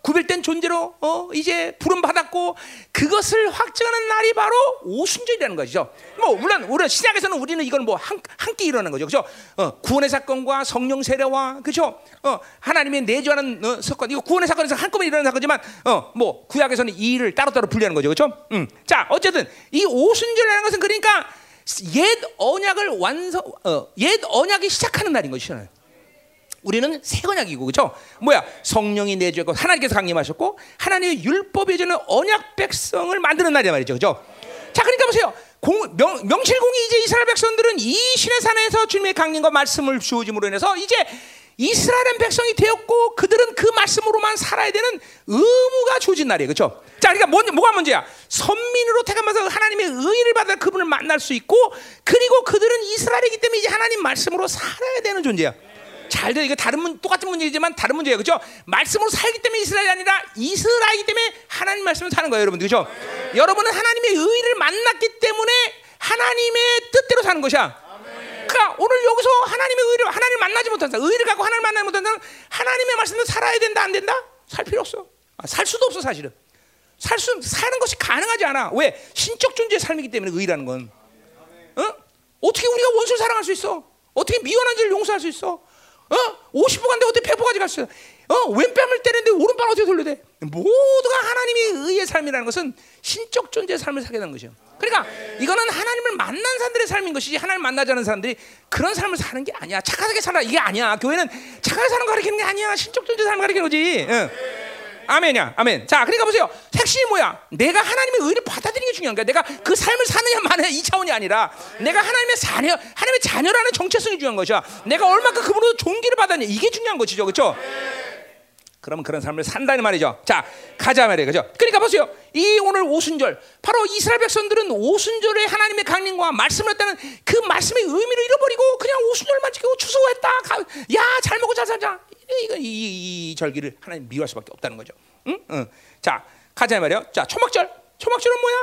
구별된 존재로 이제 부름 받았고 그것을 확증하는 날이 바로 오순절이라는 것이죠. 뭐 물론 우리 신약에서는 우리는 이건 뭐 함께 일어나는 거죠, 그렇죠? 구원의 사건과 성령 세례와 그렇죠? 하나님의 내주하는 사건, 이거 구원의 사건에서 한꺼번에 일어나는 사건이지만 뭐 구약에서는 이 일을 따로따로 분리하는 거죠, 그렇죠? 자, 어쨌든 이 오순절이라는 것은 그러니까 옛 언약을 옛 언약이 시작하는 날인 것이잖아요. 우리는 새 언약이고, 그렇죠? 뭐야? 성령이 내주했고 하나님께서 강림하셨고 하나님의 율법에 주는 언약 백성을 만드는 날이란 말이죠, 그렇죠? 자, 그러니까 보세요. 명실공히 이제 이스라엘 백성들은 이 신의 산에서 주님의 강림과 말씀을 주어짐으로 인해서 이제 이스라엘 백성이 되었고 그들은 그 말씀으로만 살아야 되는 의무가 주어진 날이에요. 그렇죠? 자, 그러니까 뭐가 문제야? 선민으로 택하면서 하나님의 의의를 받아 그분을 만날 수 있고, 그리고 그들은 이스라엘이기 때문에 이제 하나님 말씀으로 살아야 되는 존재야. 잘들 이거 똑같은 문제이지만 다른 문제예요. 그렇죠? 말씀으로 살기 때문에 이스라엘이 아니라 이스라엘이기 때문에 하나님 말씀을 사는 거예요, 여러분들. 그렇죠? 네. 여러분은 하나님의 의의를 만났기 때문에 하나님의 뜻대로 사는 것이야. 네. 그러니까 오늘 여기서 하나님의 의의를, 하나님을 만나지 못한 사람, 의의를 갖고 하나님을 만나지 못한 사람, 하나님의 말씀대로 살아야 된다, 안 된다? 살 필요 없어. 살 수도 없어, 사실은. 사는 것이 가능하지 않아. 왜? 신적 존재의 삶이기 때문에 의의라는 건. 어? 어떻게 우리가 원수를 사랑할 수 있어? 어떻게 미워하는 죄를 용서할 수 있어? 50% 간데 어떻게 100%까지 갈 수 있어? 왼뺨을 때리는데 오른뺨 어떻게 돌려대? 모두가 하나님의 의의 삶이라는 것은 신적 존재의 삶을 살게 된 것이에요. 그러니까 이거는 하나님을 만난 사람들의 삶인 것이지, 하나님을 만나지 않은 사람들이 그런 삶을 사는 게 아니야. 착하게 살아, 이게 아니야. 교회는 착하게 사는 거 가르치는 게 아니야. 신적 존재의 삶을 가르치는 거지. 아멘이야. 아멘. 자, 그러니까 보세요. 핵심이 뭐야? 내가 하나님의 의를 받아들이는 게 중요한 거야. 내가 그 삶을 사느냐 마느냐 이 차원이 아니라, 내가 하나님의 자녀라는 정체성이 중요한 것이야. 내가 얼마큼 그분으로 존귀를 받았냐, 이게 중요한 것이죠. 그렇죠? 그러면 그런 삶을 산다는 말이죠. 자, 가자 말이에요. 그죠? 그러니까 보세요. 이 오늘 오순절, 바로 이스라엘 백성들은 오순절에 하나님의 강림과 말씀을 했다는 그 말씀의 의미를 잃어버리고 그냥 오순절만 지키고 추수했다. 야, 잘 먹고 잘 살자. 이 절기를 하나님 미워할 수밖에 없다는 거죠. 응? 응. 자, 가자 말이에요. 자, 초막절. 초막절은 뭐야?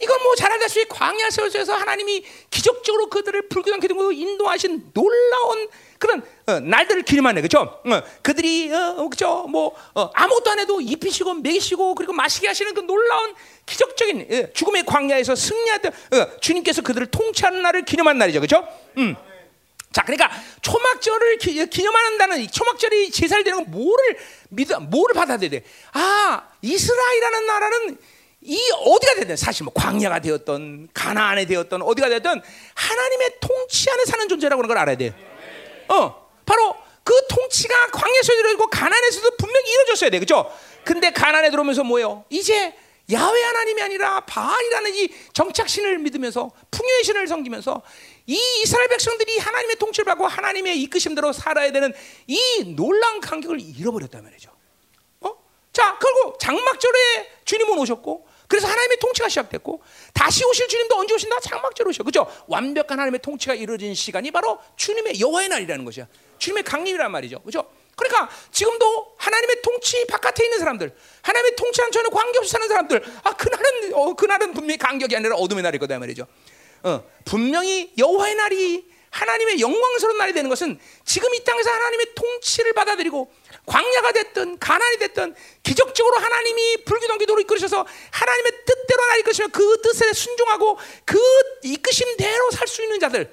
이건 뭐 잘 알다시피 광야 세월에서 하나님이 기적적으로 그들을 불교한 기둥으로 인도하신 놀라운 그런 날들을 기념하네. 그렇죠? 그들이 그렇죠? 뭐 아무것도 안 해도 입히시고 먹이시고 그리고 마시게 하시는 그 놀라운 기적적인 죽음의 광야에서 승리하던 주님께서 그들을 통치하는 날을 기념한 날이죠. 그렇죠? 자, 그러니까 초막절을 기념한다는, 초막절이 제사를 드리는 건 뭐를 받아들여야 돼? 아, 이스라엘이라는 나라는 이 어디가 되든, 사실 뭐 광야가 되었던 가나안에 되었던 어디가 되었던 하나님의 통치 안에 사는 존재라고 하는 걸 알아야 돼. 바로 그 통치가 광야에서 이루어지고 가나안에서도 분명히 이루어졌어야 돼. 그렇죠? 근데 가나안에 들어오면서 뭐예요? 이제 야훼 하나님이 아니라 바알이라는 이 정착신을 믿으면서 풍요의 신을 섬기면서 이 이스라엘 백성들이 하나님의 통치를 받고 하나님의 이끄심대로 살아야 되는 이 놀라운 간격을 잃어버렸단 말이죠. 자, 그리고 장막절에 주님은 오셨고, 그래서 하나님의 통치가 시작됐고, 다시 오실 주님도 언제 오신다? 장막절 오셔. 그죠? 완벽한 하나님의 통치가 이루어진 시간이 바로 주님의 여호와의 날이라는 것이야. 주님의 강림이란 말이죠. 그죠? 그러니까 지금도 하나님의 통치 바깥에 있는 사람들, 하나님의 통치한 전혀 관계없이 사는 사람들, 아, 그날은 분명히 간격이 아니라 어둠의 날일 거다 말이죠. 분명히 여호와의 날이 하나님의 영광스러운 날이 되는 것은 지금 이 땅에서 하나님의 통치를 받아들이고 광야가 됐든 가난이 됐든 기적적으로 하나님이 불기둥 기도로 이끌으셔서 하나님의 뜻대로 나를 이끄시면 그 뜻에 순종하고 그 이끄심대로 살 수 있는 자들.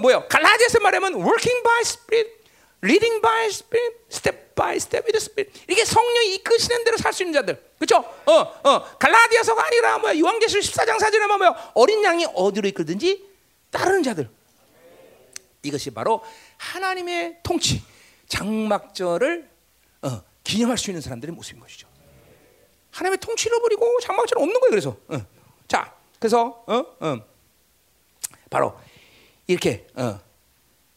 뭐요? 갈라디아서 말하면 working by spirit, leading by spirit, step by step with the spirit. 이게 성령이 이끄시는 대로 살 수 있는 자들. 그렇죠? 갈라디아서가 아니라 뭐야? 요한계시록 14장 4절에 보면 뭐야? 어린 양이 어디로 이끌든지 따르는 자들. 이것이 바로 하나님의 통치, 장막절을 기념할 수 있는 사람들의 모습인 것이죠. 하나님의 통치를 버리고 장막절은 없는 거예요. 그래서 자, 그래서 바로 이렇게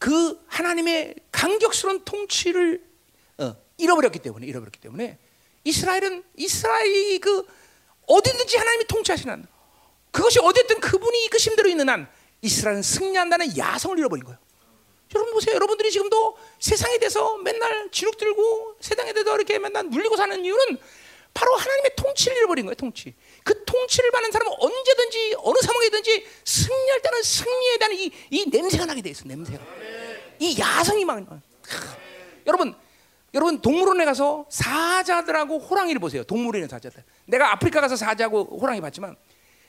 그 하나님의 강격스러운 통치를 잃어버렸기 때문에 이스라엘은, 이스라엘이 그 어디든지 하나님이 통치하시는 한, 그것이 어디든 그분이 이끄심대로 있는 한, 이스라엘은 승리한다는 야성을 잃어버린 거예요. 여러분 보세요. 여러분들이 지금도 세상에 대해서 맨날 진흙 들고 세상에 대해서 이렇게 맨날 눌리고 사는 이유는 바로 하나님의 통치를 잃어버린 거예요. 통치. 그 통치를 받는 사람은 언제든지 어느 상황이든지 승리할 때는 승리에 대한 이 냄새가 나게 돼 있어. 냄새가. 이 야성이 막. 여러분 동물원에 가서 사자들하고 호랑이를 보세요. 동물원에 있는 사자들. 내가 아프리카 가서 사자하고 호랑이 봤지만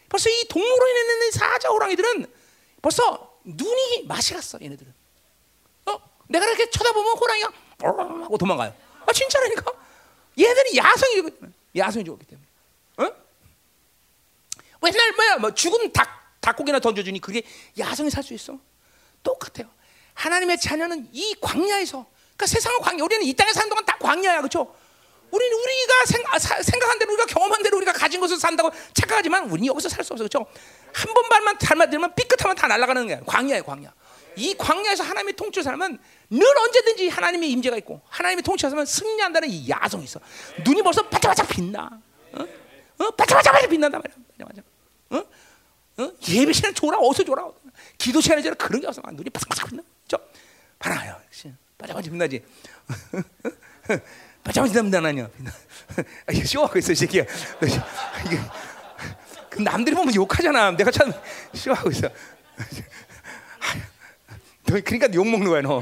벌써 이 동물원에 있는 사자 호랑이들은 벌써 눈이 맛이 갔어. 얘네들은. 내가 이렇게 쳐다보면 호랑이가 하고 도망가요. 아, 진짜라니까. 얘들이 야성이 좋았기 때문에. 맨날 뭐야, 뭐 죽은 닭고기나 던져주니 그게 야성이 살 수 있어? 똑같아요. 하나님의 자녀는 이 광야에서, 그러니까 세상은 광야. 우리는 이 땅에 사는 동안 다 광야야, 그렇죠? 우리가 생각한 대로, 우리가 경험한 대로, 우리가 가진 것을 산다고 착각하지만 우리는 여기서 살 수 없어, 그렇죠? 한 번 발만 잘못들면 삐끗하면 다 날아가는 거야. 광야예요, 광야. 이 광야에서 하나님이 통치를 살면 늘 언제든지 하나님의 임재가 있고 하나님의 통치를 살면 승리한다는 이 야성이 있어. 눈이 벌써 바짝바짝 빛나. 바짝바짝 빛난단 말이야. 예배 시간 줘라, 어서 줘라. 기도 시간에 줘라. 그런 게 없어. 눈이 바짝바짝 빛나. 저 봐라, 역시 바짝바짝 빛나지. 바짝바짝 빛나냐? 이거 쇼하고 있어, 이 새끼야. 이게 남들이 보면 욕하잖아. 내가 참 쇼하고 있어. 그러니까 욕 먹는 거야 너.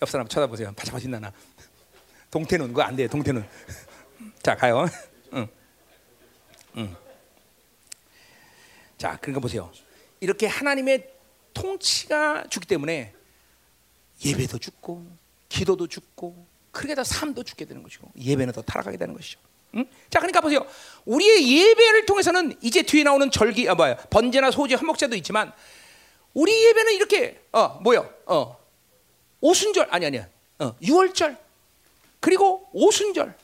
옆 사람 쳐다보세요. 바짝바짝 나나. 동태는 그거 안 돼. 동태는. 자 가요. 자 그러니까 보세요. 이렇게 하나님의 통치가 죽기 때문에 예배도 죽고 기도도 죽고 그렇게 다 삶도 죽게 되는 것이고 예배는 더 타락하게 되는 것이죠. 응? 자, 그러니까 보세요. 우리의 예배를 통해서는 이제 뒤에 나오는 절기, 번제나 소제, 화목제도 있지만 우리 예배는 이렇게 오순절 유월절 그리고 오순절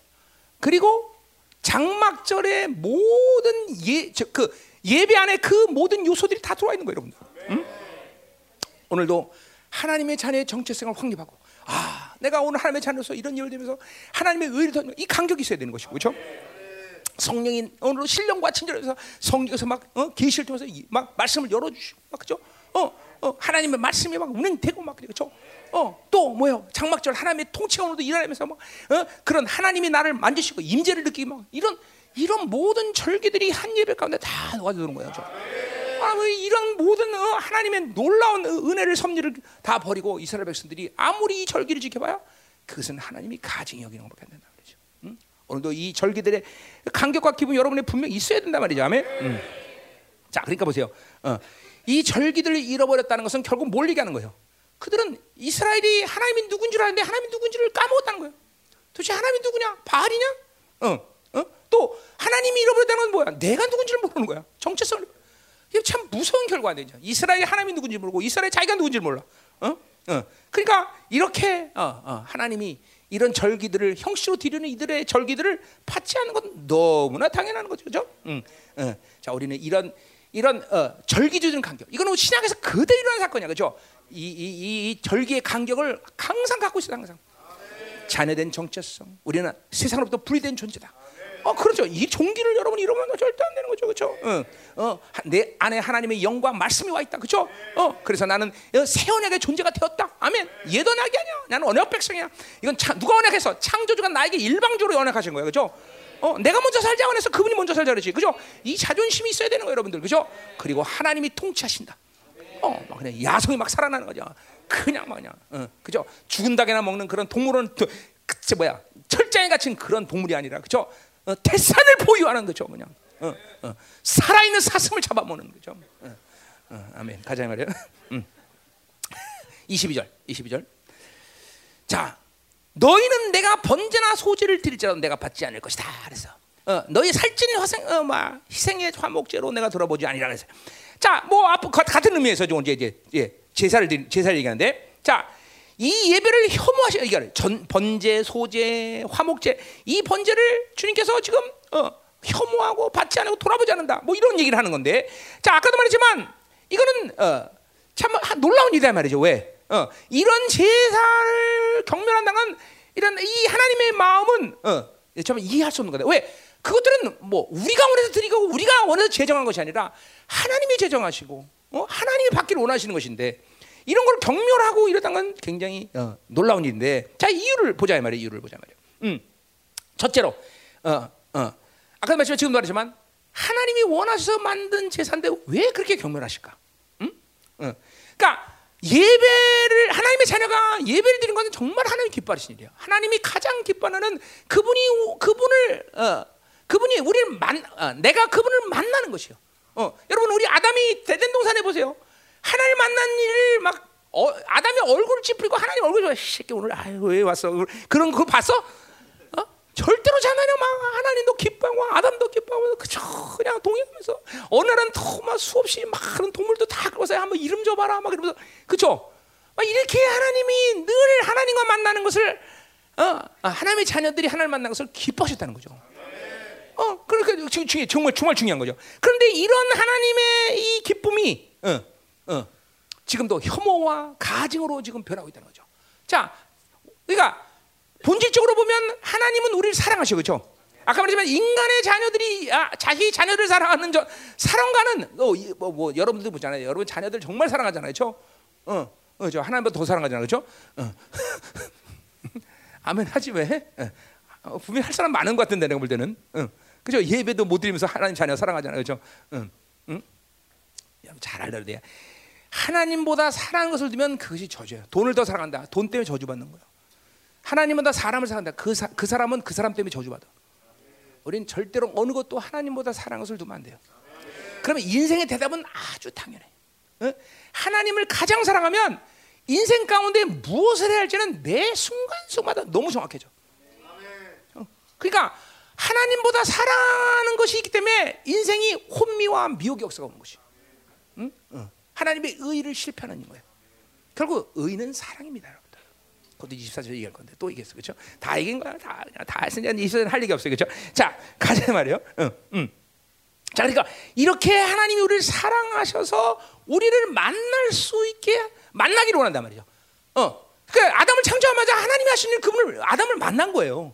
그리고 장막절의 모든 예배 안에 그 모든 요소들이 다 들어와 있는 거예요, 여러분들. 응? 오늘도 하나님의 자녀의 정체성을 확립하고. 내가 오늘 하나님의 자녀로서 이런 일을 되면서 하나님의 의를 더 이 간격이 있어야 되는 것이고, 그렇죠? 성령인 오늘 신령과 친절해서 성령에서 막 계시를 통해서 막 말씀을 열어주시고, 막 그렇죠? 하나님의 말씀이 막 운행되고 막 그렇죠? 또 뭐요? 장막절 하나님의 통치가 오늘도 일어나면서 막 그런 하나님이 나를 만지시고 임재를 느끼고 막 이런 모든 절기들이 한 예배 가운데 다 녹아드는 거예요, 그렇죠? 이런 모든 하나님의 놀라운 은혜를 섭리를 다 버리고 이스라엘 백성들이 아무리 이 절기를 지켜봐야 그것은 하나님이 가증히 여기는 것밖에 안 된다 그러죠. 응? 오늘도 이 절기들의 간격과 기분 여러분의 분명히 있어야 된다 말이죠. 아멘. 자, 그러니까 보세요. 이 절기들을 잃어버렸다는 것은 결국 뭘 얘기하는 거예요? 그들은 이스라엘이 하나님이 누군 줄 아는데 하나님이 누군지를 까먹었다는 거예요. 도대체 하나님이 누구냐? 바알이냐? 또 하나님이 잃어버렸다는 건 뭐야? 내가 누군지를 모르는 거야. 정체성을. 이게 참 무서운 결과가 되죠. 이스라엘 하나님이 누군지 모르고 이스라엘 자기가 누군지 몰라. 그러니까 이렇게 하나님이 이런 절기들을 형식으로 드리는 이들의 절기들을 받지 않는 건 너무나 당연한 거죠, 그렇죠? 자, 우리는 이런 절기적인 간격. 이거는 신약에서 그대로 일어난 사건이야, 그렇죠? 이 절기의 간격을 항상 갖고 있어, 항상. 자녀된 정체성. 우리는 세상으로부터 분리된 존재다. 그렇죠. 이 종기를 여러분이 이러면 절대 안 되는 거죠, 그렇죠? 내 안에 하나님의 영과 말씀이 와 있다, 그렇죠? 그래서 나는 새 언약의 존재가 되었다. 아멘. 예언약이 아니야. 나는 언약 백성이야. 이건 누가 언약해서 창조주가 나에게 일방적으로 언약하신 거예요, 그렇죠? 내가 먼저 살자 그래서 그분이 먼저 살자 그러지, 그렇죠? 이 자존심이 있어야 되는 거예요, 여러분들, 그렇죠? 그리고 하나님이 통치하신다. 막 그냥 야성이 막 살아나는 거죠. 그죠? 죽은 닭이나 먹는 그런 동물은 철장에 갇힌 그런 동물이 아니라, 그렇죠? 태산을 보유하는 거죠, 그냥. 살아있는 사슴을 잡아먹는 거죠. 아멘. 가자 말이야. 22절. 자, 너희는 내가 번제나 소제를 드릴지라도 내가 받지 않을 것이다. 그래서 너희 살찐 희생의 화목제로 내가 돌아보지 아니라 그래서. 자, 같은 의미에서 이제 제사를 얘기하는데, 자. 이 예배를 혐오하셔. 이거를 번제, 소제, 화목제 이 번제를 주님께서 지금 혐오하고 받지 않고 돌아보지 않는다. 뭐 이런 얘기를 하는 건데, 자 아까도 말했지만 이거는 참 놀라운 일이다 말이죠. 왜? 이런 제사를 경멸한다는 이런 이 하나님의 마음은 참 이해할 수 없는 거다. 왜? 그것들은 뭐 우리가 원해서 드리고 우리가 원해서 제정한 것이 아니라 하나님이 제정하시고 하나님이 받기를 원하시는 것인데. 이런 걸 경멸하고 이러던 건 굉장히 놀라운 일인데, 자 이유를 보자 말이에요. 첫째로, 아까도 말했지만 지금도 말했지만 하나님이 원하셔서 만든 제사인데 왜 그렇게 경멸하실까? 그러니까 예배를 하나님의 자녀가 예배를 드린 것은 정말 하나님 기뻐하시는 일이야. 하나님이 가장 기뻐하는 그분이 우리를 내가 그분을 만나는 것이요. 여러분 우리 아담이 에덴 동산에 보세요. 하나님 만난 일 막 아담이 얼굴을 찌푸리고 하나님 얼굴을 새끼 오늘 왜 왔어 그런 거 봤어? 절대로 자나냐 막 하나님도 기뻐하고 아담도 기뻐하고 그냥 동행하면서 어느 날은 막 수없이 많은 동물도 다 그러면서 한번 이름 줘봐라 막 이러면서 그쵸? 막 이렇게 하나님이 늘 하나님과 만나는 것을 하나님의 자녀들이 하나님을 만난 것을 기뻐하셨다는 거죠. 그러니까 정말 중요한 거죠. 그런데 이런 하나님의 이 기쁨이 지금도 혐오와 가증으로 지금 변하고 있다는 거죠. 자, 그러니까 본질적으로 보면 하나님은 우리를 사랑하시고, 그렇죠? 아까 말했지만 인간의 자녀들이 자기 자녀를 사랑하는 사랑과는 여러분들 보잖아요. 여러분 자녀들 정말 사랑하잖아요, 그렇죠? 그렇죠. 하나님보다 더 사랑하잖아요, 그렇죠? 아멘 하지 왜? 분명히 할 사람 많은 것 같은데 내가 볼 때는, 그렇죠? 예배도 못 드리면서 하나님 자녀 사랑하잖아요, 그렇죠? 여러분 잘 알아야 돼요. 하나님보다 사랑하는 것을 두면 그것이 저주예요. 돈을 더 사랑한다. 돈 때문에 저주받는 거예요. 하나님보다 사람을 사랑한다. 그 사람은 그 사람 때문에 저주받아. 우린 절대로 어느 것도 하나님보다 사랑하는 것을 두면 안 돼요. 그러면 인생의 대답은 아주 당연해. 하나님을 가장 사랑하면 인생 가운데 무엇을 해야 할지는 내 순간순간마다 너무 정확해져. 그러니까 하나님보다 사랑하는 것이 있기 때문에 인생이 혼미와 미혹의 역사가 오는 것이, 하나님의 의의를 실패하는 거예요. 결국 의의는 사랑입니다, 여러분. 그것도 24절 얘기할 건데 또 얘기했어, 그렇죠? 다 얘기한 거야, 다 했으니까 24절 할 얘기 없어요, 그렇죠? 자, 가자 말이에요. 자, 그러니까 이렇게 하나님이 우리를 사랑하셔서 우리를 만날 수 있게 만나기를 원한단 말이죠. 그러니까 아담을 창조하자마자 하나님이 하신 일, 그분을 아담을 만난 거예요.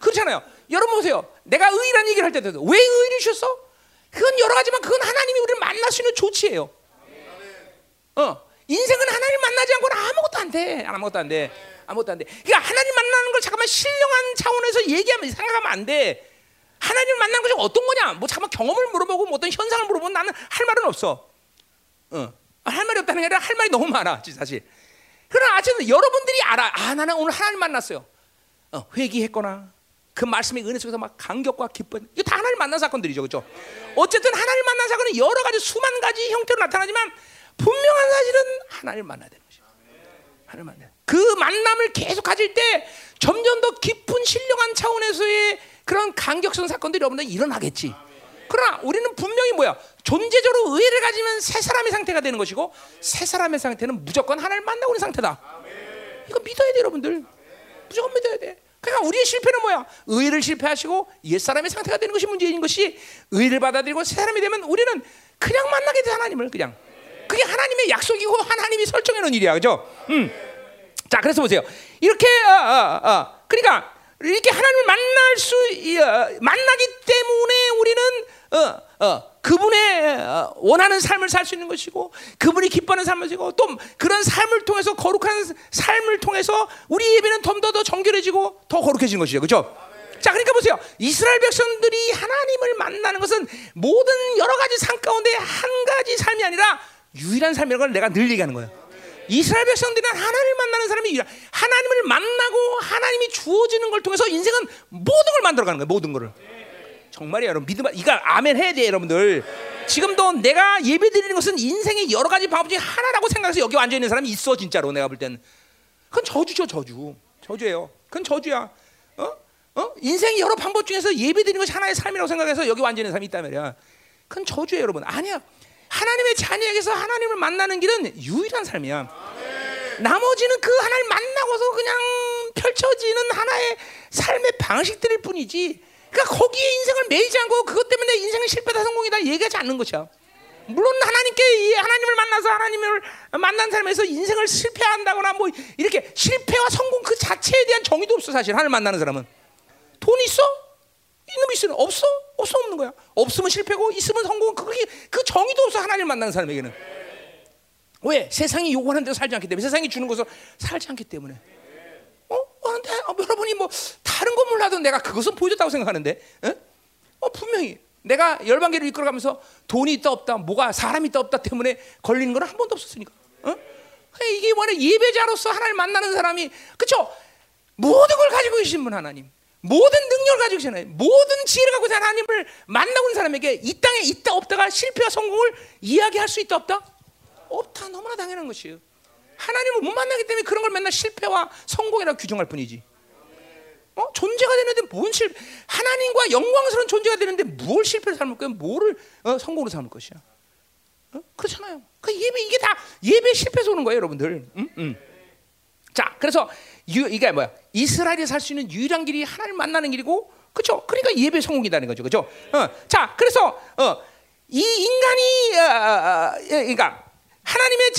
그렇잖아요. 여러분 보세요. 내가 의의라는 얘기를 할 때도 왜 의의를 주셨어? 그건 여러 가지만 그건 하나님이 우리를 만날 수 있는 조치예요. 인생은 하나님 만나지 않고는 아무것도 안 돼. 아무것도 안 돼. 그러니까 하나님 만나는 걸 잠깐만 신령한 차원에서 얘기하면 생각하면 안 돼. 하나님 만나는 것이 어떤 거냐? 뭐 잠깐만 경험을 물어보고 어떤 현상을 물어보면 나는 할 말은 없어. 할 말이 없다는 게 아니라 할 말이 너무 많아, 사실. 그러나 아직은 여러분들이 알아. 아, 나는 오늘 하나님 만났어요. 회개했거나 그 말씀의 은혜 속에서 막 감격과 기쁨, 이거 다 하나님 만난 사건들이죠, 그렇죠? 어쨌든 하나님 만난 사건은 여러 가지 수만 가지 형태로 나타나지만 분명한 사실은 하나님 만나야 되는 것이에요. 하나님 만나. 그 만남을 계속 가질 때 점점 더 깊은 신령한 차원에서의 그런 감격스러운 사건들이 여러분들 일어나겠지. 그러나 우리는 분명히 뭐야? 존재적으로 의의를 가지면 새 사람의 상태가 되는 것이고, 새 사람의 상태는 무조건 하나님 만나고 있는 상태다. 이거 믿어야 돼, 여러분들. 무조건 믿어야 돼. 그러니까 우리의 실패는 뭐야? 의의를 실패하시고 옛사람의 상태가 되는 것이 문제인 것이, 의의를 받아들이고 새 사람이 되면 우리는 그냥 만나게 돼, 하나님을. 그냥 그게 하나님의 약속이고 하나님이 설정해 놓은 일이야, 그죠? 자, 그래서 보세요. 이렇게 그러니까 이렇게 하나님을 만날 수 만나기 때문에 우리는 그분의 원하는 삶을 살 수 있는 것이고, 그분이 기뻐하는 삶을 살고, 또 그런 삶을 통해서 거룩한 삶을 통해서 우리 예배는 더 정결해지고 더 거룩해지는 것이죠, 그렇죠? 자, 그러니까 보세요. 이스라엘 백성들이 하나님을 만나는 것은 모든 여러 가지 삶 가운데 한 가지 삶이 아니라 유일한 삶이라는 걸 내가 늘 얘기하는 거예요. 이스라엘 백성들은 하나님을 만나는 사람이 유일한, 하나님을 만나고 하나님이 주어지는 걸 통해서 인생은 모든 걸 만들어가는 거예요, 모든 거를. 정말이에요, 여러분. 믿음, 이거 아멘 해야 돼, 여러분들. 지금도 내가 예배 드리는 것은 인생의 여러 가지 방법 중에 하나라고 생각해서 여기 앉아 있는 사람이 있어, 진짜로. 내가 볼 때는 그건 저주죠, 저주. 저주예요. 그건 저주야. 인생의 여러 방법 중에서 예배 드리는 것이 하나의 삶이라고 생각해서 여기 앉아 있는 사람이 있단 말이야. 그건 저주예요, 여러분. 아니야. 하나님의 자녀에게서 하나님을 만나는 길은 유일한 삶이야. 나머지는 그 하나님 만나고서 그냥 펼쳐지는 하나의 삶의 방식들일 뿐이지, 그러니까 거기에 인생을 매이지 않고 그것 때문에 인생은 실패다 성공이다 얘기하지 않는 것이야. 물론 하나님께 하나님을 만나서 하나님을 만난 삶에서 인생을 실패한다거나 뭐 이렇게 실패와 성공 그 자체에 대한 정의도 없어, 사실. 하나님 만나는 사람은 돈 있어? 이놈이 있으면 없어? 없어, 없는 거야. 없으면 실패고 있으면 성공. 그게 그 정의도 없어, 하나님 만나는 사람에게는. 왜? 세상이 요구하는 대로 살지 않기 때문에, 세상이 주는 것을 살지 않기 때문에. 그런데 여러분이 뭐 다른 건 몰라도 내가 그것은 보여줬다고 생각하는데, 분명히 내가 열방계를 이끌어가면서 돈이 있다 없다, 뭐가 사람이 있다 없다 때문에 걸리는 건 한 번도 없었으니까. 이게 원래 예배자로서 하나님 만나는 사람이, 그렇죠? 모든 걸 가지고 계신 분 하나님, 모든 능력을 가지고 계신 하나님, 모든 지혜를 갖고 계신 하나님을 만나고 있는 사람에게 이 땅에 있다 없다가 실패와 성공을 이야기할 수 있다 없다? 없다. 너무나 당연한 것이에요. 하나님을 못 만나기 때문에 그런 걸 맨날 실패와 성공이라고 규정할 뿐이지. 존재가 되는데 뭔 실패? 하나님과 영광스러운 존재가 되는데 뭘 실패를 삼을 거야? 뭐를 성공으로 삼을 것이야? 그렇잖아요. 그 예배, 이게 다 예배 실패에서 오는 거예요, 여러분들. 자, 그래서 이게 뭐야? 이스라엘이 살 수 있는 유일한 길이 하나님 만나는 길이고, 그렇죠? 그러니까 예배 성공이라는 거죠, 그렇죠? 자, 그래서 이 인간이 그러니까 하나님의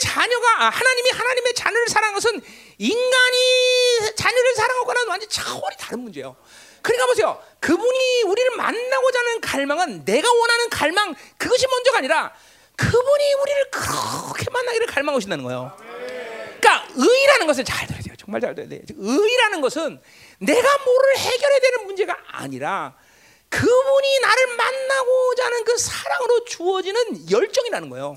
자녀가 하나님이 하나님의 자녀를 사랑하는 것은 인간이 자녀를 사랑하거나 완전 차원이 다른 문제예요. 그러니까 보세요. 그분이 우리를 만나고자 하는 갈망은 내가 원하는 갈망 그것이 먼저가 아니라 그분이 우리를 그렇게 만나기를 갈망하신다는 거예요. 그러니까 의라는 것을 잘 들어야 돼요. 정말 잘 들어야 돼요. 의라는 것은 내가 뭐를 해결해야 되는 문제가 아니라 그분이 나를 만나고자 하는 그 사랑으로 주어지는 열정이라는 거예요.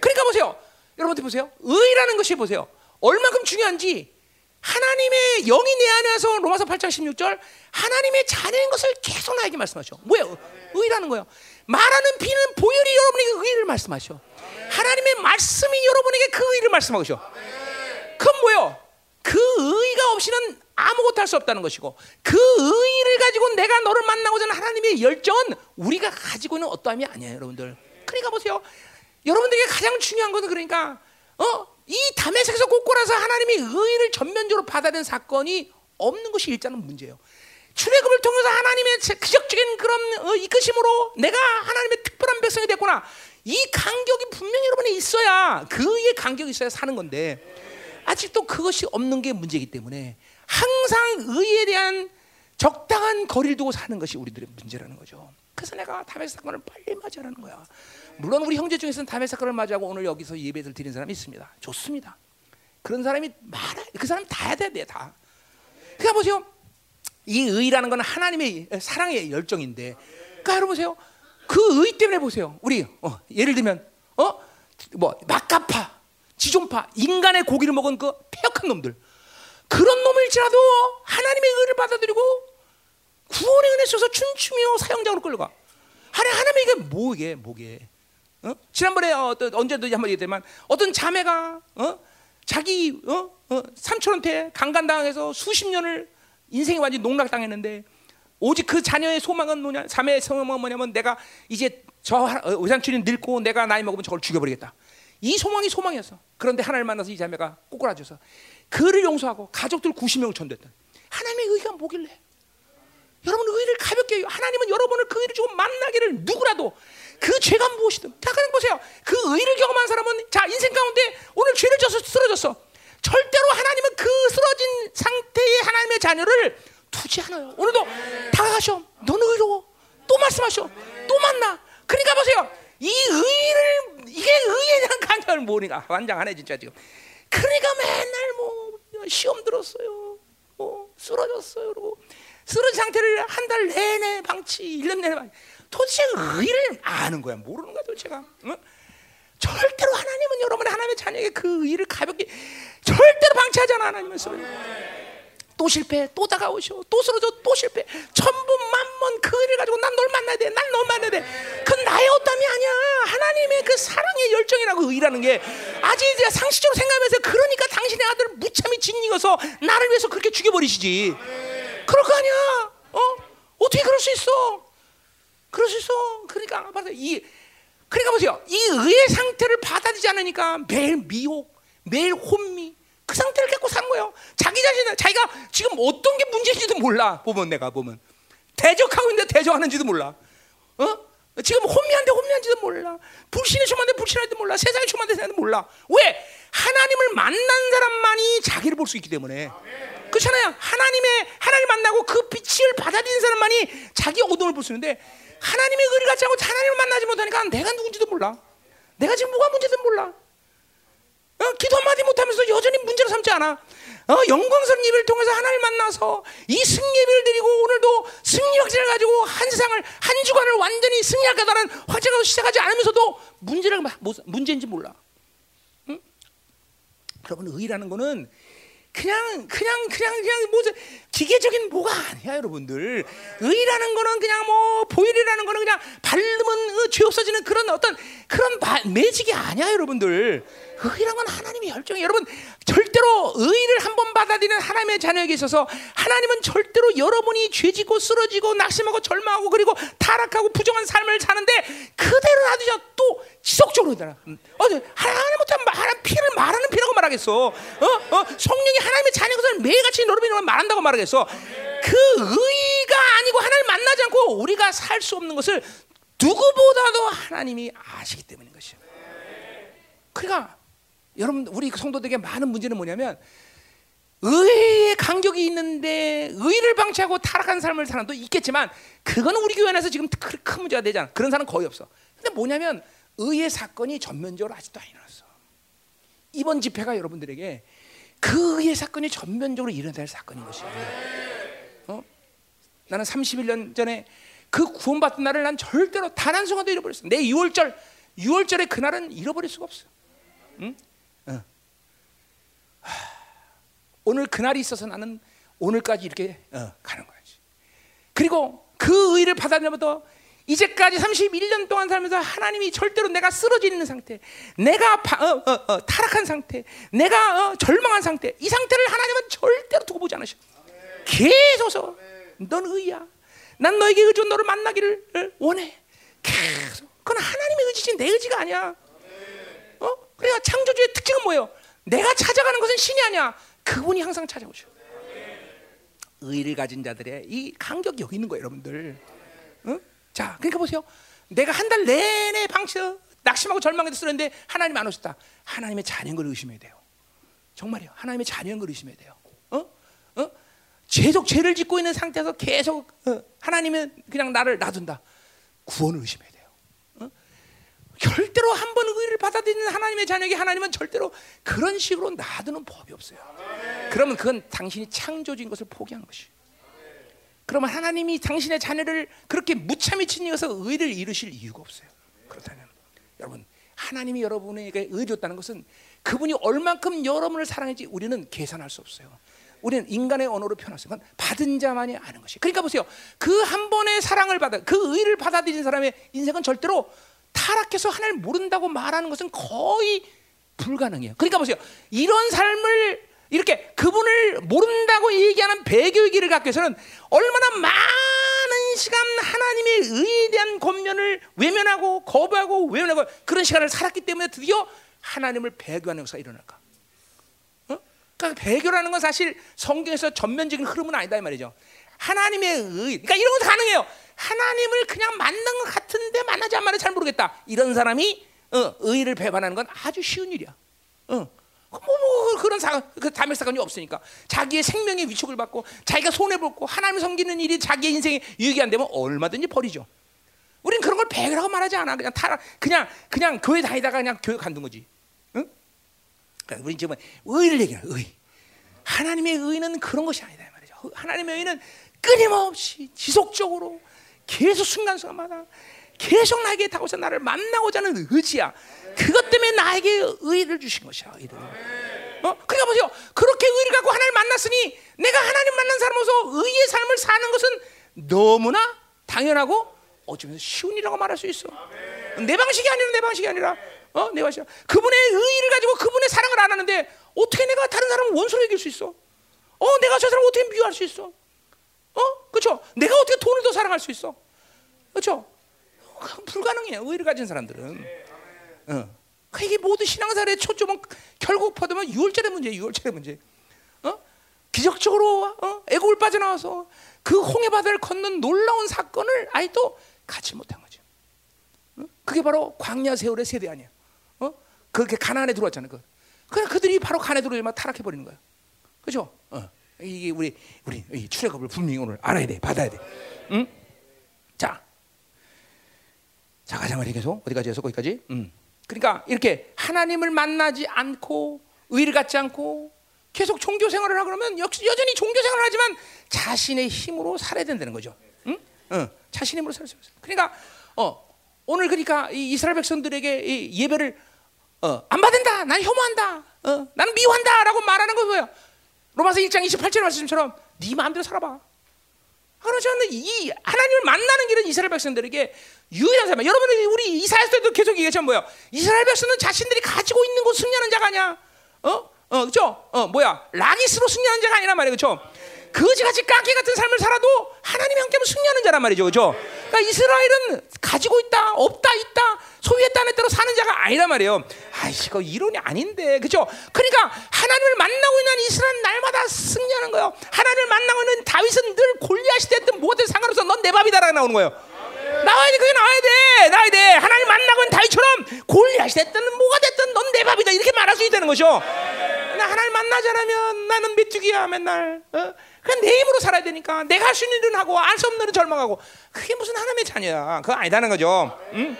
그러니까 보세요. 여러분들 보세요. 의라는 것이 보세요. 얼마큼 중요한지. 하나님의 영이 내 안에 와서 로마서 8장 16절 하나님의 자녀인 것을 계속 나에게 말씀하셔. 뭐예요? 의라는 거예요. 말하는 피는 보혈이 여러분에게 의를 말씀하셔. 하나님의 말씀이 여러분에게 그 의를 말씀하셔. 그건 뭐예요? 그 의가 없이는 아무것도 할 수 없다는 것이고, 그 의를 가지고 내가 너를 만나고자 하는 하나님의 열정은 우리가 가지고 있는 어떠함이 아니에요, 여러분들. 그러니까 보세요. 여러분들에게 가장 중요한 것은 그러니까 이 담에색에서 꼬꼬라서 하나님이 의의를 전면적으로 받아낸 사건이 없는 것이 일단은 문제예요. 출애굽을 통해서 하나님의 기적적인 그런 이끄심으로 내가 하나님의 특별한 백성이 됐구나. 이 간격이 분명히 여러분에 있어야, 그 의의 간격이 있어야 사는 건데 아직도 그것이 없는 게 문제이기 때문에 항상 의에 대한 적당한 거리를 두고 사는 것이 우리들의 문제라는 거죠. 그래서 내가 담에색 사건을 빨리 맞이하라는 거야. 물론 우리 형제 중에서는 담의 사건을 맞이하고 오늘 여기서 예배를 드리는 사람이 있습니다. 좋습니다. 그런 사람이 많아. 그 사람 다 해야 돼, 다. 그러니까 보세요. 이 의라는 건 하나님의 사랑의 열정인데, 그러니까 여러분 보세요. 그 의 때문에 보세요. 우리 예를 들면 뭐 막가파, 지존파, 인간의 고기를 먹은 그 폐역한 놈들, 그런 놈일지라도 하나님의 의를 받아들이고 구원의 은혜 속에서 춤추며 사형장으로 끌려가. 하나님의 이게 뭐게? 지난번에 언제든지 한번 얘기했지만 어떤 자매가 자기 삼촌한테 강간당해서 수십 년을 인생이 완전히 농락당했는데 오직 그 자녀의 소망은 뭐냐, 자매의 소망은 뭐냐면 내가 이제 저 외삼촌이 늙고 내가 나이 먹으면 저걸 죽여버리겠다. 이 소망이 소망이었어. 그런데 하나님을 만나서 이 자매가 꼬꾸라져서 그를 용서하고 가족들 90명을 전도했다. 하나님의 의가 뭐길래? 여러분 의의를 가볍게 해요. 하나님은 여러분을 그 의의를 주고 만나기를 누구라도 그 죄가 무엇이든 다. 그냥 보세요. 그 의의를 경험한 사람은 자 인생 가운데 오늘 죄를 져서 쓰러졌어. 절대로 하나님은 그 쓰러진 상태의 하나님의 자녀를 두지 않아요. 오늘도 다가가셔. 너는 의로워. 또 말씀하셔. 또 만나. 그러니까 보세요. 이 의의를, 이게 의의에 대한 간절을 모르니까 환장하네 진짜 지금. 그러니까 맨날 뭐 시험 들었어요. 뭐 쓰러졌어요. 그러고 쓰러진 상태를 한 달 내내 방치, 1년 내내 방치. 도대체 의의를 아는 거야? 모르는 거야 도대체가? 응? 절대로 하나님은 여러분의 하나님의 자녀에게 그 의의를 가볍게 절대로 방치하지 않아. 하나님은 쓰러져. 또 실패, 또 다가오셔. 또 쓰러져, 또 실패. 천번만번 그 의의를 가지고 난 널 만나야 돼. 난 널 만나야 돼. 그건 나의 어담이 아니야. 하나님의 그 사랑의 열정이라고 의의라는 게 아직 이제 상식적으로 생각하면서 그러니까 당신의 아들을 무참히 짓이어서 나를 위해서 그렇게 죽여버리시지. 그럴 거 아니야. 어떻게 그럴 수 있어? 그럴 수 있어. 그러니까 그러니까 보세요. 이 의의 상태를 받아들이지 않으니까 매일 미혹, 매일 혼미, 그 상태를 갖고 산 거예요. 자기 자신, 자기가 지금 어떤 게 문제인지도 몰라. 내가 보면 대적하고 있는데 대적하는지도 몰라. 지금 혼미한데 혼미한지도 몰라. 불신에 처만데 불신한지도 몰라. 세상에 처만데 세상도 몰라. 왜? 하나님을 만난 사람만이 자기를 볼 수 있기 때문에. 그렇잖아요. 하나님 만나고 그 빛을 받아들인 사람만이 자기 어둠을 볼 수 있는데, 하나님의 의를 갖지 않고 하나님을 만나지 못하니까 내가 누군지도 몰라. 내가 지금 뭐가 문제든 몰라. 기도 한마디 못하면서 여전히 문제로 삼지 않아. 영광스러운 예배를 통해서 하나님을 만나서 이 승리 예배를 드리고 오늘도 승리 확신을 가지고 한 세상을, 한 주간을 완전히 승리할 거다라는 확신을 시작하지 않으면서도 문제인지 몰라. 응? 여러분, 의라는 거는 그냥 뭐 기계적인 뭐가 아니야, 여러분들. 의라는 거는 그냥 뭐 보일이라는 거는 그냥 바르면 죄 없어지는 그런 어떤 그런 매직이 아니야, 여러분들. 의라는 건 하나님의 열정이에요. 여러분, 절대로 의를 한번 받아들이는 하나님의 자녀에게 있어서 하나님은 절대로 여러분이 죄지고 쓰러지고 낙심하고 절망하고 그리고 타락하고 부정한 삶을 사는데 그대로 놔두자 또 지속적으로 하나님 못하면 피를 말하는 피라고 말하겠어? 성령이 하나님의 자녀들을 매일같이 노름이로 말한다고 말하겠어? 그 의가 아니고 하나님 만나지 않고 우리가 살 수 없는 것을 누구보다도 하나님이 아시기 때문인 것이에요. 그러니까 여러분, 우리 성도들에게 많은 문제는 뭐냐면, 의의 간격이 있는데 의를 방치하고 타락한 삶을 사는 사람도 있겠지만, 그건 우리 교회 안에서 지금 큰 문제가 되지 않아. 그런 사람은 거의 없어. 근데 뭐냐면 의의 사건이 전면적으로 아직도 안 일어났어. 이번 집회가 여러분들에게 그 의의 사건이 전면적으로 일어날 사건인 것이에요. 나는 31년 전에 그 구원받은 날을 난 절대로 단 한 순간도 잃어버렸어. 내 유월절의 그날은 잃어버릴 수가 없어. 응? 오늘 그날이 있어서 나는 오늘까지 이렇게 가는 거지. 그리고 그 의의를 받아들여부터 이제까지 31년 동안 살면서 하나님이 절대로 내가 쓰러지는 상태, 내가 타락한 상태, 내가 절망한 상태, 이 상태를 하나님은 절대로 두고 보지 않으셔. 계속서 넌 의야, 난 너에게 의존, 너를 만나기를 원해. 계속. 그건 하나님의 의지지 내 의지가 아니야. 그러니까 창조주의 특징은 뭐예요? 내가 찾아가는 것은 신이 아니야. 그분이 항상 찾아오셔. 의의를 가진 자들의 이 간격이 여기 있는 거예요, 여러분들. 응? 자, 그러니까 보세요. 내가 한 달 내내 방치해 낙심하고 절망해서 쓰는데 하나님 안 오셨다. 하나님의 자녀인 걸 의심해야 돼요. 정말이요. 하나님의 자녀인 걸 의심해야 돼요. 계속 죄를 짓고 있는 상태에서 계속 하나님은 그냥 나를 놔둔다. 구원을 의심해야 돼요. 절대로 한 번 의의를 받아들이는 하나님의 자녀에게 하나님은 절대로 그런 식으로 놔두는 법이 없어요. 그러면 그건 당신이 창조주인 것을 포기한 것이에요. 그러면 하나님이 당신의 자녀를 그렇게 무참히 치니어서 의의를 이루실 이유가 없어요. 그렇다면 여러분, 하나님이 여러분에게 의를 줬다는 것은 그분이 얼만큼 여러분을 사랑했지 우리는 계산할 수 없어요. 우리는 인간의 언어로 표현할 수 있는 건 받은 자만이 아는 것이에요. 그러니까 보세요. 그 한 번의 사랑을 그 의를 받아들인 사람의 인생은 절대로 타락해서 하나님을 모른다고 말하는 것은 거의 불가능해요. 그러니까 보세요. 이런 삶을 이렇게 그분을 모른다고 얘기하는 배교의 길을 갖기 위해서는 얼마나 많은 시간 하나님의 의에 대한 권면을 외면하고 거부하고 외면하고 그런 시간을 살았기 때문에 드디어 하나님을 배교하는 역사가 일어날까? 그러니까 배교라는 건 사실 성경에서 전면적인 흐름은 아니다 이 말이죠. 하나님의 의, 그러니까 이런 것도 가능해요. 하나님을 그냥 만난 것 같은데 만나지 않으면 잘 모르겠다. 이런 사람이 의의를 배반하는 건 아주 쉬운 일이야. 그런 담일 사건이 없으니까 자기의 생명의 위축을 받고 자기가 손해보고 하나님을 섬기는 일이 자기의 인생에 유익이 안 되면 얼마든지 버리죠. 우린 그런 걸 배교라고 말하지 않아. 그냥 그냥 교회 다니다가 그냥 교회 간둔 거지. 응? 그러니까 우린 지금 의의를 얘기하는 거야. 의. 하나님의 의의는 그런 것이 아니다 말이죠. 하나님의 의의는 끊임없이 지속적으로 계속 순간순간마다 계속 나에게 다가오셔서 나를 만나고자 하는 의지야. 그것 때문에 나에게 의의를 주신 것이야. 의의를. 그러니까 보세요. 그렇게 의의를 갖고 하나님을 만났으니 내가 하나님 만난 사람으로서 의의 삶을 사는 것은 너무나 당연하고 어쩌면 쉬운 일이라고 말할 수 있어. 내 방식이 아니라 내 방식이야. 그분의 의의를 가지고 그분의 사랑을 안 하는데 어떻게 내가 다른 사람을 원수로 이길 수 있어? 내가 저 사람을 어떻게 미워할 수 있어? 그렇죠? 내가 어떻게 돈을 더 사랑할 수 있어? 그렇죠? 불가능해요. 의의를 가진 사람들은. 이게 모두 신앙사의 초점은 결국 받으면 유월절의 문제예요. 유월절의 문제. 기적적으로 애굽을 빠져나와서 그 홍해바다를 걷는 놀라운 사건을 아직도 갖지 못한 거죠. 그게 바로 광야 세월의 세대 아니야. 그렇게 가나안에 들어왔잖아요. 그냥 그들이 바로 가나안에 들어오면 타락해 버리는 거야. 그렇죠? 이게 우리 출애굽을 분명히 오늘 알아야 돼, 받아야 돼. 응? 자 가자 말이야. 계속 어디까지 해서 거기까지. 그러니까 이렇게 하나님을 만나지 않고 의를 갖지 않고 계속 종교 생활을 하고 그러면 역시 여전히 종교 생활을 하지만 자신의 힘으로 살아야 된다는 거죠. 응? 자신의 힘으로 살 수 있어요. 그러니까 오늘 그러니까 이 이스라엘 백성들에게 이 예배를 안 받는다, 난 혐오한다, 난 미워한다라고 말하는 건 뭐예요? 로마서 1장 28절 말씀처럼 네 마음대로 살아봐. 그러지 않는 이 하나님을 만나는 길은 이스라엘 백성들에게 유일한 삶이야. 여러분은 우리 이사야 때도 계속 얘기했지만 뭐야? 이스라엘 백성은 자신들이 가지고 있는 거 승리하는 자가 아니야. 그죠? 라기스로 승리하는 자가 아니란 말이야, 그죠? 거지같이 깡패 같은 삶을 살아도 하나님이 함께하면 승리하는 자란 말이죠, 그죠? 그러니까 이스라엘은 가지고 있다, 없다, 있다, 소유했다, 안 했다로 사는 자가 아니란 말이에요. 아이씨, 이거 이론이 아닌데, 그죠? 그러니까 하나님을 만나고 있는 이스라엘 날마다 승리하는 거예요. 하나님을 만나고 있는 다윗은 늘 골리앗이 됐든 뭐든 상관없어. 넌 내 밥이다라고 나오는 거예요. 나와야지, 그게 나와야 돼, 나와야 돼. 하나님 만나고 있는 다윗처럼 골리앗이 됐든 뭐가 됐든 넌 내 밥이다 이렇게 말할 수 있다는 거죠. 나 하나님 만나지 않으면 나는 메뚜기야 맨날. 그냥 내 힘으로 살아야 되니까 내가 할 수 있는 일은 하고 알 수 없는 일은 절망하고, 그게 무슨 하나님의 자녀야. 그거 아니다는 거죠. 응?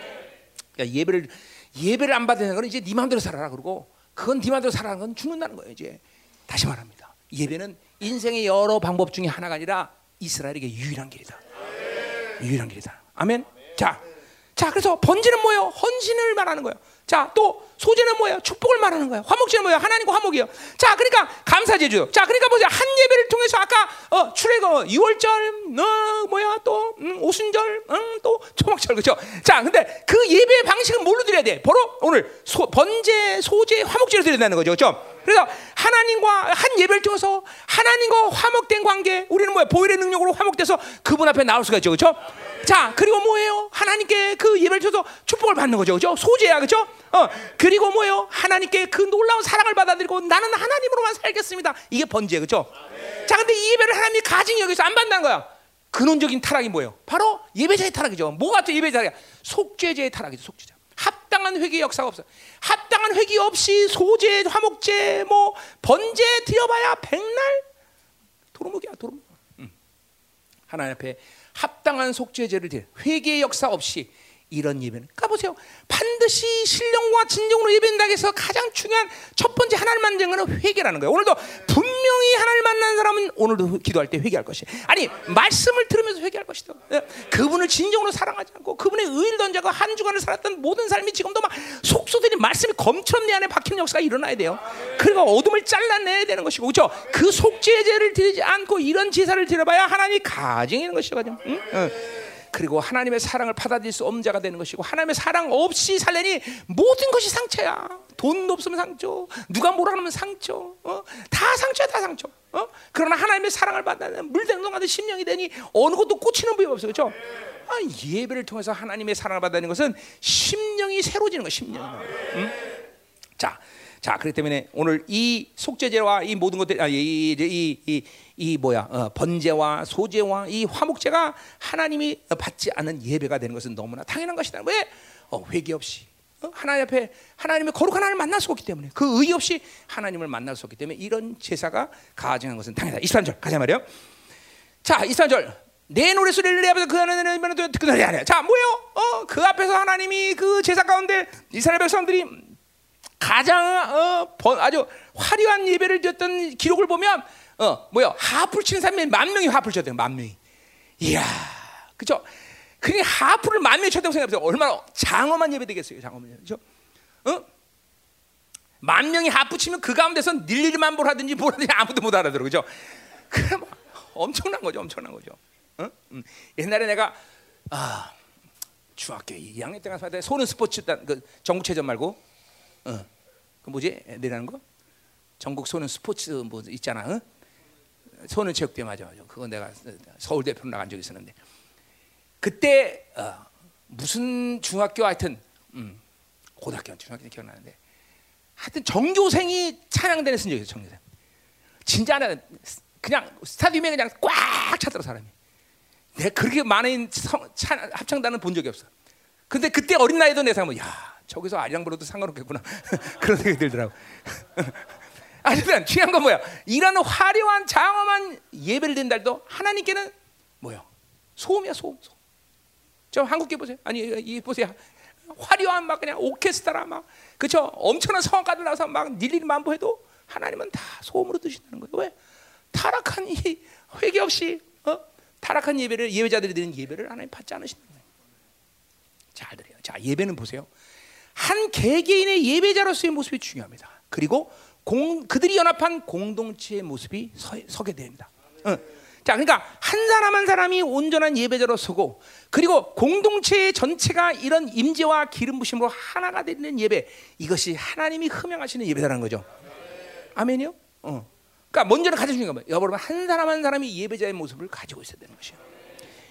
그러니까 예배를 안 받는 건 이제 네 마음대로 살아라 그러고, 그건 네 마음대로 살아라는 건 죽는다는 거예요. 이제 다시 말합니다. 예배는 인생의 여러 방법 중에 하나가 아니라 이스라엘에게 유일한 길이다. 유일한 길이다. 아멘. 자, 그래서 번제는 뭐예요? 헌신을 말하는 거예요. 자, 또 소제는 뭐예요? 축복을 말하는 거예요. 화목제는 뭐예요? 하나님과 화목이에요. 자, 그러니까 감사제죠. 자, 그러니까 보세요. 한 예배를 통해서 아까 출애굽, 유월절, 뭐야 또 오순절, 또 초막절, 그렇죠? 자, 근데 그 예배의 방식은 뭘로 드려야 돼? 바로 오늘 번제, 소제, 화목제를 드려야 되는 거죠, 그렇죠? 그래서 하나님과 한 예배를 통해서 하나님과 화목된 관계, 우리는 뭐야? 보혈의 능력으로 화목돼서 그분 앞에 나올 수가 있죠, 그렇죠? 자, 그리고 뭐예요? 하나님께 그 예배를 통해서 축복을 받는 거죠, 그렇죠? 소제야, 그렇죠? 그리고 뭐예요? 하나님께 그 놀라운 사랑을 받아들이고 나는 하나님으로만 살겠습니다. 이게 번제, 그렇죠? 자, 근데 이 예배를 하나님이 가증히 여기서 안 받는 거야. 근원적인 타락이 뭐예요? 바로 예배자의 타락이죠. 뭐가 또 예배자야? 속죄제의 타락이죠, 속죄자. 합당한 회개 역사가 없어. 합당한 회개 없이 소제, 화목제, 뭐 번제 드려봐야 백날 도루묵이야, 도루묵. 하나님 앞에 합당한 속죄제를 드려. 회개 역사 없이 이런 예배는. 그러니까 보세요. 반드시 신령과 진정으로 예배한다고 해서 가장 중요한 첫 번째 하나님 만난 거는 회개라는 거예요. 오늘도 분명히 하나님 만난 사람은 오늘도 기도할 때 회개할 것이. 아니, 말씀을 들으면서 회개할 것이다. 그분을 진정으로 사랑하지 않고 그분의 의를 던져고 한 주간을 살았던 모든 삶이 지금도 막 속속들이 말씀이 검처럼 내 안에 박힌 역사가 일어나야 돼요. 그리고 어둠을 잘라내야 되는 것이고, 그렇죠? 그 속죄제를 드리지 않고 이런 제사를 드려봐야 하나님이 가증이는 것이죠. 응? 그리고 하나님의 사랑을 받아들일 수 없는 자가 되는 것이고, 하나님의 사랑 없이 살려니 모든 것이 상처야. 돈 없으면 상처, 누가 뭐라 하면 상처, 다 상처야, 다 상처. 그러나 하나님의 사랑을 받는 물등등하듯 심령이 되니 어느 것도 꽂히는 부위가 없어요, 그렇죠? 아, 예배를 통해서 하나님의 사랑을 받는 것은 심령이 새로지는 거예요, 심령이. 응? 자, 그렇기 때문에 오늘 이 속죄제와 이 모든 것들, 번제와 소제와 이 화목제가 하나님이 받지 않은 예배가 되는 것은 너무나 당연한 것이다. 왜? 회개 없이 하나님 앞에 하나님의 거룩한 하나님을 만날 수 없기 때문에, 그 의의 없이 하나님을 만날 수 없기 때문에 이런 제사가 가증한 것은 당연하다. 23절 가자 말이요. 자, 23절. 내 노래소리를 내 앞에서 그 하나님의 노래를 듣고 나리 하냐. 자, 뭐예요? 그 앞에서 하나님이 그 제사 가운데 이스라엘 백성들이 가장 아주 화려한 예배를 드렸던 기록을 보면 하프를 치는 사람이 10,000명이 하프를 쳤대요. 10,000명이. 이야, 그죠? 그냥 하프를 10,000명이 쳤다고 생각해보세요. 얼마나 장엄한 예배 되겠어요, 장엄한 예배. 그죠? 10,000명이 하프 치면 그 가운데서 닐리리만 보라든지 뭐라든지 아무도 못 알아들어, 그죠? 그럼 엄청난 거죠, 엄청난 거죠. 옛날에 내가 중학교 2학년 때 가서 소년 스포츠 그 전국체전 말고. 그 뭐지? 내라는 거? 전국 소년 스포츠 뭐 있잖아. 소년 체육대회 맞아. 그거 내가 서울 대표로 나간 적이 있었는데, 그때 무슨 중학교 하여튼 고등학교 중학교 기억나는데, 하여튼 전교생이 찬양대를 쓴 적이 있어. 전교생. 진짜 하나 그냥 스타디움에 그냥 꽉 찼더라 사람이. 내가 그렇게 많은 합창단은 본 적이 없어. 근데 그때 어린 나이도 내 생각은 야, 저기서 아리랑 불러도 상관없겠구나 그런 생각이 들더라고. 아무튼 중요한 건 뭐야? 이런 화려한 장엄한 예배를 드린다도 하나님께는 뭐야? 소음이야, 소음. 저 한국계 보세요. 아니 이 보세요. 화려한 막 그냥 오케스트라 막 그쵸? 엄청난 성악가들 나와서 막 닐리리 만보해도 하나님은 다 소음으로 드신다는 거예요. 왜? 타락한 이 회개 없이 타락한 예배를 예배자들이 드리는 예배를 하나님 받지 않으신다는 거예요. 잘 들어요. 자, 예배는 보세요. 한 개개인의 예배자로서의 모습이 중요합니다. 그리고 그들이 연합한 공동체의 모습이 서게 됩니다. 자, 그러니까 한 사람 한 사람이 온전한 예배자로 서고, 그리고 공동체의 전체가 이런 임재와 기름 부심으로 하나가 되는 예배, 이것이 하나님이 흠양하시는 예배라는 거죠. 아멘이요? 그러니까 먼저는 가장 중요한 거예요. 여러분, 한 사람 한 사람이 예배자의 모습을 가지고 있어야 되는 것이에요.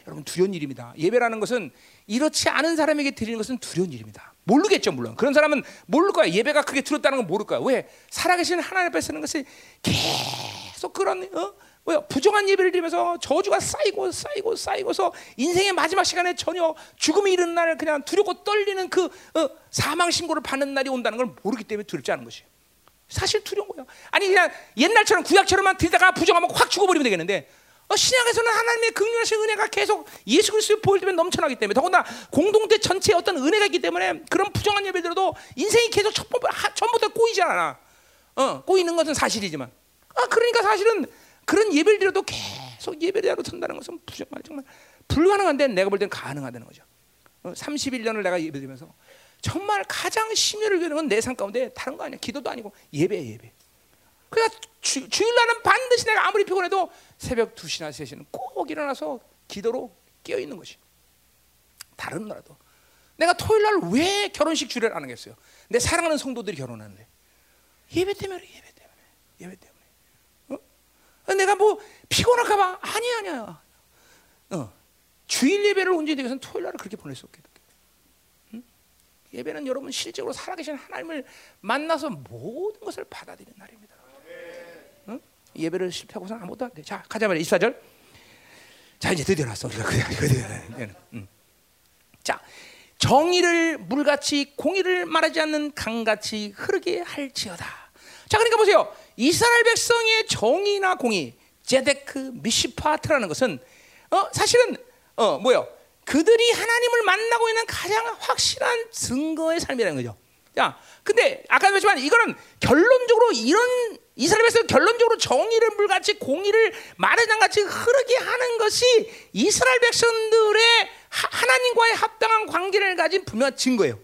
여러분 두려운 일입니다. 예배라는 것은 이렇지 않은 사람에게 드리는 것은 두려운 일입니다. 모르겠죠. 물론 그런 사람은 모를 거야. 예배가 크게 두렵다는 건 모를 거야. 왜? 살아계신 하나님 앞에 쓰는 것이 계속 그런 부정한 예배를 드리면서 저주가 쌓이고서 인생의 마지막 시간에 전혀 죽음이 이르는 날 그냥 두렵고 떨리는 그 사망 신고를 받는 날이 온다는 걸 모르기 때문에 두렵지 않은 것이에요. 사실 두려운 거예요. 아니 그냥 옛날처럼 구약처럼만 드리다가 부정하면 확 죽어버리면 되겠는데 신약에서는 하나님의 긍휼하신 은혜가 계속 예수 그리스도의 보혈 때문에 넘쳐나기 때문에 더구나 공동체 전체에 어떤 은혜가 있기 때문에 그런 부정한 예배를 들어도 인생이 계속 전부터 꼬이지 않아. 꼬이는 것은 사실이지만 그러니까 사실은 그런 예배를 드려도 계속 예배자로 선다는 것은 정말 불가능한데 내가 볼 땐 가능하다는 거죠. 31년을 내가 예배드리면서 정말 가장 심려를 겨누는 건 내 삶 가운데 다른 거 아니야. 기도도 아니고 예배야, 예배. 그러니까 주일날은 반드시 내가 아무리 피곤해도 새벽 2시나 3시는 꼭 일어나서 기도로 깨어있는 것이. 다른 나라도. 내가 토요일날 왜 결혼식 주례를 안 하겠어요? 내 사랑하는 성도들이 결혼하는데. 예배 때문에. 내가 피곤할까 봐. 아니야. 주일 예배를 온전히 되기 위해서는 토요일날을 그렇게 보낼 수 없겠다. 예배는 여러분 실제로 살아계신 하나님을 만나서 모든 것을 받아들이는 날입니다. 응? 예배를 실패하고서 아무것도 안 돼. 자, 가자 말이야. 24절. 자, 이제 드디어 났어. 우리가 자, 정의를 물같이 공의를 말하지 않는 강같이 흐르게 할지어다. 자, 그러니까 보세요. 이스라엘 백성의 정의나 공의, 제데크, 미시파트라는 것은 사실은 뭐요? 그들이 하나님을 만나고 있는 가장 확실한 증거의 삶이라는 거죠. 자, 근데 아까도 말했지만 이거는 결론적으로 이런 이스라엘 백성은 결론적으로 정의를 물같이 공의를 마르장같이 흐르게 하는 것이 이스라엘 백성들의 하나님과의 합당한 관계를 가진 분명한 증거예요.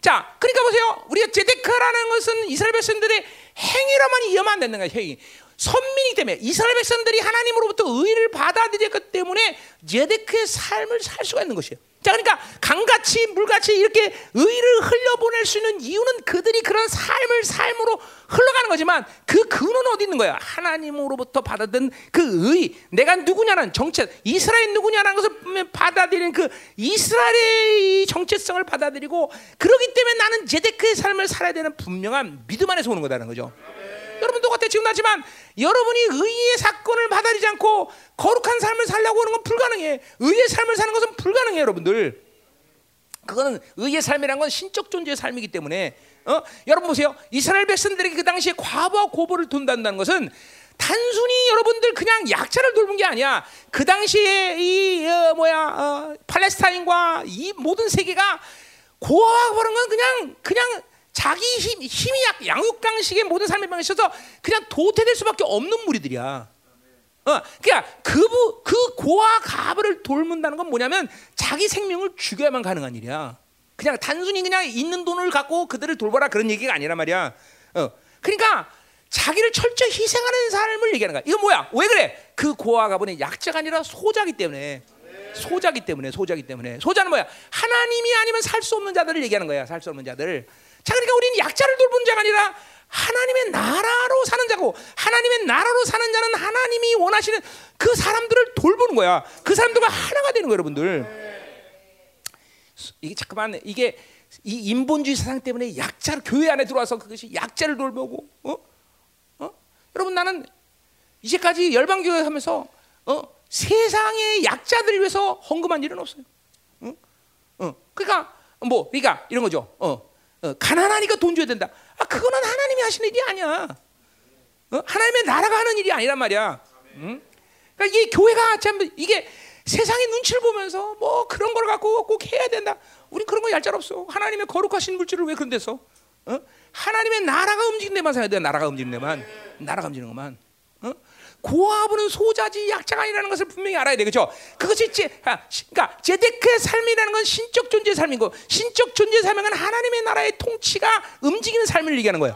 자, 그러니까 보세요. 우리가 제데크라는 것은 이스라엘 백성들의 행위로만 이해하면 안 되는 거예요. 행위. 선민이기 때문에 이스라엘 백성들이 하나님으로부터 의를 받아들였기 때문에 제데크의 삶을 살 수가 있는 것이에요. 자, 그러니까 강같이 물같이 이렇게 의를 흘려보낼 수 있는 이유는 그들이 그런 삶을 삶으로 흘러가는 거지만 그 근원은 어디 있는 거야? 하나님으로부터 받아든 그 의, 내가 누구냐는 정체, 이스라엘 누구냐는 것을 받아들인 그 이스라엘의 정체성을 받아들이고 그러기 때문에 나는 제데크의 삶을 살아야 되는 분명한 믿음 안에서 오는 거다는 거죠. 여러분도 같아 지금 나지만 여러분이 의의 사건을 받아들이지 않고 거룩한 삶을 살려고 하는 건 불가능해. 의의 삶을 사는 것은 불가능해, 여러분들. 그거는 의의 삶이란 건 신적 존재의 삶이기 때문에 여러분 보세요. 이스라엘 백성들이 그 당시에 과부와 고부를 돈다는 것은 단순히 여러분들 그냥 약자를 돌본 게 아니야. 그 당시에 팔레스타인과 이 모든 세계가 고아와 그런 건 그냥 자기 힘이 양육 방식의 모든 삶의 방식에 있어서 그냥 도태될 수밖에 없는 무리들이야. 그러니까 그 고아 가부를 돌문다는 건 뭐냐면 자기 생명을 죽여야만 가능한 일이야. 그냥 단순히 그냥 있는 돈을 갖고 그들을 돌봐라 그런 얘기가 아니란 말이야. 그러니까 자기를 철저히 희생하는 삶을 얘기하는 거야. 이거 뭐야? 왜 그래? 그 고아 가부는 약자가 아니라 소자기 때문에. 소자는 뭐야? 하나님이 아니면 살 수 없는 자들을 얘기하는 거야. 살 수 없는 자들을. 자, 그러니까 우리는 약자를 돌본 자가 아니라 하나님의 나라로 사는 자고, 하나님의 나라로 사는 자는 하나님이 원하시는 그 사람들을 돌보는 거야. 그 사람들과 하나가 되는 거예요, 여러분들. 이게 잠깐만, 이게 이 인본주의 사상 때문에 약자를 교회 안에 들어와서 그것이 약자를 돌보고, 여러분 나는 이제까지 열방교회 하면서 세상의 약자들을 위해서 헌금한 일은 없어요. 그러니까 이런 거죠. 가난하니까 돈 줘야 된다. 그거는 하나님이 하시는 일이 아니야. 하나님의 나라가 하는 일이 아니란 말이야. 그러니까 이게 교회가 참 이게 세상의 눈치를 보면서 그런 걸 갖고 꼭 해야 된다. 우리 그런 거 얄짤 없어. 하나님의 거룩하신 물질을 왜 그런 데서? 하나님의 나라가 움직이는 데만 살아야 돼. 나라가 움직이는 것만. 고아부는 소자지 약자가 아니라는 것을 분명히 알아야 돼. 그렇죠? 그것이 그러니까 제데크의 삶이라는 건 신적 존재의 삶이고 신적 존재의 삶은 하나님의 나라의 통치가 움직이는 삶을 얘기하는 거예요.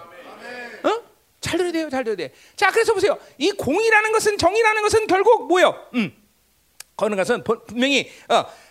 잘 들어야 돼요. 자, 그래서 보세요. 이 공의라는 것은 정의라는 것은 결국 뭐예요? 그런 것은 분명히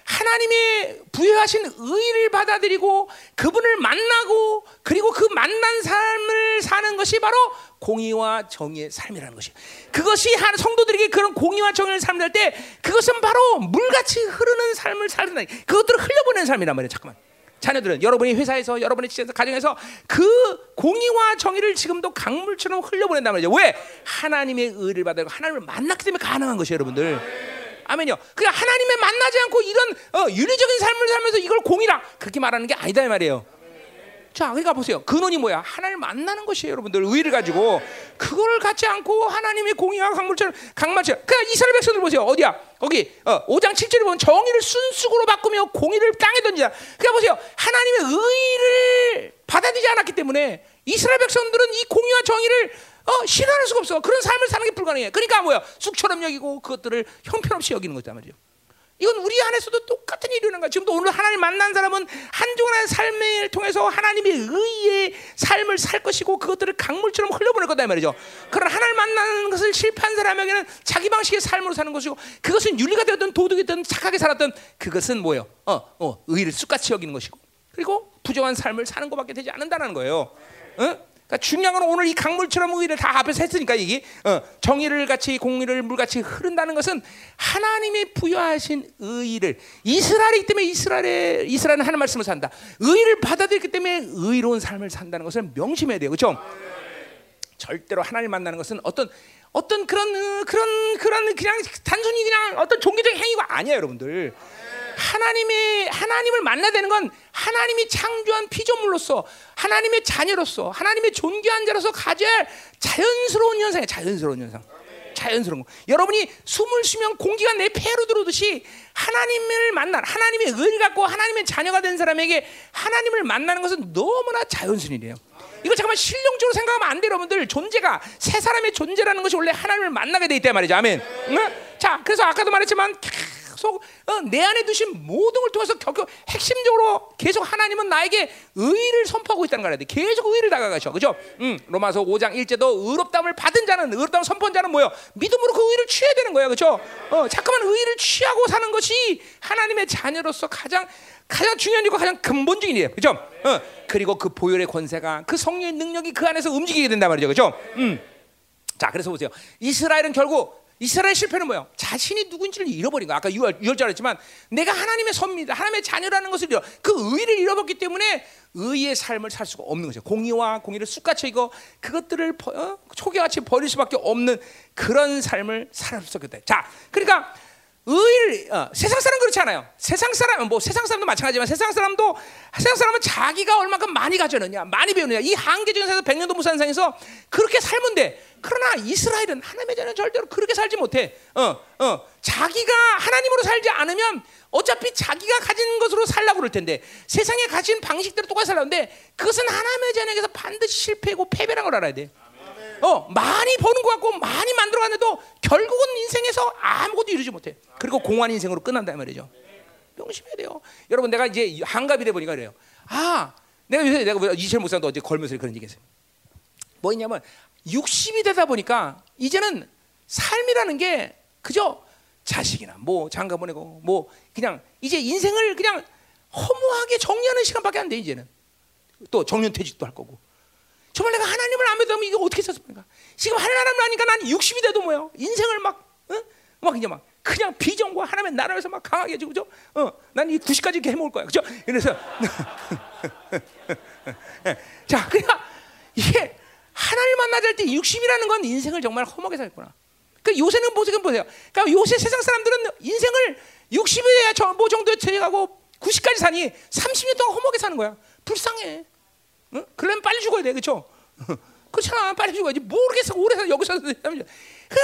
하나님의 부여하신 의를 받아들이고 그분을 만나고 그리고 그 만난 삶을 사는 것이 바로 공의와 정의의 삶이라는 것이, 그것이 한 성도들에게 그런 공의와 정의를 삶을 때 그것은 바로 물같이 흐르는 삶을 살다, 그것들을 흘려보내는 삶이란 말이에요. 잠깐만, 자녀들은 여러분이 회사에서, 여러분의 직장에서, 가정에서 그 공의와 정의를 지금도 강물처럼 흘려보낸단 말이죠. 왜? 하나님의 의를 받아서 하나님을 만났기 때문에 가능한 것이에요, 여러분들. 아멘요. 그냥 하나님을 만나지 않고 이런 윤리적인 삶을 살면서 이걸 공의라 그렇게 말하는 게 아니다 이 말이에요. 자, 그러니까 보세요. 근원이 뭐야? 하나님을 만나는 것이에요, 여러분들. 의를 가지고 그걸 갖지 않고 하나님의 공의와 강물처럼 강물처럼. 그냥 이스라엘 백성들 보세요. 어디야? 거기 5장 7절에 보면 정의를 순수고로 바꾸며 공의를 땅에 던지자. 그냥 보세요. 하나님의 의를 받아들이지 않았기 때문에 이스라엘 백성들은 이 공의와 정의를 싫어할 수가 없어. 그런 삶을 사는 게 불가능해. 그러니까 뭐야? 쑥처럼 여기고 그것들을 형편없이 여기는 거다 말이죠. 이건 우리 안에서도 똑같은 일이 일어난 거야. 지금도 오늘 하나님 만난 사람은 한중한 삶을 통해서 하나님의 의의 삶을 살 것이고 그것들을 강물처럼 흘려보낼 거다 말이죠. 그런 하나님 만나는 것을 실패한 사람에게는 자기 방식의 삶으로 사는 것이고, 그것은 윤리가 되었든 도덕이 되었든 착하게 살았든 그것은 뭐예요? 의의를 쑥같이 여기는 것이고, 그리고 부정한 삶을 사는 것밖에 되지 않는다는 거예요. 응? 그러니까 중요한 건 오늘 이 강물처럼 의의를 다 앞에서 했으니까 이게 정의를 같이 공의를 물같이 흐른다는 것은 하나님의 부여하신 의의를, 이스라엘이기 때문에 이스라엘은 하는 말씀을 산다. 의의를 받아들였기 때문에 의로운 삶을 산다는 것을 명심해야 돼요. 그렇죠? 절대로 하나님 만나는 것은 어떤 그런 그냥 단순히 그냥 어떤 종교적인 행위가 아니에요, 여러분들. 하나님을 만나야 되는 건 하나님이 창조한 피조물로서, 하나님의 자녀로서, 하나님의 존귀한 자로서 가져야 할 자연스러운 현상이에요. 자연스러운 현상. 자연스러운 거. 여러분이 숨을 쉬면 공기가 내 폐로 들어오듯이 하나님을 만난, 하나님의 의를 갖고 하나님의 자녀가 된 사람에게 하나님을 만나는 것은 너무나 자연스러운 일이에요. 이거 잠깐만 실용적으로 생각하면 안 돼요, 여러분들. 존재가, 세 사람의 존재라는 것이 원래 하나님을 만나게 돼 있단 말이죠. 아멘. 응? 자, 그래서 아까도 말했지만 내 안에 두신 모든 걸 통해서 핵심적으로 계속 하나님은 나에게 의의를 선포하고 있다는 걸 알아야 돼. 계속 의의를 다가가셔. 그죠? 로마서 5장 1절도 의롭다움을 받은 자는, 의롭다움을 선포한 자는 뭐예요? 믿음으로 그 의의를 취해야 되는 거예요. 그죠? 자꾸만 의의를 취하고 사는 것이 하나님의 자녀로서 가장 중요한 일이고 가장 근본적인 일이에요. 그죠? 그리고 그 보혈의 권세가, 그 성령의 능력이 그 안에서 움직이게 된단 말이죠. 그죠? 자, 그래서 보세요. 이스라엘은 결국 이스라엘 실패는 뭐예요? 자신이 누군지를 잃어버린 거야. 아까 유월절 했지만 내가 하나님의 선입니다, 하나님의 자녀라는 것을 잃어, 그 의의를 잃어버렸기 때문에 의의 삶을 살 수가 없는 것이에요. 공의와 공의를 쑥같이 이거 그것들을 초계같이 버릴 수밖에 없는 그런 삶을 살아올 수 없게 돼. 자, 그러니까 의를 세상 사람 그렇지 않아요. 세상 사람, 뭐 세상 사람도 마찬가지지만 세상 사람은 자기가 얼마큼 많이 가져느냐, 많이 배우느냐, 이 한계적인 세상에서 100년도 못 사는 세상에서 그렇게 살면 돼. 그러나 이스라엘은, 하나님의 자녀는 절대로 그렇게 살지 못해. 자기가 하나님으로 살지 않으면 어차피 자기가 가진 것으로 살라고 그럴 텐데, 세상에 가진 방식대로 똑같이 살라는데 그것은 하나님의 자녀에게서 반드시 실패고 패배란 걸 알아야 돼. 많이 버는 것 같고 많이 만들어갔는데도 결국은 인생에서 아무것도 이루지 못해. 그리고 공한 인생으로 끝난다 말이죠. 명심해야 돼요. 여러분, 내가 이제 한갑이 돼 보니까 그래요. 내가 이철 목사도 어제 걸면서 그런 얘기했어요. 뭐 있냐면 60이 되다 보니까 이제는 삶이라는 게 그저 자식이나 뭐 장가 보내고 뭐 그냥 이제 인생을 그냥 허무하게 정리하는 시간밖에 안 돼. 이제는 또 정년퇴직도 할 거고. 정말 내가 하나님을 안 믿으면 이게 어떻게 썼습니까? 지금 하나님을 아니까 난 60이 돼도 뭐예요? 인생을 막 그냥 비전과 하나님의 나라에서 막 강하게 해주고, 그죠? 난 이 90까지 이렇게 해먹을 거야. 그죠? 그래서. 자, 그러니까 이게 하나님을 만나자 할 때 60이라는 건 인생을 정말 험하게 살구나. 그러니까 요새는 보세요. 그러니까 요새 세상 사람들은 인생을 60이 돼야 뭐 정도에 채워가고 90까지 사니 30년 동안 험하게 사는 거야. 불쌍해. 그러면 빨리 죽어야 돼, 그렇죠? 그렇잖아, 빨리 죽어야지. 모르겠어, 오래서 여기서 그냥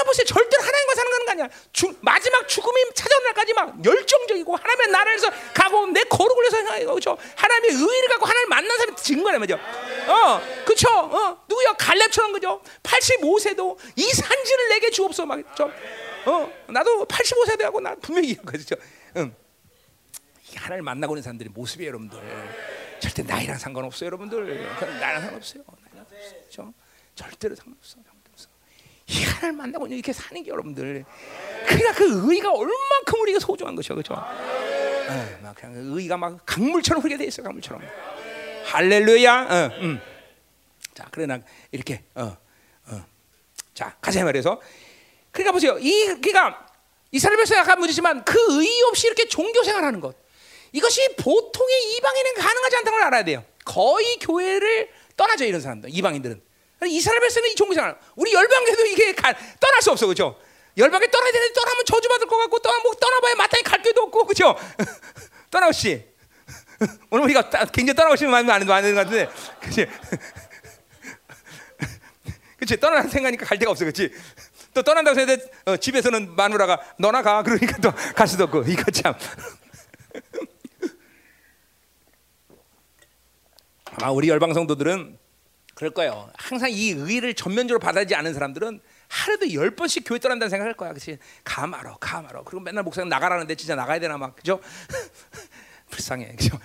보세요. 절대로 하나님과 사는 건 아니야. 마지막 죽음이 찾아오는 날까지 막 열정적이고 하나님의 나라에서 가고 내 거룩을 위해서 생각하고, 그렇죠? 하나님의 의를 갖고 하나님 만난 사람이 증거란 말이죠. 그렇죠? 누구야? 갈렙처럼, 그죠? 85세도 이 산지를 내게 주옵소 막, 그렇죠? 나도 85세 되고 나 분명히 이런 거죠. 하나님 만나고 있는 사람들의 모습이에요, 여러분들. 절대 나이랑 상관없어요, 여러분들. 나랑 상관없어요. 그렇죠? 절대로 상관없어. 이 하나님 만나고 이렇게 사는 게 여러분들. 그러니까 그 의의가 얼만큼 우리가 소중한 것이죠, 그렇죠? 막 그냥 의의가 막 강물처럼 흐르게 돼 있어, 강물처럼. 할렐루야. 자, 그러나 이렇게 자, 가자 말해서. 그러니까 보세요. 그러니까 이스라엘 백성이 약한 문제지만 그 의의 없이 이렇게 종교 생활하는 것, 이것이 보통의 이방인은 가능하지 않다는 걸 알아야 돼요. 거의 교회를 떠나죠, 이런 사람들, 이방인들은. 이스라엘 백성은 이 종교 생활, 우리 열방교회도 이게 떠날 수 없어, 그렇죠? 열방에 떠나야 되는데 떠나면 저주받을 것 같고, 뭐 떠나봐야 마땅히 갈 길도 없고, 그렇죠? 떠나오시. 오늘 우리가 굉장히 떠나오시는 마음이 많은 것 같은데, 그렇지? 그렇지? 떠나는 생각이니까 갈 데가 없어, 그렇지? 또 떠난다고 해야 돼. 집에서는 마누라가 너나 가, 그러니까 또 갈 수도 없고, 이거 참. 아마 우리 열방성도들은 그럴 거예요. 항상 이 의의를 전면적으로 받아들이지 않은 사람들은 하루도 10번씩 교회 떠난다는 생각할 거야, 그렇지? 가 말어. 그리고 맨날 목사님 나가라는데 진짜 나가야 되나 막, 그죠? 불쌍해, 그죠?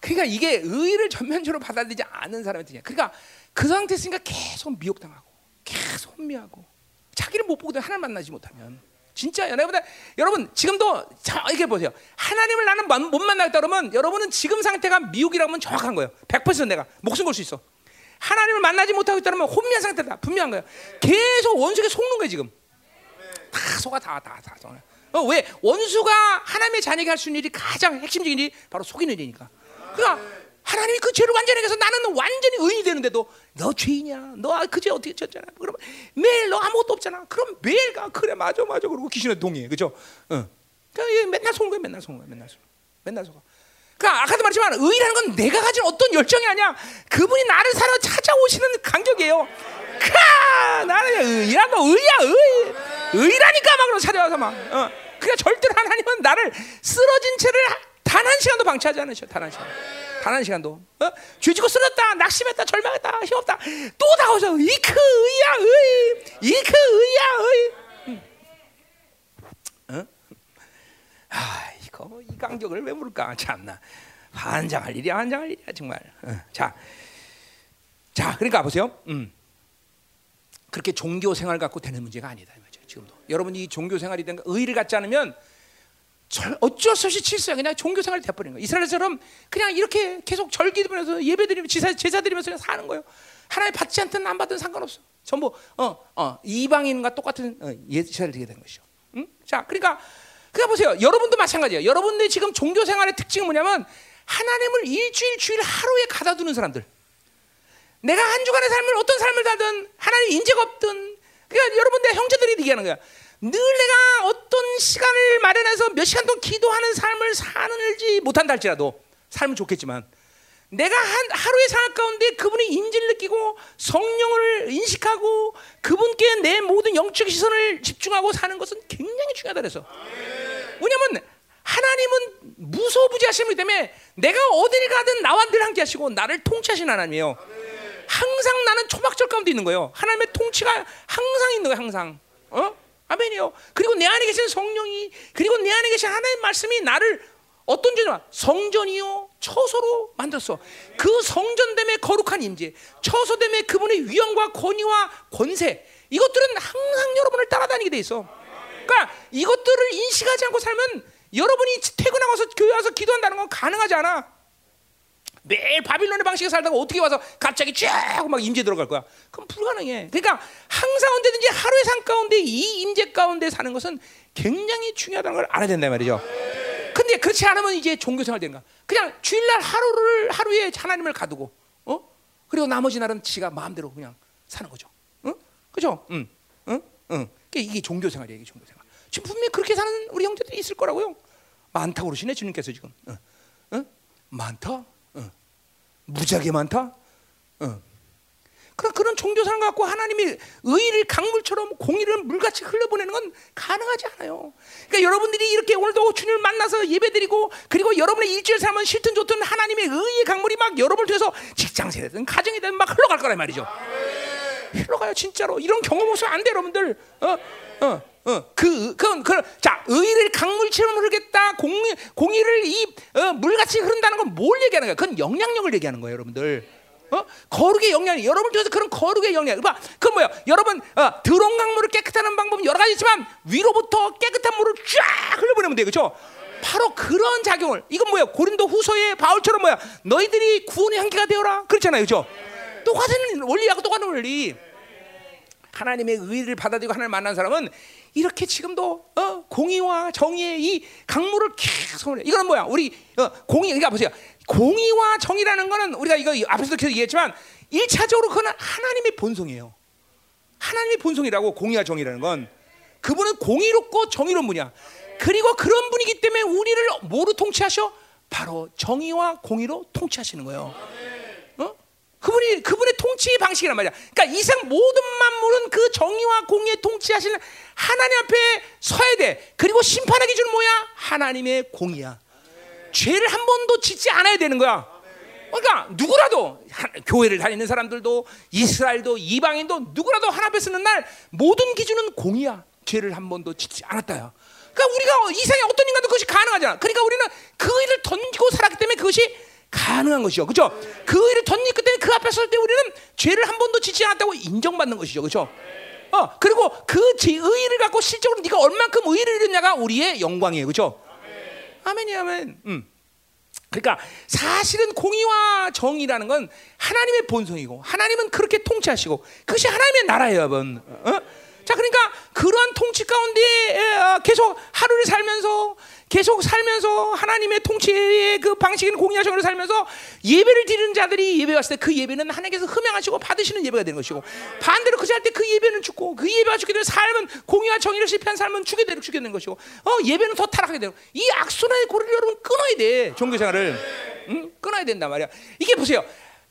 그러니까 이게 의의를 전면적으로 받아들이지 않은 사람한테, 그러니까 그 상태 있으니까 계속 미혹당하고, 계속 혼미하고, 자기를 못 보거든. 하나님 만나지 못하면. 진짜 여러분 지금도 자, 이렇게 보세요. 하나님을 나는 못 만나겠다 그러면 여러분은 지금 상태가 미혹이라면 정확한 거예요. 100% 내가 목숨 걸 수 있어. 하나님을 만나지 못하고 있다면 혼미한 상태다. 분명한 거예요. 계속 원수에게 속는 거예요, 지금. 다 속아, 다. 왜? 원수가 하나님의 자녀에게 할 수 있는 일이, 가장 핵심적인 일이 바로 속이는 일이니까. 그러니까 하나님이 그 죄를 완전히 해서 나는 완전히 의인이 되는데도 너 죄인이야. 너 그 죄 어떻게 졌잖아. 그러면 매일 너 아무것도 없잖아. 그럼 매일 가, 그래 맞아. 그러고 귀신에 동의해, 그죠? 그러니까 맨날 속는 거야. 그러니까 아까도 말했지만 의인이라는 건 내가 가진 어떤 열정이 아니야. 그분이 나를 살아 찾아오시는 감격이에요. 캬, 나는 의인이란 거, 의라니까 막 그러고 찾아와서 막. 그러니까 절대로 하나님은 나를 쓰러진 채를 단 한 시간도 방치하지 않으셔. 단 한 시간도. 죄지고 쓰러졌다, 낙심했다, 절망했다, 힘없다. 또 나오셔. 이크 의야 의. 아, 이거 이 간격을 왜 물을까? 참나. 환장할 일이야 정말. 자, 그러니까 보세요. 그렇게 종교 생활 갖고 되는 문제가 아니다, 맞죠? 지금도 여러분 이 종교 생활이든가 의의를 갖지 않으면 어쩔 수 없이 실수야. 그냥 종교 생활이 돼버리는 거예요. 이스라엘처럼 그냥 이렇게 계속 절기드리면서 예배드리면서 제사드리면서 그냥 사는 거예요. 하나님 받지 않든 안 받든 상관없어. 전부 이방인과 똑같은 예배를 드리게 되는 것이죠. 자, 그러니까 보세요. 여러분도 마찬가지예요. 여러분들 지금 종교 생활의 특징은 뭐냐면 하나님을 일주일 주일 하루에 가다두는 사람들. 내가 한 주간의 삶을 어떤 삶을 살든 하나님 인재가 없든, 그러니까 여러분 내 형제들이 얘기하는 거야. 늘 내가 어떤 시간을 마련해서 몇 시간 동안 기도하는 삶을 사는지 못한다 할지라도, 삶은 좋겠지만 내가 하루의 삶 가운데 그분의 임재를 느끼고 성령을 인식하고 그분께 내 모든 영적 시선을 집중하고 사는 것은 굉장히 중요하다 그래서. 왜냐하면 하나님은 무소부지하시기 때문에 내가 어딜 가든 나와 늘 함께하시고 나를 통치하시는 하나님이에요. 항상 나는 초막절 가운데 있는 거예요. 하나님의 통치가 항상 있는 거예요, 항상. 아멘이요. 그리고 내 안에 계신 성령이, 그리고 내 안에 계신 하나님의 말씀이 나를 어떤 죄냐, 성전이요 처소로 만들었어. 그 성전 때문에 거룩한 임재, 처소 때문에 그분의 위엄과 권위와 권세, 이것들은 항상 여러분을 따라다니게 돼 있어. 그러니까 이것들을 인식하지 않고 살면 여러분이 퇴근하고 와서 교회 와서 기도한다는 건 가능하지 않아. 매일 바빌론의 방식에 살다가 어떻게 와서 갑자기 쫙 막 임재 들어갈 거야? 그럼 불가능해. 그러니까 항상 언제든지 하루의 삶 가운데 이 임재 가운데 사는 것은 굉장히 중요하다는 걸 알아야 된다 말이죠. 근데 그렇지 않으면 이제 종교생활 된가? 그냥 주일날 하루에 하나님을 가두고, 그리고 나머지 날은 지가 마음대로 그냥 사는 거죠. 그죠? 이게 종교생활이야, 이게 종교생활. 지금 분명히 그렇게 사는 우리 형제들이 있을 거라고요. 많다고 그러시네, 주님께서 지금. 많다. 무지하게 많다. 그런 종교사람 갖고 하나님이 의의를 강물처럼 공의를 물같이 흘려보내는 건 가능하지 않아요. 그러니까 여러분들이 이렇게 오늘도 주님을 만나서 예배드리고, 그리고 여러분의 일주일 삶은 싫든 좋든 하나님의 의의 강물이 막 여러분을 통해서 직장세대든 가정이든 막 흘러갈 거란 말이죠. 흘러가요, 진짜로. 이런 경험 없으면 안 돼, 여러분들. 자, 의의를 강물처럼 흐르겠다, 공의를 물같이 흐른다는 건 뭘 얘기하는 거야? 그건 영향력을 얘기하는 거예요, 여러분들. 거룩의 영향이, 여러분 중에서 그런 거룩의 영향. 봐, 그 뭐야? 여러분, 드론 강물을 깨끗하는 방법은 여러 가지 있지만 위로부터 깨끗한 물을 쫙 흘려보내면 돼요, 그렇죠? 바로 그런 작용을. 이건 뭐야? 고린도후서의 바울처럼 뭐야? 너희들이 구원의 향기가 되어라, 그렇잖아요, 그렇죠? 똑같은 원리하고 똑같은 원리. 하나님의 의를 받아들이고 하나님을 만난 사람은 이렇게 지금도 공의와 정의의 이 강물을 계속. 이거는 뭐야? 우리 공의. 그러니까 보세요. 공의와 정의라는 거는 우리가 이거 앞에서도 계속 얘기했지만 1차적으로 그건 하나님의 본성이에요. 하나님의 본성이라고, 공의와 정의라는 건. 그분은 공의롭고 정의로운 분이야. 그리고 그런 분이기 때문에 우리를 뭐로 통치하셔? 바로 정의와 공의로 통치하시는 거예요. 그분의 통치 방식이란 말이야. 그러니까 이상 모든 만물은 그 정의와 공의에 통치하시는 하나님 앞에 서야 돼. 그리고 심판의 기준은 뭐야? 하나님의 공의야. 죄를 한 번도 짓지 않아야 되는 거야. 그러니까 누구라도 교회를 다니는 사람들도 이스라엘도 이방인도 누구라도 하나님 앞에 서는 날 모든 기준은 공의야. 죄를 한 번도 짓지 않았다야. 그러니까 우리가 이상에 어떤 인간도 그것이 가능하잖아. 그러니까 우리는 그 일을 던지고 살았기 때문에 그것이 가능한 것이죠. 그렇죠? 네. 그 일을 던지기 때문에 그 앞에 설 때 우리는 죄를 한 번도 짓지 않았다고 인정받는 것이죠. 그렇죠? 네. 그리고 그 의의를 갖고 실적으로 네가 얼만큼 의의를 이루냐가 우리의 영광이에요. 그렇죠? 네. 아멘이 아멘. 그러니까 사실은 공의와 정의라는 건 하나님의 본성이고 하나님은 그렇게 통치하시고 그것이 하나님의 나라예요, 여러분. 자, 그러니까 그러한 통치 가운데 계속 하루를 살면서 하나님의 통치의 그 방식인 공의와 정의로 살면서 예배를 드리는 자들이 예배 왔을 때 그 예배는 하나님께서 흠양하시고 받으시는 예배가 되는 것이고, 반대로 그 자할 때 그 예배는 죽고 그 예배가 죽게 되면 삶은 공의와 정의를 실패한 삶은 죽게 되는 것이고, 예배는 더 타락하게 되고, 이 악순환의 고리를 여러분 끊어야 돼. 종교생활을 끊어야 된단 말이야. 이게 보세요.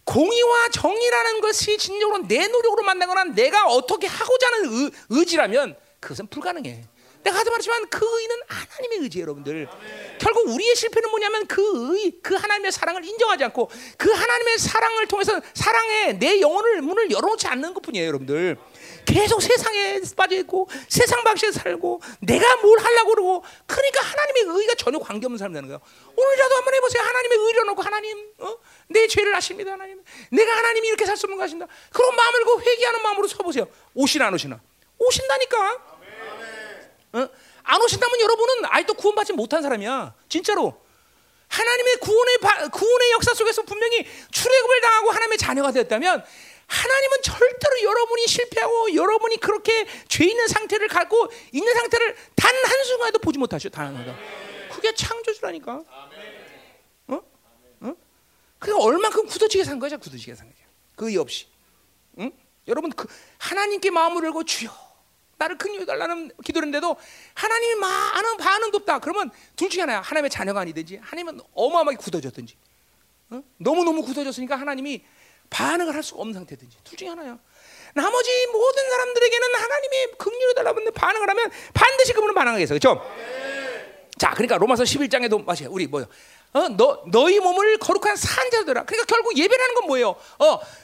공의와 정의라는 것이 진정으로 내 노력으로 만나거나 내가 어떻게 하고자 하는 의지라면 그것은 불가능해. 내가 하도 말했지만 그 의는 하나님의 의지예요, 여러분들. 아멘. 결국 우리의 실패는 뭐냐면 그 하나님의 사랑을 인정하지 않고 그 하나님의 사랑을 통해서 사랑의 내 영혼을 문을 열어놓지 않는 것뿐이에요, 여러분들. 계속 세상에 빠져있고 세상 방식에 살고 내가 뭘 하려고 그러고, 그러니까 하나님의 의의가 전혀 관계없는 사람이 되는 거예요. 오늘이라도 한번 해보세요. 하나님의 의의를 놓고 하나님, 내 죄를 아십니다. 하나님, 내가 하나님이 이렇게 살 수 없는 거 아신다. 그런 마음을 그 회개하는 마음으로 서보세요. 오시나 안 오시나? 오신다니까. 안 오신다면 여러분은 아직도 구원받지 못한 사람이야. 진짜로 하나님의 구원의 역사 속에서 분명히 출애굽을 당하고 하나님의 자녀가 되었다면 하나님은 절대로 여러분이 실패하고 여러분이 그렇게 죄 있는 상태를 갖고 있는 상태를 단 한순간에도 보지 못하셔. 단 한순간. 그게 창조주라니까. 그러니까 얼만큼 굳어지게 산 거야. 굳어지게 산 거야. 그 의 없이. 응? 여러분 그 하나님께 마음을 열고 주여 나를 긍휼해달라는 기도했는데도 하나님이 많은 반응도 없다. 그러면 둘 중에 하나야. 하나님의 자녀가 아니든지 하나님은 어마어마하게 굳어졌든지, 너무너무 굳어졌으니까 하나님이 반응을 할 수가 없는 상태든지, 둘 중에 하나야. 나머지 모든 사람들에게는 하나님이 긍휼해달라는 반응을 하면 반드시 그분은 반응하겠어요. 그렇죠? 네. 자, 그러니까 로마서 11장에도 마시요. 우리 뭐요? 너희 몸을 거룩한 산제로 드라. 그러니까 결국 예배라는 건 뭐예요?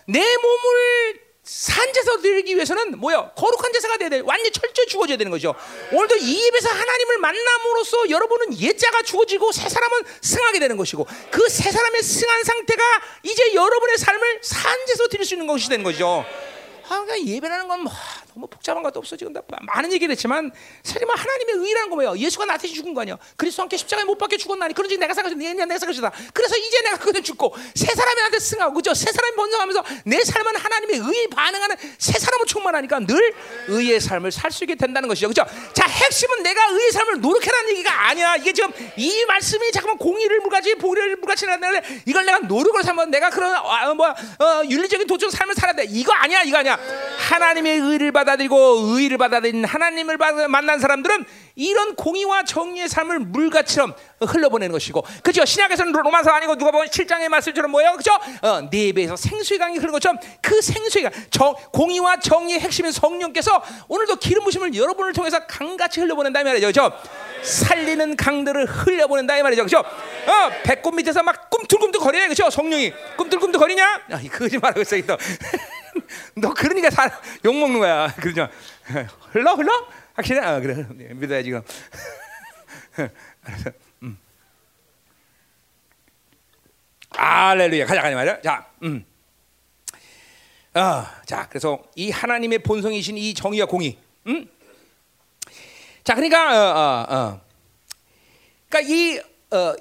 내 몸을 산제사 드리기 위해서는 뭐야? 거룩한 제사가 돼야 돼. 완전히 철저히 죽어져야 되는 거죠. 오늘도 이 입에서 하나님을 만남으로써 여러분은 옛자가 죽어지고 새 사람은 승하게 되는 것이고, 그 새 사람의 승한 상태가 이제 여러분의 삶을 산제사 드릴 수 있는 것이 되는 거죠. 그러니까 예배라는 건 너무 복잡한 것도 없어. 지금 다 많은 얘기를 했지만 사실 하나님의 의라는 거 뭐예요? 예수가 나 대신 죽은 거 아니야. 그리스도 함께 십자가에 못 박혀 죽었나니 그런지 내가 산 것이 아니라 내가 산 것이다. 그래서 이제 내가 그것을 죽고 새 사람이 나한테 승하고, 그죠? 새 사람이 번성하면서 내 삶은 하나님의 의에 반응하는 새 사람으로 충만하니까 늘 의의 삶을 살 수 있게 된다는 것이죠. 그죠? 자, 핵심은 내가 의의 삶을 노력해라는 얘기가 아니야. 이게 지금 이 말씀이 잠깐만 공의를 물같이 보리를 물같이 나는데 이걸 내가 노력을 삼아 내가 그런 윤리적인 도중 삶을 살아야 돼. 이거 아니야. 이거 아니야. 하나님의 의를 받아들이고 의의를 받아들이는 하나님을 만난 사람들은 이런 공의와 정의의 삶을 물같이럼 흘러보내는 것이고, 그죠? 신약에서는 로마서 아니고 누가 보면 7장의 말씀처럼 뭐예요? 그죠? 네 입에서 생수의 강이 흐르는 것처럼 그 생수의 강, 공의와 정의의 핵심인 성령께서 오늘도 기름 부심을 여러분을 통해서 강같이 흘려보낸다 이 말이죠. 그죠? 살리는 강들을 흘려보낸다 이 말이죠. 그죠? 배꼽 밑에서 막 꿈틀꿈틀 거리네. 그죠? 성령이 꿈틀꿈틀 거리냐? 거짓말하고 있어. 너 그러니까 욕 먹는 거야. 그러죠? 흘러? 확실해? 그래. 믿어야지, 그럼. 알았어. 할렐루야. 가자, 말이야. 자, 자, 그래서 이 하나님의 본성이신 이 정의와 공의. 자, 그러니까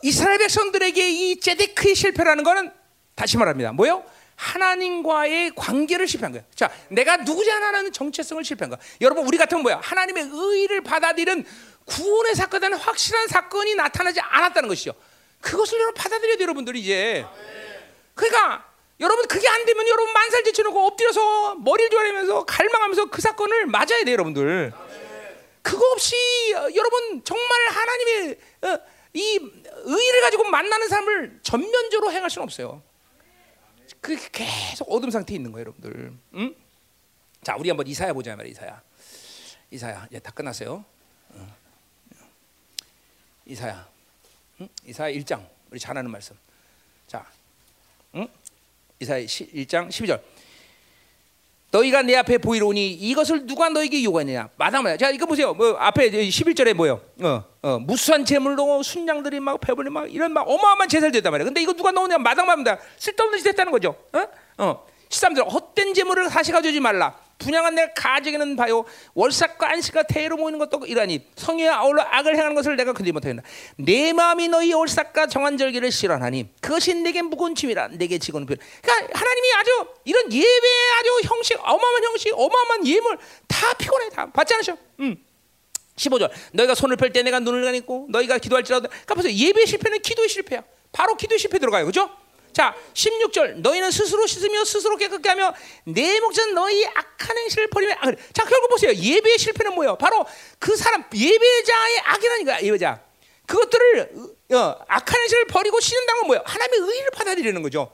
이스라엘 백성들에게 이 제데크의 실패라는 거는 다시 말합니다. 뭐요? 하나님과의 관계를 실패한 거야. 자, 내가 누구지 않아라는 정체성을 실패한 거야. 여러분, 우리 같은 뭐야? 하나님의 의의를 받아들인 구원의 사건에는 확실한 사건이 나타나지 않았다는 것이죠. 그것을 여러분 받아들여야 돼요, 여러분들이 이제. 그러니까 여러분 그게 안 되면 여러분 만살 제쳐놓고 엎드려서 머리를 조아리면서 갈망하면서 그 사건을 맞아야 돼요, 여러분들. 그거 없이 여러분 정말 하나님의 이 의의를 가지고 만나는 사람을 전면적으로 행할 수는 없어요. 그 계속 어둠 상태에 있는 거예요, 여러분들. 응? 자, 우리 한번 이사야 보자 말이야, 이사야. 이사야, 이제 다 끝났어요. 이사야, 응? 이사야 1장, 우리 잘 아는 말씀. 자, 응? 이사야 1장 12절. 너희가 내 앞에 보이러 오니 이것을 누가 너에게 요구하느냐? 마당마다. 자, 이거 보세요. 뭐 앞에 11절에 뭐예요? 무수한 제물로 순양들이 막 배불리 막 이런 막 어마어마한 제사를 드렸단 말이야. 근데 이거 누가 넣으냐? 마당마다 쓸데없는 짓 했다는 거죠. 어? 13절. 헛된 제물을 다시 가져오지 말라. 분양한 내 가져기는 바요. 월삭과 안식과 태로 모이는 것도 이라니. 성의에 아울러 악을 행하는 것을 내가 근지 못하겠나. 내 마음이 너희 월삭과 정한 절기를 싫어하니 그것이 내게 무거운 짐이라 내게 지고는 별. 그러니까 하나님이 아주 이런 예배 아주 형식, 어마어마한 형식, 어마어마한 예물 다 피곤해. 다 받지 않으셔. 15절. 너희가 손을 펼 때 내가 눈을 가리고 너희가 기도할지라도. 그러니까 보세요. 예배 실패는 기도의 실패야. 바로 기도의 실패 들어가요. 그죠? 자, 16절. 너희는 스스로 씻으며 스스로 깨끗게 하며 내 목전 너희 악한 행실을 버리며. 아, 그래. 자, 결국 보세요. 예배의 실패는 뭐예요? 바로 그 사람 예배자의 악이라는 거야. 예배자 그것들을 악한 행실을 버리고 씻는다는 건 뭐예요? 하나님의 의의를 받아들이는 거죠.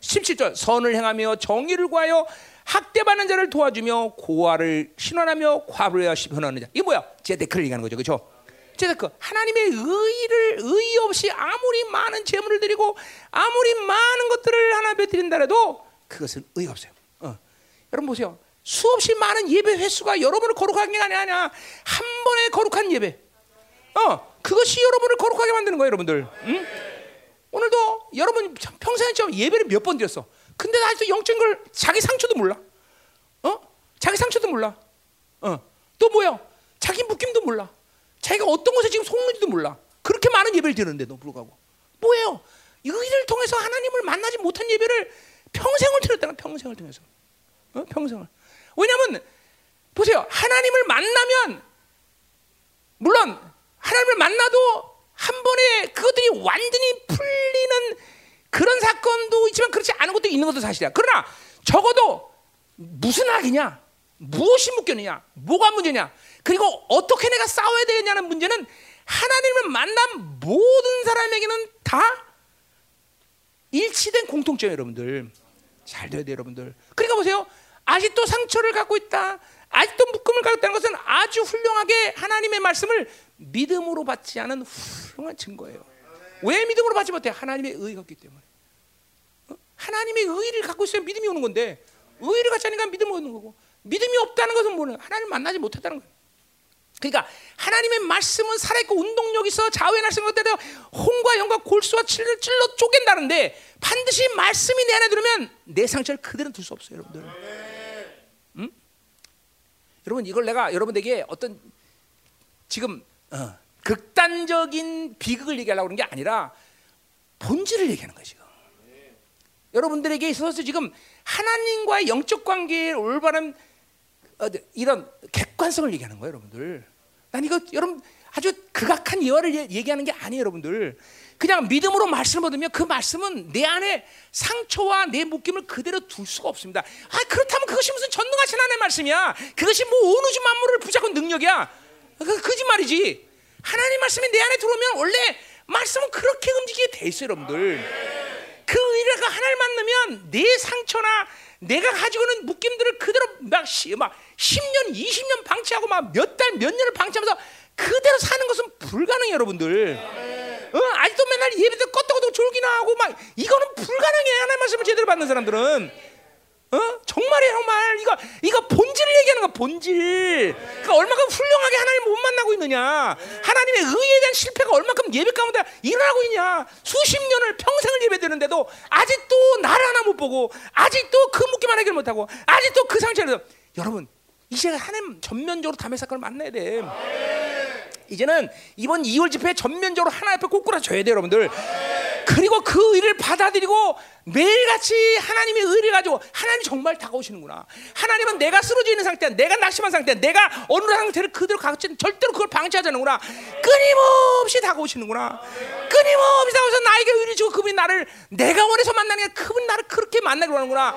17절. 선을 행하며 정의를 구하여 학대받는 자를 도와주며 고아를 신원하며 과부를 변호하는 자. 이게 뭐야? 제데크를 얘기하는 거죠. 그렇죠? 제데크, 하나님의 의의를 의의 없이 아무리 많은 재물을 드리고 아무리 많은 것들을 하나님께 드린다 해도 그것은 의의가 없어요. 여러분 보세요. 수없이 많은 예배 횟수가 여러분을 거룩하게 아니야. 한 번에 거룩한 예배. 그것이 여러분을 거룩하게 만드는 거예요, 여러분들. 응? 오늘도 여러분 평생처럼 예배를 몇 번 드렸어. 근데 아직도 영적인 걸 자기 상처도 몰라. 자기 상처도 몰라. 또 뭐야? 자기 묶임도 몰라. 자기가 어떤 곳에 지금 속는지도 몰라. 그렇게 많은 예배를 드렸는데도 불구하고 뭐예요? 의의를 통해서 하나님을 만나지 못한 예배를 평생을 드렸다는 평생을 통해서. 평생을. 왜냐하면 보세요. 하나님을 만나면 물론 하나님을 만나도 한 번에 그것들이 완전히 풀리는 그런 사건도 있지만 그렇지 않은 것도 있는 것도 사실이야. 그러나 적어도 무슨 악이냐? 무엇이 묶였느냐? 뭐가 문제냐? 그리고 어떻게 내가 싸워야 되느냐는 문제는 하나님을 만난 모든 사람에게는 다 일치된 공통점이에요, 여러분들. 잘 돼야 돼요, 여러분들. 그러니까 보세요. 아직도 상처를 갖고 있다. 아직도 묶음을 갖고 있다는 것은 아주 훌륭하게 하나님의 말씀을 믿음으로 받지 않은 훌륭한 증거예요. 왜 믿음으로 받지 못해요? 하나님의 의의가 없기 때문에. 하나님의 의의를 갖고 있어야 믿음이 오는 건데 의의를 갖지 않으니까 믿음이 오는 거고 믿음이 없다는 것은 뭐냐? 하나님을 만나지 못했다는 거예요. 그러니까 하나님의 말씀은 살아있고 운동력이 있어 좌우의 날씨는 것때도 홍과 영과 골수와 칠을 찔러 쪼갠다는데 반드시 말씀이 내 안에 들으면 내 상처를 그대로 둘 수 없어요, 여러분들. 응? 여러분 이걸 내가 여러분에게 어떤 지금 극단적인 비극을 얘기하려고 하는 게 아니라 본질을 얘기하는 거예요, 지금. 여러분들에게 있어서 지금 하나님과의 영적 관계의 올바른 이런 객관성을 얘기하는 거예요, 여러분들. 난 이거 여러분 아주 극악한 예화를 얘기하는 게 아니에요, 여러분들. 그냥 믿음으로 말씀을 받으면 그 말씀은 내 안에 상처와 내 묶임을 그대로 둘 수가 없습니다. 아, 그렇다면 그것이 무슨 전능하신 하나님의 말씀이야? 그것이 뭐 온 우주 만물을 붙잡은 능력이야? 거짓말이지. 하나님 말씀이 내 안에 들어오면 원래 말씀은 그렇게 움직이게 돼 있어요, 여러분들. 그 의뢰가 하나를 만나면 내 상처나 내가 가지고 있는 묶임들을 그대로 막 10년, 20년 방치하고 막 몇 달, 몇 년을 방치하면서 그대로 사는 것은 불가능해요, 여러분들. 아직도 맨날 예배도 껐다고도 졸기나 하고 막 이거는 불가능해요, 하나님 말씀을 제대로 받는 사람들은. 정말이에요, 정말. 이거 본질을 얘기하는 거야, 본질. 그러니까 얼마큼 훌륭하게 하나님 못 만나고 있느냐. 하나님의 의에 대한 실패가 얼마큼 예배 가운데 일어나고 있냐. 수십 년을 평생을 예배드는데도 아직도 나를 하나 못 보고 아직도 그 묶기만 해결 못하고 아직도 그 상처를. 여러분 이제 하나님 전면적으로 담의 사건을 만나야 돼. 이제는 이번 2월 집회 전면적으로 하나 옆에 꼬꾸라져야 돼요, 여러분들. 그리고 그 의를 받아들이고 매일같이 하나님의 의를 가지고 하나님 정말 다가오시는구나. 하나님은 내가 쓰러져 있는 상태야, 내가 낙심한 상태야, 내가 어느 상태를 그대로 가르치는 절대로 그걸 방치하지 않는구나. 끊임없이 다가오시는구나. 끊임없이 다가오셔서 나에게 의를 주고 그분이 나를 내가 원해서 만나는 게 아니라 그분이 나를 그렇게 만나기로 하는구나.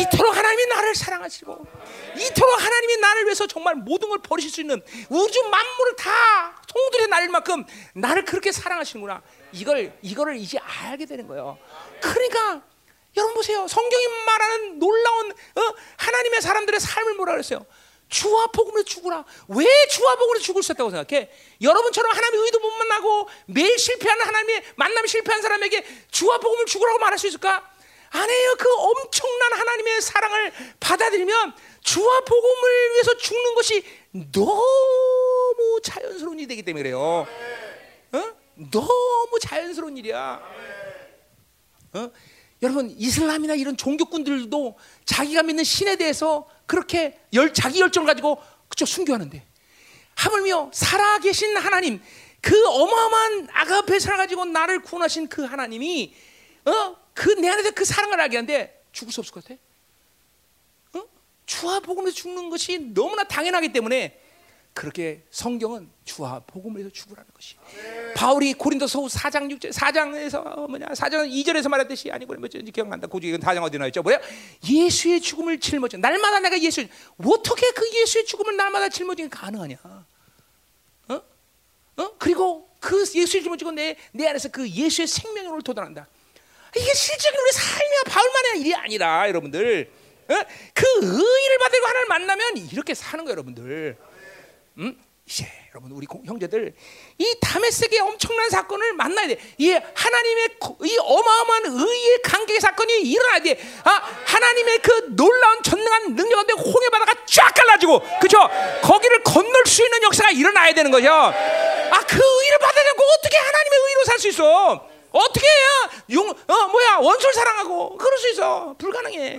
이토록 하나님이 나를 사랑하시고 이토록 하나님이 나를 위해서 정말 모든 걸 버리실 수 있는 우주 만물을 다 송두리에 날릴 만큼 나를 그렇게 사랑하시는구나. 이거를 이제 알게 되는 거예요. 그러니까 여러분 보세요. 성경이 말하는 놀라운 하나님의 사람들의 삶을 뭐라 그랬어요? 주와 복음으로 죽으라. 왜 주와 복음으로 죽을 수 있다고 생각해? 여러분처럼 하나님의 의도 못 만나고 매일 실패하는 하나님의 만남이 실패한 사람에게 주와 복음을 죽으라고 말할 수 있을까? 아니에요. 그 엄청난 하나님의 사랑을 받아들이면 주와 복음을 위해서 죽는 것이 너무 자연스러운 일이 되기 때문에 그래요. 어? 너무 자연스러운 일이야. 어? 여러분 이슬람이나 이런 종교꾼들도 자기가 믿는 신에 대해서 그렇게 자기 열정을 가지고 그저 순교하는데, 하물며 살아계신 하나님, 그 어마어마한 아가페 사랑을 가지고 나를 구원하신 그 하나님이 그 내 안에서 그 사랑을 알게 하는데 죽을 수 없을 것 같아? 어? 주와 복음에서 죽는 것이 너무나 당연하기 때문에 그렇게 성경은 주와 복음을 위해서 죽으라는 것이. 바울이 고린도서 4장 2절에서 말했듯이, 아니고 며칠인지 기억난다. 고지 이건 4장 어디 나왔죠? 뭐야? 예수의 죽음을 짊어진 날마다 내가 예수 어떻게 그 예수의 죽음을 날마다 짊어지는 게 가능하냐? 어? 어? 그리고 그 예수를 짊어지고 내 안에서 그 예수의 생명으로 도달한다. 이게 실제로 우리 삶이야 바울만의 일이 아니라 여러분들 그 의의를 받고 하나님을 만나면 이렇게 사는 거예요, 여러분들. 이제 여러분 우리 형제들 이 다메섹의 엄청난 사건을 만나야 돼. 이 하나님의 이 어마어마한 의의 간격의 사건이 일어나야 돼. 하나님의 그 놀라운 전능한 능력 가운데 홍해 바다가 쫙 갈라지고, 그렇죠? 거기를 건널 수 있는 역사가 일어나야 되는 거죠. 그 의를 받아들고 어떻게 하나님의 의로 살 수 있어? 어떻게 해야 원수를 사랑하고 그럴 수 있어? 불가능해.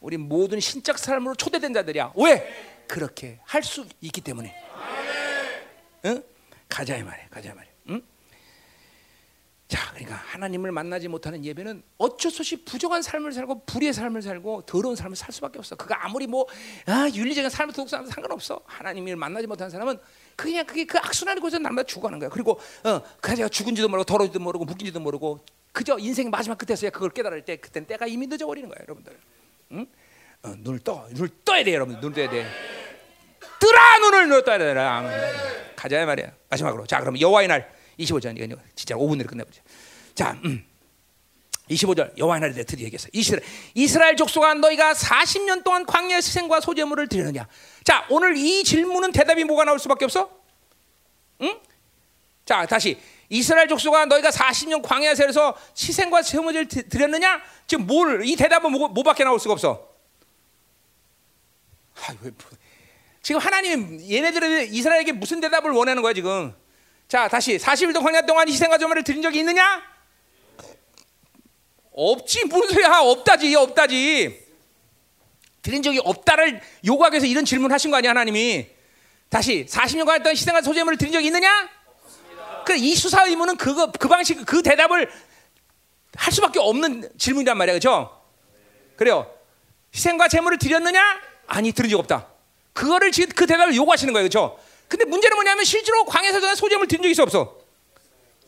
우리 모든 신적 사람으로 초대된 자들이야. 왜? 그렇게 할 수 있기 때문에. 응? 가자 이 말이야. 가자 이 말이야. 응? 자, 그러니까 하나님을 만나지 못하는 예배는 어쩔 수 없이 부정한 삶을 살고 불의의 삶을 살고 더러운 삶을 살 수밖에 없어. 그가 아무리 윤리적인 삶을 독서하는 상관없어. 하나님을 만나지 못하는 사람은 그게 그 악순환의 곳에서 날마다 죽어가는 거야. 그리고 그가 죽은지도 모르고 더러워지도 모르고 묶인지도 모르고 그저 인생 마지막 끝에서야 그걸 깨달을 때, 그땐 때가 이미 늦어버리는 거야, 여러분들. 응? 눈을 떠야 돼, 여러분. 눈을 떠야 돼. 뜨라, 눈을 떠야 되라. 가자 말이야. 마지막으로 자, 그럼 여호와의 날 25절 이거 진짜 5분으로 끝내보자. 자, 25절 여호와의 날에 대해 드디어 얘기했어요. 이스라엘 족속아, 너희가 40년 동안 광야의 희생과 소제물을 드리느냐. 자, 오늘 이 질문은 대답이 뭐가 나올 수밖에 없어? 응? 자, 다시 이스라엘 족속아, 너희가 40년 광야에서 희생과 소제물을 드렸느냐. 지금 뭘, 이 대답은 뭐밖에 나올 수가 없어? 지금 하나님 얘네들은 이스라엘에게 무슨 대답을 원하는 거야 지금? 자, 다시 40일 동안 광야 동안 희생과 제물을 드린 적이 있느냐? 없지. 무슨 소리야. 없다지. 드린 적이 없다를 요구하기 위해서 이런 질문 하신 거 아니야 하나님이. 다시 40년간 했던 희생과 소제물을 드린 적이 있느냐? 그래, 이 수사 의무는 그 방식 그 대답을 할 수밖에 없는 질문이란 말이야, 그렇죠? 그래요. 희생과 제물을 드렸느냐? 아니, 드린 적 없다. 그거를 지금 그 대답을 요구하시는 거예요, 그렇죠? 근데 문제는 뭐냐면 실제로 광야에서 전에 소제물 드린 적이 있어 없어?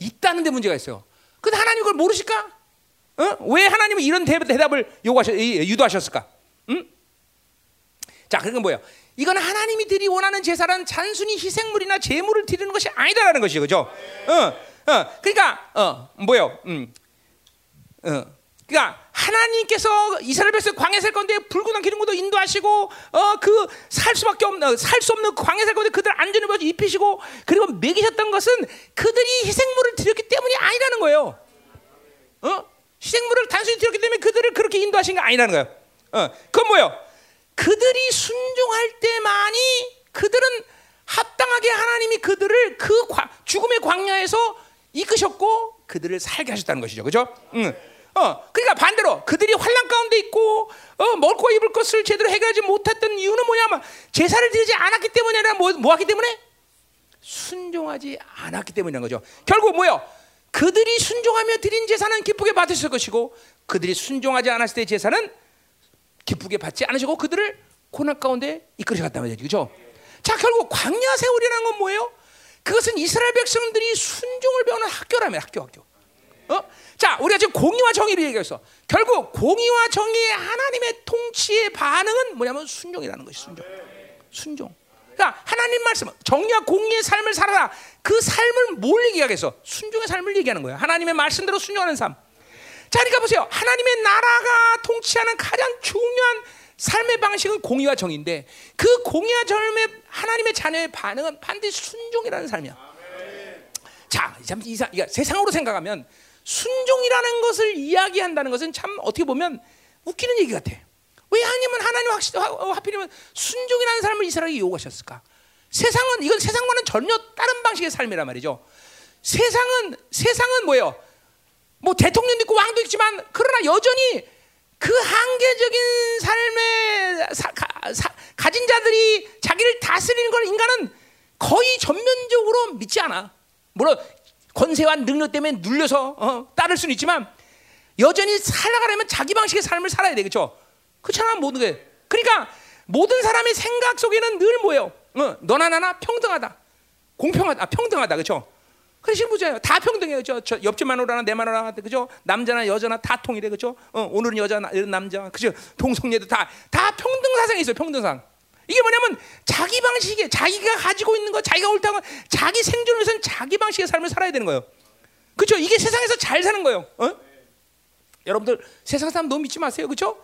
있다는데 문제가 있어요. 근데 하나님 그걸 모르실까? 왜 하나님은 이런 대답을 유도하셨을까? 자, 그건 뭐예요? 이건 하나님이 드리 원하는 제사란 단순히 희생물이나 제물을 드리는 것이 아니다라는 것이죠, 그렇죠? 그러니까 뭐예요? 그러니까 하나님께서 이스라엘 백성 광야 살 건데 불구덩이 기름으로 인도하시고 그 살 수밖에 없는 광야 살 건데 그들 안전을 먼저 입히시고 그리고 먹이셨던 것은 그들이 희생물을 드렸기 때문이 아니라는 거예요. 희생물을 단순히 드렸기 때문에 그들을 그렇게 인도하신 게 아니라는 거예요. 그건 뭐예요? 그들이 순종할 때만이 그들은 합당하게 하나님이 그들을 그 죽음의 광야에서 이끄셨고 그들을 살게 하셨다는 것이죠, 그렇죠? 그러니까 반대로 그들이 환난 가운데 있고 먹을 거 입을 것을 제대로 해결하지 못했던 이유는 뭐냐면 제사를 드리지 않았기 때문이 아니라 뭐 하기 때문에? 순종하지 않았기 때문이라는 거죠. 결국 뭐예요? 그들이 순종하며 드린 제사는 기쁘게 받으실 것이고 그들이 순종하지 않았을 때의 제사는 기쁘게 받지 않으시고 그들을 고난 가운데 이끌어갔단 말이죠. 그렇죠? 자, 결국 광야 세월이라는 건 뭐예요? 그것은 이스라엘 백성들이 순종을 배우는 학교라며, 학교. 자, 우리가 지금 공의와 정의를 얘기했어. 결국 공의와 정의의 하나님의 통치의 반응은 뭐냐면 순종이라는 것이, 순종. 그러니까 하나님 말씀, 정의와 공의의 삶을 살아라. 그 삶을 뭘 얘기하겠어? 순종의 삶을 얘기하는 거예요. 하나님의 말씀대로 순종하는 삶. 자, 그러니까 보세요. 하나님의 나라가 통치하는 가장 중요한 삶의 방식은 공의와 정의인데 그 공의와 정의의 하나님의 자녀의 반응은 반드시 순종이라는 삶이야. 자, 참 이사 세상으로 생각하면 순종이라는 것을 이야기한다는 것은 참 어떻게 보면 웃기는 얘기 같아. 왜 하나님은 하필이면 순종이라는 삶을 이스라엘에게 요구하셨을까? 세상은 이건 세상과는 전혀 다른 방식의 삶이란 말이죠. 세상은 뭐예요? 뭐 대통령도 있고 왕도 있지만 그러나 여전히 그 한계적인 삶의 가진 자들이 자기를 다스리는 걸 인간은 거의 전면적으로 믿지 않아. 물론 권세와 능력 때문에 눌려서 따를 수는 있지만 여전히 살아가려면 자기 방식의 삶을 살아야 돼. 그렇죠? 그렇잖아, 모든 게. 그러니까 모든 사람의 생각 속에는 늘 뭐예요? 너나 나나 평등하다, 공평하다, 평등하다, 그렇죠? 그러신 분이에요. 다 평등해요, 그렇죠? 옆집만 오라나 내만 오라나, 그렇죠? 남자나 여자나 다 통일해, 그렇죠? 오늘은 여자, 남자, 그렇죠? 동성애도 다 평등 사상이 있어요, 평등상. 이게 뭐냐면 자기 방식에 자기가 가지고 있는 거, 자기가 옳다고 자기 생존을 위해서는 자기 방식의 삶을 살아야 되는 거예요. 그렇죠? 이게 세상에서 잘 사는 거예요. 여러분들 세상 사람 너무 믿지 마세요. 그렇죠?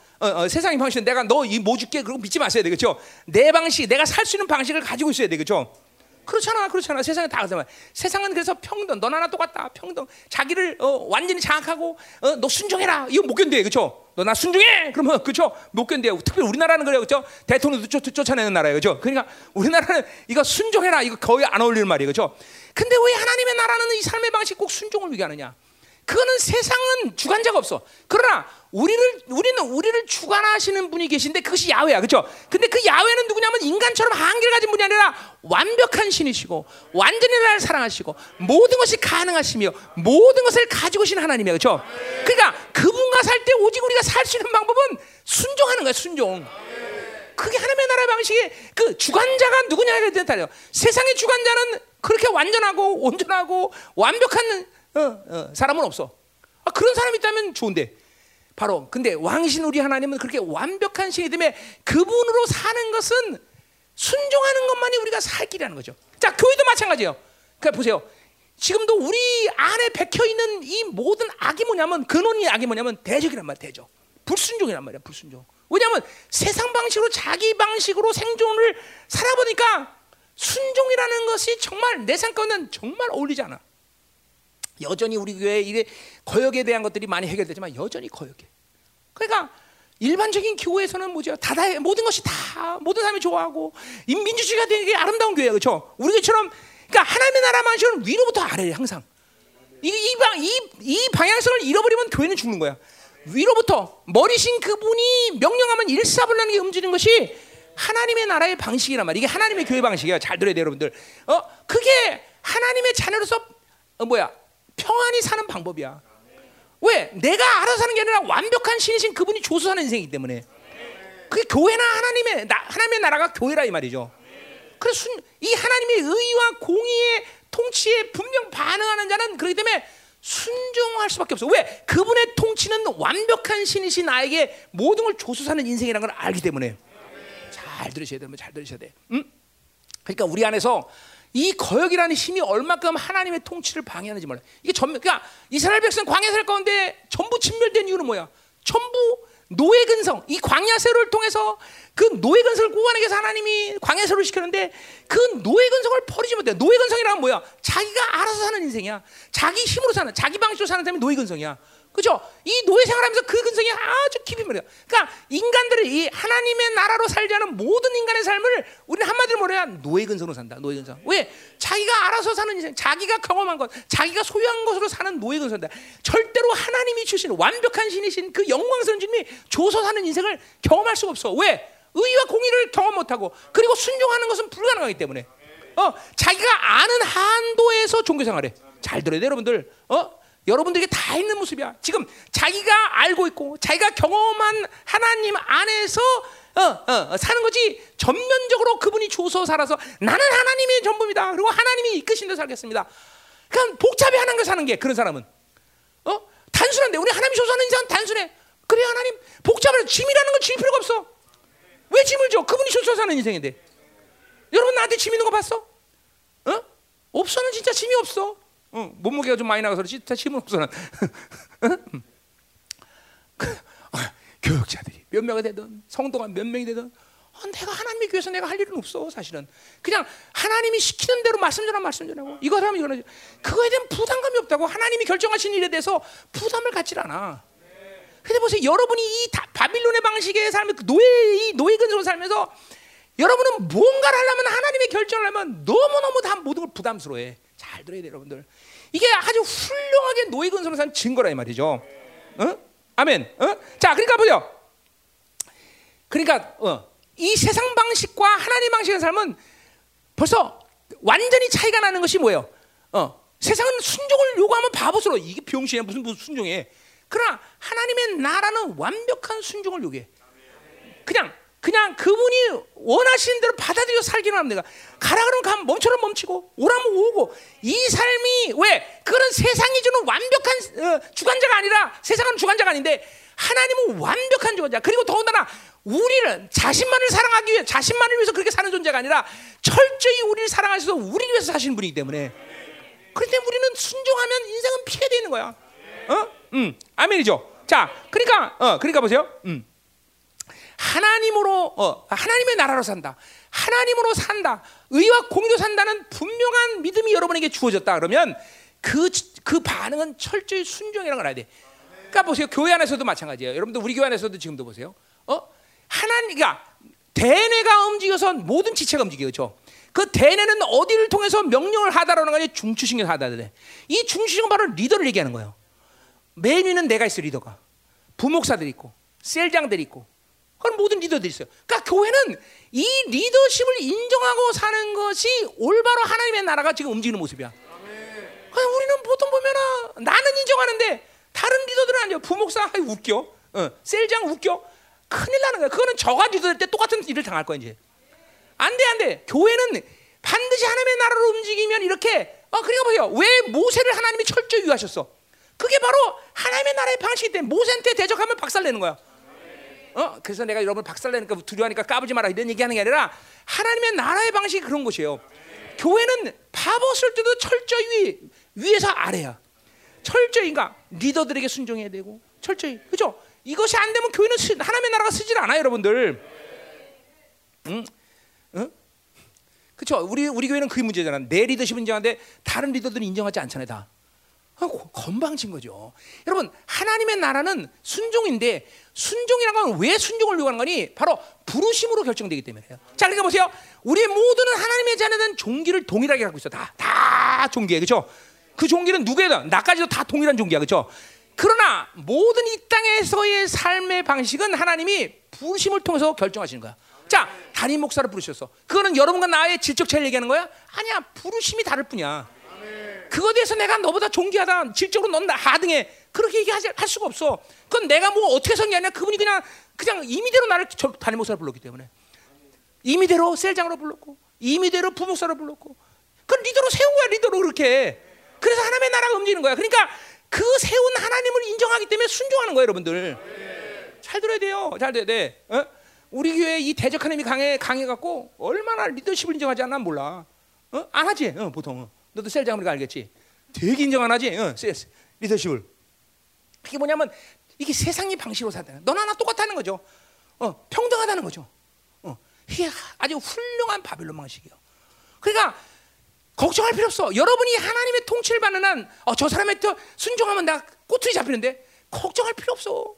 세상의 방식은 내가 너 이 뭐 줄게 그러고 믿지 마셔야 돼. 그렇죠? 내 방식, 내가 살 수 있는 방식을 가지고 있어야 돼. 그렇죠? 그렇잖아. 세상에 다 그렇잖아. 세상은 그래서 평등, 너나 나 똑같다, 평등. 자기를 완전히 장악하고 너 순종해라. 이거 못 견뎌. 그렇죠? 너 나 순종해. 그러면 그렇죠? 못 견뎌요. 특히 우리나라는 그래요. 그렇죠? 대통령도 쫓아내는 나라예요. 그렇죠? 그러니까 우리나라는 이거 순종해라. 이거 거의 안 어울리는 말이에요. 그렇죠? 근데 왜 하나님의 나라는 이 삶의 방식 꼭 순종을 얘기하느냐? 그거는 세상은 주관자가 없어. 그러나 우리는 우리를 주관하시는 분이 계신데 그것이 야훼야, 그렇죠? 근데 그 야훼는 누구냐면 인간처럼 한계를 가진 분이 아니라 완벽한 신이시고 완전히 나를 사랑하시고 모든 것이 가능하시며 모든 것을 가지고 계신 하나님이야, 그렇죠? 그러니까 그분과 살 때 오직 우리가 살 수 있는 방법은 순종하는 거야, 순종. 그게 하나님의 나라 방식의 그 주관자가 누구냐에 대해서 세상의 주관자는 그렇게 완전하고 온전하고 완벽한 사람은 없어. 아, 그런 사람이 있다면 좋은데 바로 근데 왕이신 우리 하나님은 그렇게 완벽한 신이 때문에 그분으로 사는 것은 순종하는 것만이 우리가 살 길이라는 거죠. 자, 교회도 마찬가지예요. 그러니까 보세요. 지금도 우리 안에 백혀있는 이 모든 악이 뭐냐면 근원이 악이 뭐냐면 대적이란 말이야. 대적. 불순종이란 말이야. 불순종. 왜냐하면 세상 방식으로 자기 방식으로 생존을 살아보니까 순종이라는 것이 정말 내 생각과는 정말 어울리지 않아. 여전히 우리 교회의 이래 거역에 대한 것들이 많이 해결되지만 여전히 거역해. 그러니까 일반적인 교회에서는 뭐죠? 다다해 모든 것이 다 모든 사람이 좋아하고 민주주의가 되게 아름다운 교회야, 그렇죠? 우리 교회처럼 그러니까 하나님의 나라 방식은 위로부터 아래래 항상. 이 방향성을 잃어버리면 교회는 죽는 거야. 위로부터 머리신 그분이 명령하면 일사불란하게 움직이는 것이 하나님의 나라의 방식이란 말이야. 이게 하나님의 교회 방식이야. 잘 들어야 돼요, 여러분들. 그게 하나님의 자녀로서 평안히 사는 방법이야. 왜? 내가 알아서 사는 게 아니라 완벽한 신이신 그분이 줘서 사는 인생이기 때문에 그게 교회나 하나님의 나라가 교회라 이 말이죠. 그래서 이 하나님의 의와 공의의 통치에 분명 반응하는 자는 그렇기 때문에 순종할 수밖에 없어. 왜? 그분의 통치는 완벽한 신이신 나에게 모든 걸 줘서 사는 인생이라는 걸 알기 때문에 잘 들으셔야 돼요. 잘 들으셔야 돼. 그러니까 우리 안에서 이 거역이라는 힘이 얼마큼 하나님의 통치를 방해하는지 몰라. 이게 그러니까 이스라엘 백성 광야 살 가운데 전부 진멸된 이유는 뭐야? 전부 노예 근성. 이 광야 세로를 통해서 그 노예 근성을 꼬아내기 위해서 하나님이 광야 세로를 시켰는데 그 노예 근성을 버리지 못해. 노예 근성이란 뭐야? 자기가 알아서 사는 인생이야. 자기 힘으로 사는, 자기 방식으로 사는 사람이 노예 근성이야. 그죠? 이 노예 생활하면서 그 근성이 아주 깊이 말이야. 그러니까 이 하나님의 나라로 살지 않은 모든 인간의 삶을 우리는 한마디로 뭐래야? 노예 근성으로 산다. 노예 근성. 왜? 자기가 알아서 사는 인생, 자기가 경험한 것, 자기가 소유한 것으로 사는 노예 근성이다. 절대로 하나님이 주신 완벽한 신이신 그 영광스러운 주님이 줘서 사는 인생을 경험할 수가 없어. 왜? 의와 공의를 경험 못하고 그리고 순종하는 것은 불가능하기 때문에. 자기가 아는 한도에서 종교생활해. 잘 들어야 돼 여러분들. 여러분들에게 다 있는 모습이야. 지금 자기가 알고 있고 자기가 경험한 하나님 안에서 사는 거지. 전면적으로 그분이 주어서 살아서 나는 하나님의 전부입니다. 그리고 하나님이 이끄신 대로 살겠습니다. 그냥 복잡해 하나님과 사는 게 그런 사람은 단순한데 우리 하나님이 주어서 사는 인생은 단순해. 그래 하나님 복잡해. 짐이라는 건 질 필요가 없어. 왜 짐을 줘? 그분이 주어서 사는 인생인데. 여러분 나한테 짐 있는 거 봤어? 없어는 진짜 짐이 없어. 몸무게가 좀 많이 나가서 그렇지 힘은 없어. 교육자들이 몇 명이 되든 성도가 몇 명이 되든 내가 하나님의 교회에서 내가 할 일은 없어. 사실은 그냥 하나님이 시키는 대로 말씀 전하고 이거 하면 이거는 그거에 대한 부담감이 없다고. 하나님이 결정하신 일에 대해서 부담을 갖질 않아. 근데 보세요 여러분이 이 바빌론의 방식의 삶을 노예 근성으로 살면서 여러분은 뭔가를 하려면 하나님의 결정을 하면 너무너무 다 모든 걸 부담스러워해. 잘 들어야 돼요 여러분들. 이게 아주 훌륭하게 노예 근성으로 사는 증거라 이 말이죠. 아멘. 자 그러니까 보세요. 그러니까 이 세상 방식과 하나님 방식의 삶은 벌써 완전히 차이가 나는 것이 뭐예요? 세상은 순종을 요구하면 바보스러워. 이게 병신이야. 무슨 순종해. 그러나 하나님의 나라는 완벽한 순종을 요구해. 그냥 그분이 원하시는 대로 받아들여 살기는 합니다. 가라 그러면 가면 멈춰라 멈추고 오라면 오고. 이 삶이 왜? 그거는 세상이 주는 완벽한 주관자가 아니라, 세상은 주관자가 아닌데 하나님은 완벽한 주관자. 그리고 더군다나 우리는 자신만을 사랑하기 위해, 자신만을 위해서 그렇게 사는 존재가 아니라 철저히 우리를 사랑하셔서 우리를 위해서 사시는 분이기 때문에. 그런데 우리는 순종하면 인생은 피해 되는 거야. 아멘이죠. 자, 그러니까 보세요. 하나님의 나라로 산다. 하나님으로 산다. 의와 공의로 산다는 분명한 믿음이 여러분에게 주어졌다. 그러면 그 반응은 철저히 순종이라는 걸 알아야 돼. 그러니까 보세요. 교회 안에서도 마찬가지예요. 여러분들 우리 교회 안에서도 지금도 보세요. 하나님이가 대뇌가 움직여서 모든 지체가 움직여요. 그 대뇌는 어디를 통해서 명령을 하다라는 거지. 중추신경 하다래. 이 중추신경 바로 리더를 얘기하는 거예요. 맨 위는 내가 있어. 리더가 부목사들이 있고 셀장들이 있고 그건 모든 리더들이 있어요. 그러니까 교회는 이 리더십을 인정하고 사는 것이 올바로 하나님의 나라가 지금 움직이는 모습이야. 그러니까 우리는 보통 보면 나는 인정하는데 다른 리더들은 아니에요. 부목사 웃겨, 셀장 웃겨, 큰일 나는 거야. 그거는 저가 리더일 때 똑같은 일을 당할 거야 이제. 안 돼. 교회는 반드시 하나님의 나라로 움직이면 이렇게. 그러니까 보세요. 왜 모세를 하나님이 철저히 유하셨어? 그게 바로 하나님의 나라의 방식이기 때문에. 모세한테 대적하면 박살내는 거야. 그래서 내가 여러분 박살내니까 두려워하니까 까불지 마라 이런 얘기하는 게 아니라 하나님의 나라의 방식이 그런 것이에요. 교회는 바보 쓸 때도 철저히 위에서 아래야. 철저히 그러니까 리더들에게 순종해야 되고 철저히. 그렇죠? 이것이 안 되면 교회는 하나님의 나라가 쓰질 않아요 여러분들. 그렇죠? 우리 교회는 그게 문제잖아. 내 리더십은 인정하는데 다른 리더들은 인정하지 않잖아요 다. 건방진 거죠. 여러분 하나님의 나라는 순종인데, 순종이란 건 왜 순종을 요구하는 거니? 바로 부르심으로 결정되기 때문에요. 자 그러니까 보세요. 우리 모두는 하나님의 자녀는 종기를 동일하게 갖고 있어. 다 종기예요. 그렇죠? 그 종기는 누구에다 나까지도 다 동일한 종기야. 그렇죠? 그러나 모든 이 땅에서의 삶의 방식은 하나님이 부르심을 통해서 결정하시는 거야. 자 담임 목사를 부르셨어. 그거는 여러분과 나의 질적 차이를 얘기하는 거야? 아니야. 부르심이 다를 뿐이야. 그거에 대해서 내가 너보다 존귀하다, 질적으로 넌 하등해, 그렇게 얘기하지 할 수가 없어. 그건 내가 뭐 어떻게 해서는 게 아니라 그분이 그냥 임의대로 나를 담임 목사로 불렀기 때문에. 임의대로 셀장으로 불렀고 임의대로 부목사로 불렀고 그 리더로 세운 거야. 리더로 그렇게. 그래서 하나님의 나라가 움직이는 거야. 그러니까 그 세운 하나님을 인정하기 때문에 순종하는 거야 여러분들. 잘 들어야 돼요. 잘 들어야 돼. 우리 교회 이 대적하는 힘이 강해갖고 얼마나 리더십을 인정하지 않나 몰라. 안 하지 보통은. 너도 셀장으로 알겠지. 되게 인정 안 하지. 리더십을. 그게 뭐냐면 이게 세상의 방식으로 산다. 너나 나 똑같다는 거죠. 평등하다는 거죠. 이게 아주 훌륭한 바빌론 방식이에요. 그러니까 걱정할 필요 없어. 여러분이 하나님의 통치를 받는 한 저 사람한테 순종하면 내가 꼬투리 잡히는데 걱정할 필요 없어.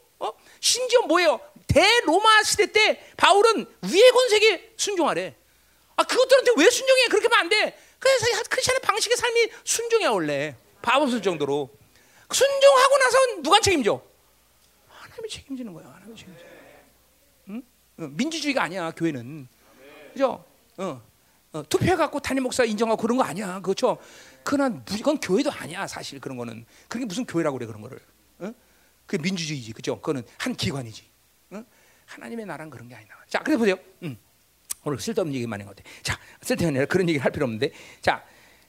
심지어 뭐예요? 대로마 시대 때 바울은 위의 권세에 순종하래. 그것들한테 왜 순종해? 그렇게 하면 안 돼. 그래서 크리스천의 방식의 삶이 순종이야 원래. 바보스 정도로 순종하고 나서 누가 책임져? 하나님이 책임지는 거야. 하나님이 책임져. 민주주의가 아니야 교회는. 그죠? 투표해갖고 단임 목사 인정하고 그런 거 아니야. 그렇죠? 그건 교회도 아니야. 사실 그런 거는. 그게 무슨 교회라고 그래 그런 거를. 어? 그게 민주주의지. 그렇죠? 그거는 한 기관이지. 어? 하나님의 나라는 그런 게 아니다. 자, 그래 보세요. 오늘 쓸데없는 얘기 많이 한 것 같아. 자, 쓸데없는 얘기 그런 얘기를 할 필요 없는데. 자,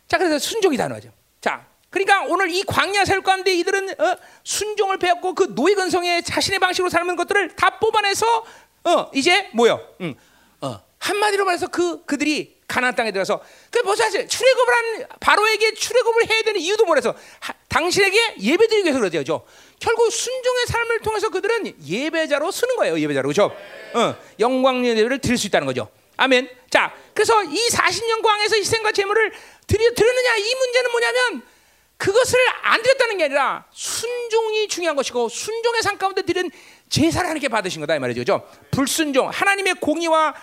그래서 순종이 단어죠. 자, 그러니까 오늘 이 광야 살 가운데 이들은 순종을 배웠고 그 노예 근성에 자신의 방식으로 삶은 것들을 다 뽑아내서 이제 뭐요? 한마디로 말해서 그들이 가나안 땅에 들어서 그 뭐 사실 출애굽을 한 바로에게 출애굽을 해야 되는 이유도 뭐래서 당신에게 예배드리기 위해서 그러죠. 그렇죠? 결국 순종의 삶을 통해서 그들은 예배자로 쓰는 거예요. 예배자로. 그렇죠? 영광 예배를 드릴 수 있다는 거죠. 아멘. 자, 그래서 이 40년 광야에서 희생과 제물을 드렸느냐 이 문제는 뭐냐면 그것을 안 드렸다는 게 아니라 순종이 중요한 것이고 순종의 삶 가운데 드린 제사를 하나님께 받으신 거다 이 말이죠. 그렇죠? 불순종, 하나님의 공의와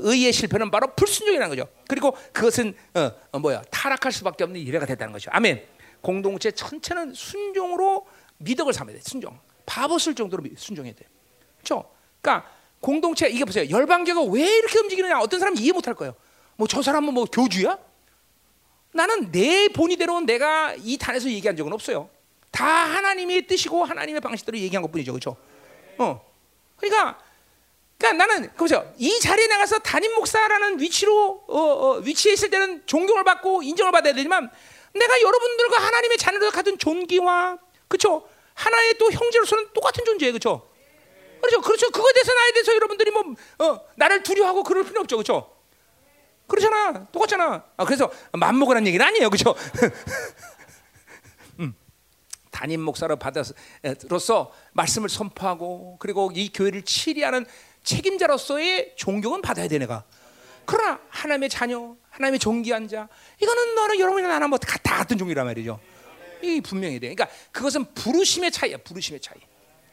의의 실패는 바로 불순종이라는 거죠. 그리고 그것은 타락할 수밖에 없는 예배가 됐다는 거죠. 아멘. 공동체 전체는 순종으로 미덕을 삼아야 돼. 순종. 바보 쓸 정도로 순종해야 돼. 그렇죠? 그러니까 공동체 이게 보세요. 열방교가 왜 이렇게 움직이느냐? 어떤 사람 이해 못할 거예요. 뭐 저 사람은 뭐 교주야? 나는 내 본의대로 내가 이 단에서 얘기한 적은 없어요. 다 하나님의 뜻이고 하나님의 방식대로 얘기한 것뿐이죠, 그렇죠? 그러니까 나는 보세요. 이 자리에 나가서 담임 목사라는 위치에 있을 때는 존경을 받고 인정을 받아야 되지만 내가 여러분들과 하나님의 자녀로서 같은 존귀와 그렇죠? 하나의 또 형제로서는 똑같은 존재예요, 그렇죠? 그렇죠, 그렇죠. 그거에 대해서 나에 대해서 여러분들이 나를 두려워하고 그럴 필요 없죠, 그렇죠? 그렇잖아, 똑같잖아. 그래서 맘먹으라는 얘기는 아니에요, 그렇죠? 담임 목사로 받아서로서 말씀을 선포하고 그리고 이 교회를 치리하는 책임자로서의 존경은 받아야 돼 내가. 그러나 하나님의 자녀, 하나님의 존귀한 자, 이거는 너는 여러분이나 나랑 다 같은 종이란 말이죠. 이 분명히 돼. 그러니까 그것은 부르심의 차이야, 부르심의 차이.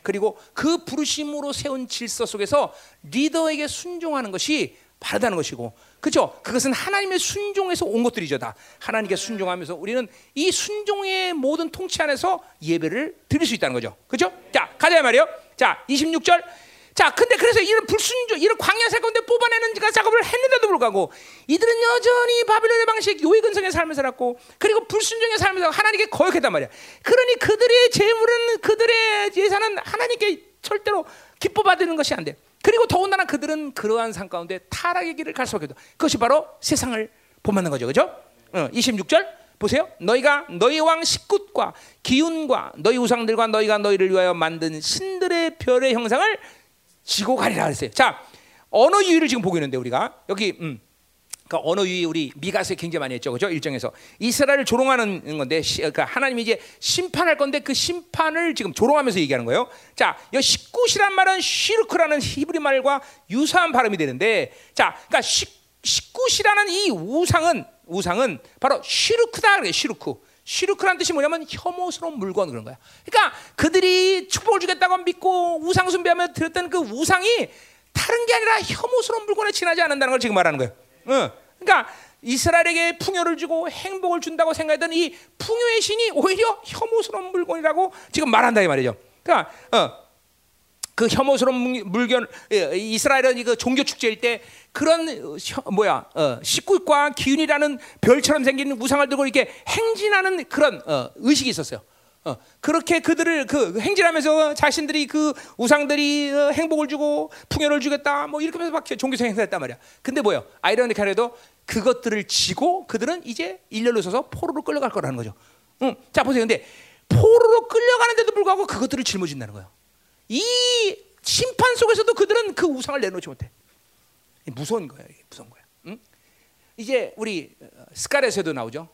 그리고 그 부르심으로 세운 질서 속에서 리더에게 순종하는 것이 바르다는 것이고, 그렇죠? 그것은 하나님의 순종에서 온 것들이죠, 다. 하나님께 순종하면서 우리는 이 순종의 모든 통치 안에서 예배를 드릴 수 있다는 거죠, 그렇죠? 자, 가자 말이요. 자, 26절. 자, 근데 그래서 이런 불순종, 이런 광야 살 건데 뽑아내는 작업을 했는데도 불구하고 이들은 여전히 바빌론의 방식, 요의 근성의 삶을 살았고 그리고 불순종의 삶을 살고 하나님께 거역했단 말이야. 그러니 그들의 재물은, 그들의 예산은 하나님께 절대로 기뻐 받는 것이 안 돼. 그리고 더군다나 그들은 그러한 삶 가운데 타락의 길을 갈 수밖에 없다. 그것이 바로 세상을 범하는 거죠, 그렇죠? 26절. 보세요. 너희가 너희 왕 식굿과 기운과 너희 우상들과 너희가 너희를 위하여 만든 신들의 별의 형상을 지고 가리라 그랬어요. 자, 언어 유희를 지금 보고 있는데 우리가 여기 그러니까 언어 유희 우리 미가서에 굉장히 많이 했죠, 그렇죠? 일정에서 이스라엘을 조롱하는 건데, 그러니까 하나님이 이제 심판할 건데 그 심판을 지금 조롱하면서 얘기하는 거예요. 자, 이 식굿이란 말은 시르크라는 히브리 말과 유사한 발음이 되는데, 자, 그러니까 식굿이라는 이 우상은 바로 시르크다 그래요. 시르크란 뜻이 뭐냐면 혐오스러운 물건 그런 거야. 그러니까 그들이 축복을 주겠다고 믿고 우상 숭배하며 들었던 그 우상이 다른 게 아니라 혐오스러운 물건에 지나지 않는다는 걸 지금 말하는 거예요. 그러니까 이스라엘에게 풍요를 주고 행복을 준다고 생각했던 이 풍요의 신이 오히려 혐오스러운 물건이라고 지금 말한다 이 말이죠. 그러니까 그 혐오스러운 물건, 이스라엘은 그 종교 축제일 때 그런 식굿과 기운이라는 별처럼 생긴 우상을 들고 이렇게 행진하는 그런 의식이 있었어요. 그렇게 그들을 행진하면서 자신들이 그 우상들이 행복을 주고 풍요를 주겠다 이렇게 하면서 막 종교성 행사했단 말이야. 근데 아이러니하게도 그것들을 지고 그들은 이제 일렬로 서서 포로로 끌려갈 거라는 거죠. 자, 보세요. 근데 포로로 끌려가는데도 불구하고 그것들을 짊어진다는 거예요. 이 심판 속에서도 그들은 그 우상을 내놓지 못해. 무서운 거예요, 이게 무서운 거야. 이제 우리 스가랴서에도 나오죠.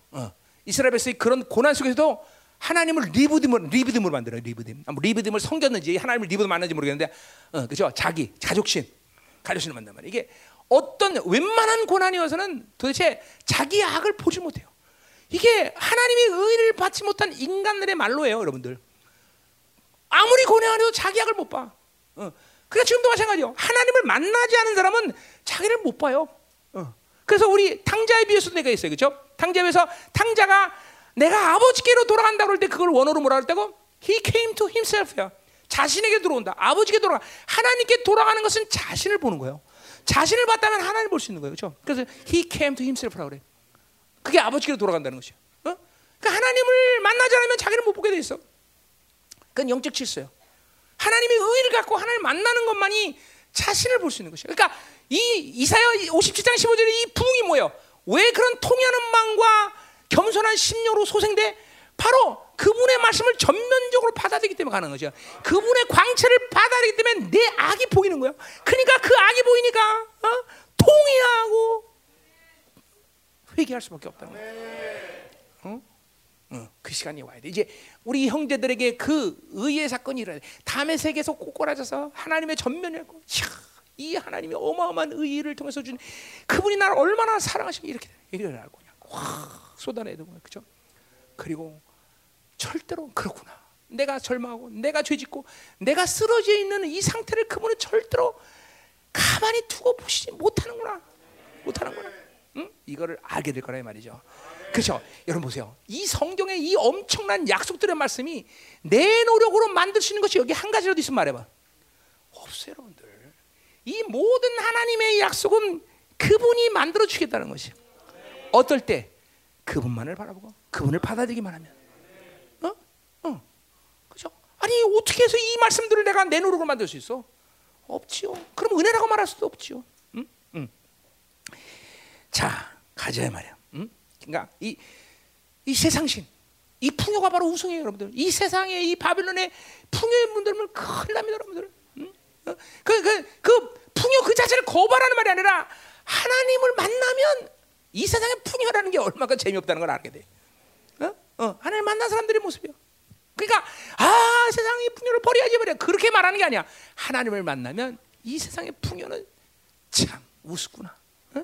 이스라엘에서의 그런 고난 속에서도 하나님을 리브딤으로 만들어요. 리브딤을 섬겼는지 하나님을 리브딤 만났는지 모르겠는데, 그렇죠? 자기 가족신을 만든 말이에요. 이게 어떤 웬만한 고난이어서는 도대체 자기의 악을 보지 못해요. 이게 하나님의 의를 받지 못한 인간들의 말로예요, 여러분들. 아무리 고뇌하려도 자기 악을 못 봐. 그러니까 지금도 마찬가지예요. 하나님을 만나지 않은 사람은 자기를 못 봐요. 그래서 우리 탕자에 비해서도 내가 있어요, 그렇죠? 탕자에 비해서 탕자가 내가 아버지께로 돌아간다고 할 때 그걸 원어로 뭐라 그랬다고? He came to himself야. 자신에게 들어온다. 아버지께 돌아가. 하나님께 돌아가는 것은 자신을 보는 거예요. 자신을 봤다면 하나님을 볼 수 있는 거예요. 그렇죠? 그래서 he came to himself라고 그래. 그게 아버지께로 돌아간다는 것이야. 어? 그러니까 하나님을 만나지 않으면 자기를 못 보게 돼 있어. 그건 영적 질서예요. 하나님의 의를 갖고 하나님을 만나는 것만이 자신을 볼 수 있는 것이야. 그러니까 이 이사야 57장 15절에 이 부흥이 뭐예요? 왜 그런 통하는 마음과 겸손한 심령으로 소생돼? 바로 그분의 말씀을 전면적으로 받아들이기 때문에 가는 거죠. 그분의 광채를 받아들이기 때문에 내 악이 보이는 거야. 그러니까 그 악이 보이니까 어? 통회하고 회개할 수밖에 없다는 거야. 어? 어, 그 시간이 와야 돼. 이제 우리 형제들에게 그 의의 사건이 일어나야 돼. 담의 세계에서 꼬꼬라져서 하나님의 전면을 이 하나님의 어마어마한 의의를 통해서 준 그분이 나를 얼마나 사랑하시면 이렇게 일어날 거냐. 확 쏟아내야 되는 거야. 그렇죠? 그리고 절대로 그렇구나. 내가 절망하고 내가 죄짓고 내가 쓰러져 있는 이 상태를 그분은 절대로 가만히 두고 보시지 못하는구나. 못하는구나. 응? 이거를 알게 될 거라 이 말이죠. 그렇죠? 여러분 보세요. 이 성경의 이 엄청난 약속들의 말씀이 내 노력으로 만들 수 있는 것이 여기 한 가지라도 있으면 말해봐. 없어요 여러분들. 이 모든 하나님의 약속은 그분이 만들어 주겠다는 것이. 어떨 때 그분만을 바라보고 그분을 받아들이기만 하면. 그죠? 아니 어떻게 해서 이 말씀들을 내가 내 노력으로 만들 수 있어? 없지요. 그럼 은혜라고 말할 수도 없지요. 응? 응. 자 가자 말이야. 응? 그러니까 이 세상신, 이 풍요가 바로 우승이에요, 여러분들. 이 세상에 이 바빌론의 풍요의 문들면 큰일 납니다, 여러분들. 응? 그 풍요 그 자체를 거부하라는 말이 아니라 하나님을 만나면 이 세상의 풍요라는 게 얼마나 재미없다는 걸 알게 돼. 하나님 만난 사람들의 모습이요. 그러니까 아 세상의 풍요를 버려야지 버려 그렇게 말하는 게 아니야. 하나님을 만나면 이 세상의 풍요는 참 우습구나. 응?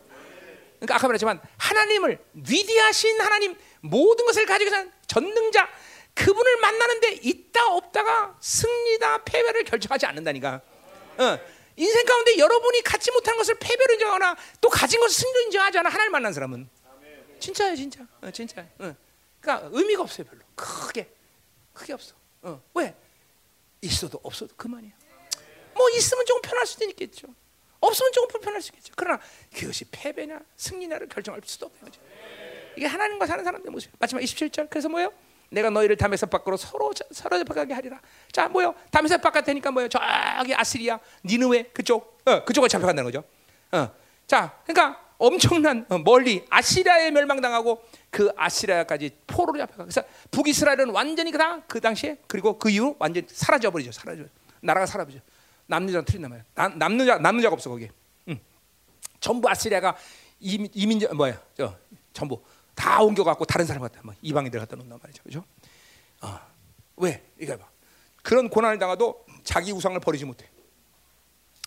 그러니까 아까 말했지만 하나님을 위대하신 하나님 모든 것을 가지고 계신 전능자 그분을 만나는데 있다 없다가 승리다 패배를 결정하지 않는다니까. 응. 인생 가운데 여러분이 갖지 못한 것을 패배로 인정하거나 또 가진 것을 승리로 인정하지 않아. 하나님 만난 사람은 진짜예요 진짜. 진짜. 응. 그러니까 의미가 없어요 별로. 크게 없어. 왜? 있어도 없어도 그만이야. 뭐 있으면 조금 편할 수도 있겠죠. 없으면 조금 불편할 수 있겠죠. 그러나 그것이 패배냐 승리냐를 결정할 수도 없는 거죠. 이게 하나님과 사는 사람들의 모습. 마지막 27절. 그래서 뭐예요? 내가 너희를 담에서 밖으로 서로 접하게 하리라. 자 뭐예요? 담에서 바깥이니까 뭐예요? 저기 아시리아 니느웨 그쪽. 그쪽을 잡혀간다는 거죠. 자 그러니까 엄청난 멀리 아시리아에 멸망당하고 그 아시리아까지 포로로 잡혀가. 그래서 북이스라엘은 완전히 그 당시에 그리고 그 이후 완전히 사라져버리죠. 사라져. 나라가 사라지죠. 남는 자는 틀린 남아요. 남는 자가 없어 거기. 전부 아시리아가 이민자 뭐야? 전부 다 옮겨갖고 다른 사람 갖다 막 이방인들 갖다 놓는단 말이죠. 그죠? 왜? 이거 봐. 그런 고난을 당해도 자기 우상을 버리지 못해.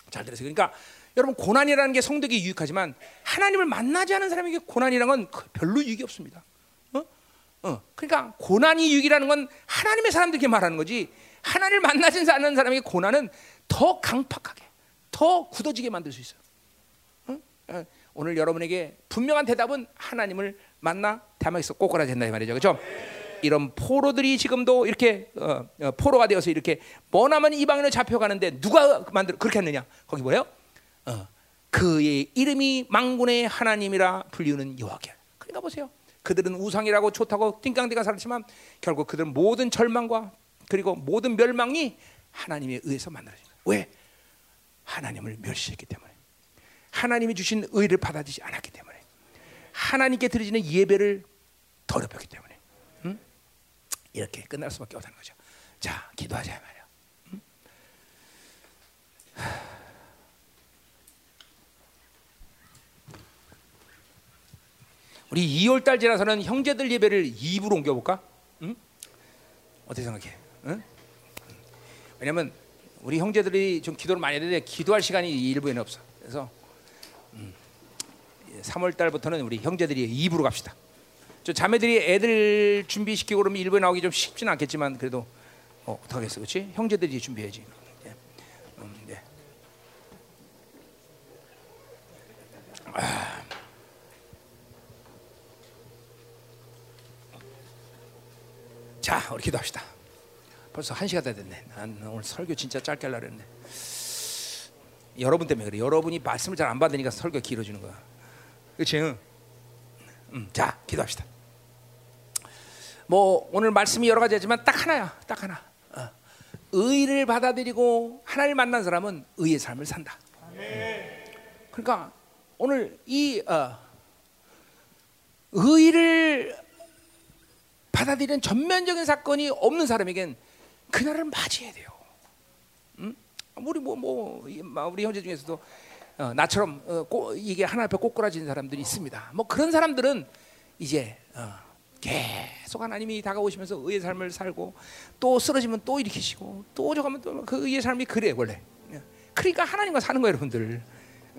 잘 들으세요. 그러니까. 여러분 고난이라는 게 성도에게 유익하지만 하나님을 만나지 않은 사람에게 고난이라는 건 별로 유익이 없습니다. 그러니까 고난이 유익이라는 건 하나님의 사람들에게 말하는 거지 하나님을 만나지 않은 사람에게 고난은 더 강팍하게 더 굳어지게 만들 수 있어요. 오늘 여러분에게 분명한 대답은 하나님을 만나 담에서 꼬꾸라져 된다 이 말이죠. 그렇죠? 이런 포로들이 지금도 이렇게 포로가 되어서 이렇게 머나먼 이방인으로 잡혀가는데 누가 그렇게 했느냐? 거기 뭐예요? 그의 이름이 만군의 하나님이라 불리우는 여호와께요. 그러니까 보세요. 그들은 우상이라고 좋다고 띵깡대가 살았지만 결국 그들은 모든 절망과 그리고 모든 멸망이 하나님에 의해서 만들어진 거예요. 왜? 하나님을 멸시했기 때문에. 하나님이 주신 의를 받아들이지 않았기 때문에. 하나님께 드려지는 예배를 더럽혔기 때문에. 이렇게 끝날 수밖에 없다는 거죠. 자, 기도하자 말이야. 우리 2월달 지나서는 형제들 예배를 2부로 옮겨볼까? 응? 어떻게 생각해? 응? 왜냐면 우리 형제들이 좀 기도를 많이 해야 되는데 기도할 시간이 1부에는 없어. 그래서 3월달부터는 우리 형제들이 2부로 갑시다. 저 자매들이 애들 준비시키고 그러면 1부에 나오기 좀 쉽진 않겠지만 그래도 어떡하겠어 그렇지? 형제들이 준비해야지. 네. 자, 우리 기도합시다. 벌써 1시간 다 됐네. 난 오늘 설교 진짜 짧게 하려고 했는데. 여러분 때문에 그래. 여러분이 말씀을 잘 안 받으니까 설교가 길어지는 거야. 그렇지? 자, 기도합시다. 뭐 오늘 말씀이 여러 가지지만 딱 하나야. 딱 하나. 의를 받아들이고 하나님을 만난 사람은 의의 삶을 산다. 그러니까 오늘 이 의를 받아들이는 전면적인 사건이 없는 사람에겐 그날을 맞이해야 돼요. 응? 우리 우리 형제 중에서도 나처럼 이게 하나님 앞에 꼬꾸라지는 사람들이 있습니다. 뭐 그런 사람들은 이제 계속 하나님이 다가오시면서 의의 삶을 살고 또 쓰러지면 또 일으키시고 또 저가면 또 그 의의 삶이 그래 원래. 그러니까 하나님과 사는 거예요, 여러분들.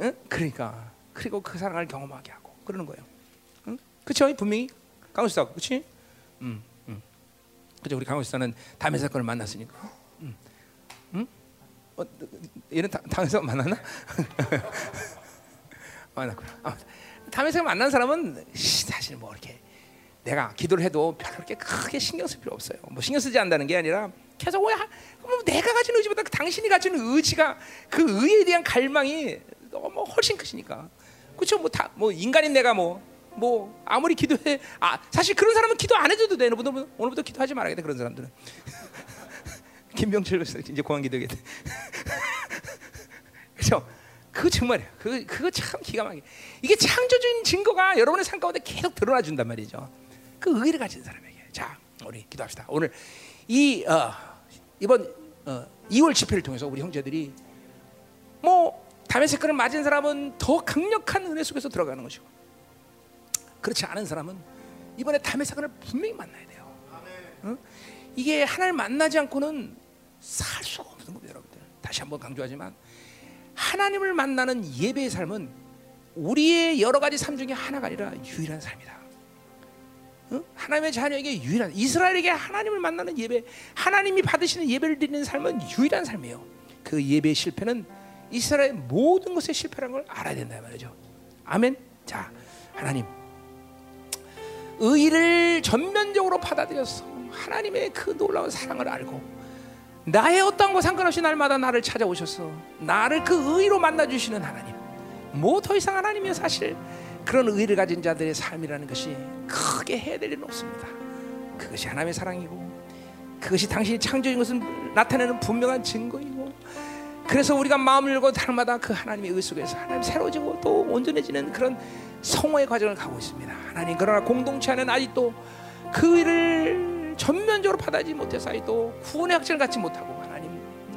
응? 그러니까 그리고 그 사랑을 경험하게 하고 그러는 거예요. 응? 그렇죠? 분명히 강우시다, 그렇지? 그죠? 우리 강우시사는 담의 사건을 만났으니까. 얘는 담의 사건 만났나? 만났구나. 담의 사건 만난 사람은 사실 뭐 이렇게 내가 기도를 해도 별로 크게 신경 쓸 필요 없어요. 뭐 신경 쓰지 않는다는 게 아니라 계속 내가 가진 의지보다 당신이 가진 의지가 그 의에 대한 갈망이 너무 훨씬 크시니까. 그렇죠? 뭐 인간인 내가 뭐 아무리 기도해 사실 그런 사람은 기도 안 해줘도 돼. 오늘부터 기도하지 말아야겠다. 그런 사람들은 김병철 이제 고한 기도겠다. 그렇죠? 그 정말이야. 그거 참 기가 막히게 이게 창조적인 증거가 여러분의 삶 가운데 계속 드러나 준단 말이죠. 그 의를 가진 사람에게. 자, 우리 기도합시다. 오늘 이 이번 2월 집회를 통해서 우리 형제들이 다메섹을 맞은 사람은 더 강력한 은혜 속에서 들어가는 것이고, 그렇지 않은 사람은 이번에 다메섹을 분명히 만나야 돼요. 응? 이게 하나님 만나지 않고는 살 수가 없는 겁니다, 여러분들. 다시 한번 강조하지만 하나님을 만나는 예배의 삶은 우리의 여러 가지 삶 중에 하나가 아니라 유일한 삶이다. 응? 하나님의 자녀에게 유일한, 이스라엘에게 하나님을 만나는 예배, 하나님이 받으시는 예배를 드리는 삶은 유일한 삶이에요. 그 예배의 실패는 이스라엘 모든 것의 실패라는 걸 알아야 된다 말이죠. 아멘. 자, 하나님, 의를 전면적으로 받아들여서 하나님의 그 놀라운 사랑을 알고 나의 어떤 거 상관없이 날마다 나를 찾아오셔서 나를 그 의로 만나주시는 하나님, 뭐 더 이상 하나님이요 사실 그런 의를 가진 자들의 삶이라는 것이 크게 해야 될 일은 없습니다. 그것이 하나님의 사랑이고, 그것이 당신이 창조인 것을 나타내는 분명한 증거이고, 그래서 우리가 마음을 열고 날마다 그 하나님의 의 속에서 하나님 새로워지고 또 온전해지는 그런 성화의 과정을 가고 있습니다. 하나님, 그러나 공동체 안에는 아직도 그 의를 전면적으로 받아들이지 못해서 아직도 구원의 확신을 갖지 못하고, 하나님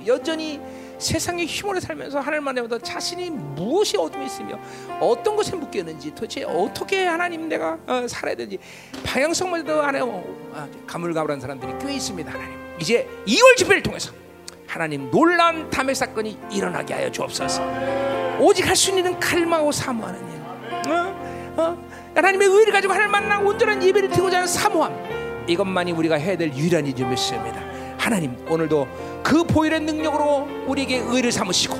여전히 세상의 힘으로 살면서 하늘만 해보다 자신이 무엇이 어둠에 있으며 어떤 것에 묶였는지, 도대체 어떻게 하나님 내가 살아야 되는지 방향성만도 안 해요. 가물가물한 사람들이 꽤 있습니다. 하나님, 이제 2월 집회를 통해서 하나님 놀라운 담의 사건이 일어나게 하여 주옵소서. 오직 할 수 있는 갈망하고 사모하는 일, 하나님의 의를 가지고 하나님 만나 온전한 예배를 드리고자 하는 사모함, 이것만이 우리가 해야 될 유일한 일인 것입니다. 하나님, 오늘도 그 보혈의 능력으로 우리에게 의를 삼으시고,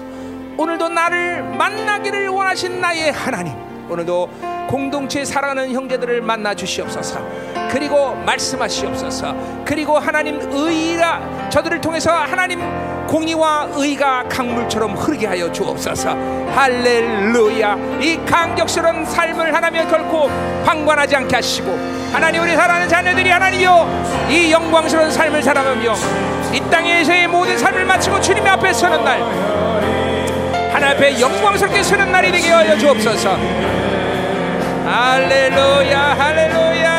오늘도 나를 만나기를 원하신 나의 하나님, 오늘도 공동체에 살아가는 형제들을 만나 주시옵소서. 그리고 말씀하시옵소서. 그리고 하나님, 의가 저들을 통해서 하나님 공의와 의가 강물처럼 흐르게 하여 주옵소서. 할렐루야. 이 감격스러운 삶을 하나님이 결코 방관하지 않게 하시고, 하나님, 우리 사랑하는 자녀들이 하나님이여 이 영광스러운 삶을 살아가며 이 땅에서의 모든 삶을 마치고 주님 앞에 서는 날, 하나님 앞에 영광스럽게 서는 날이 되게 하여 주옵소서. 할렐루야, 할렐루야.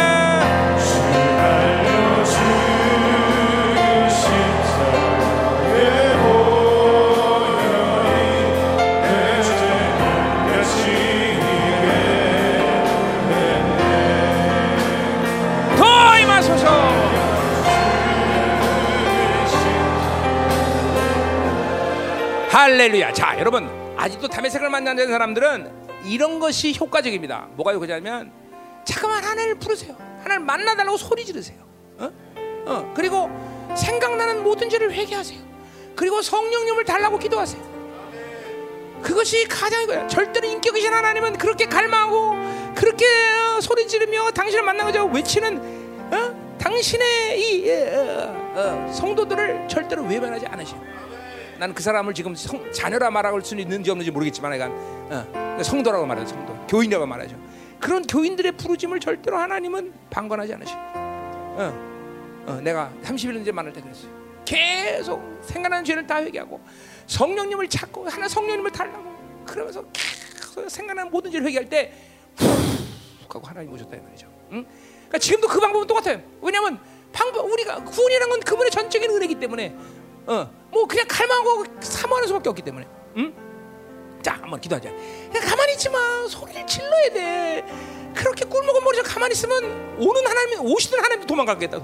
할렐루야. 자, 여러분, 아직도 다메섹을 만나는 사람들은 이런 것이 효과적입니다. 뭐가요? 그러냐면 잠깐만 하나님을 부르세요. 하나님을 만나달라고 소리 지르세요. 그리고 생각나는 모든 죄를 회개하세요. 그리고 성령님을 달라고 기도하세요. 그것이 가장 이거예요. 절대로 인격이신 하나님은 그렇게 갈망하고 그렇게 소리 지르며 당신을 만나고자 외치는 당신의 이 성도들을 절대로 외면하지 않으셔요. 난 그 사람을 지금 자녀라 말할 수 있는지 없는지 모르겠지만 약간, 성도라고 말하죠. 성도, 교인이라고 말하죠. 그런 교인들의 부르짐을 절대로 하나님은 방관하지 않으셔. 내가 31년째 만날 때 그랬어요. 계속 생각나는 죄를 다 회개하고 성령님을 찾고 하나 성령님을 달라고 그러면서 계속 생각나는 모든 죄를 회개할 때 훅 하고 하나님 오셨다 이 말이죠. 응? 그러니까 지금도 그 방법은 똑같아요. 왜냐하면 우리가 구원이라는 건 그분의 전적인 은혜이기 때문에 뭐 그냥 갈망하고 사모하는 수밖에 없기 때문에. 응? 자, 한번 기도하자. 그냥 가만히 있지 마. 소리를 질러야 돼. 그렇게 꿀먹은 머리로 가만히 있으면 오는 하나님, 오시는 하나님도 도망가겠어.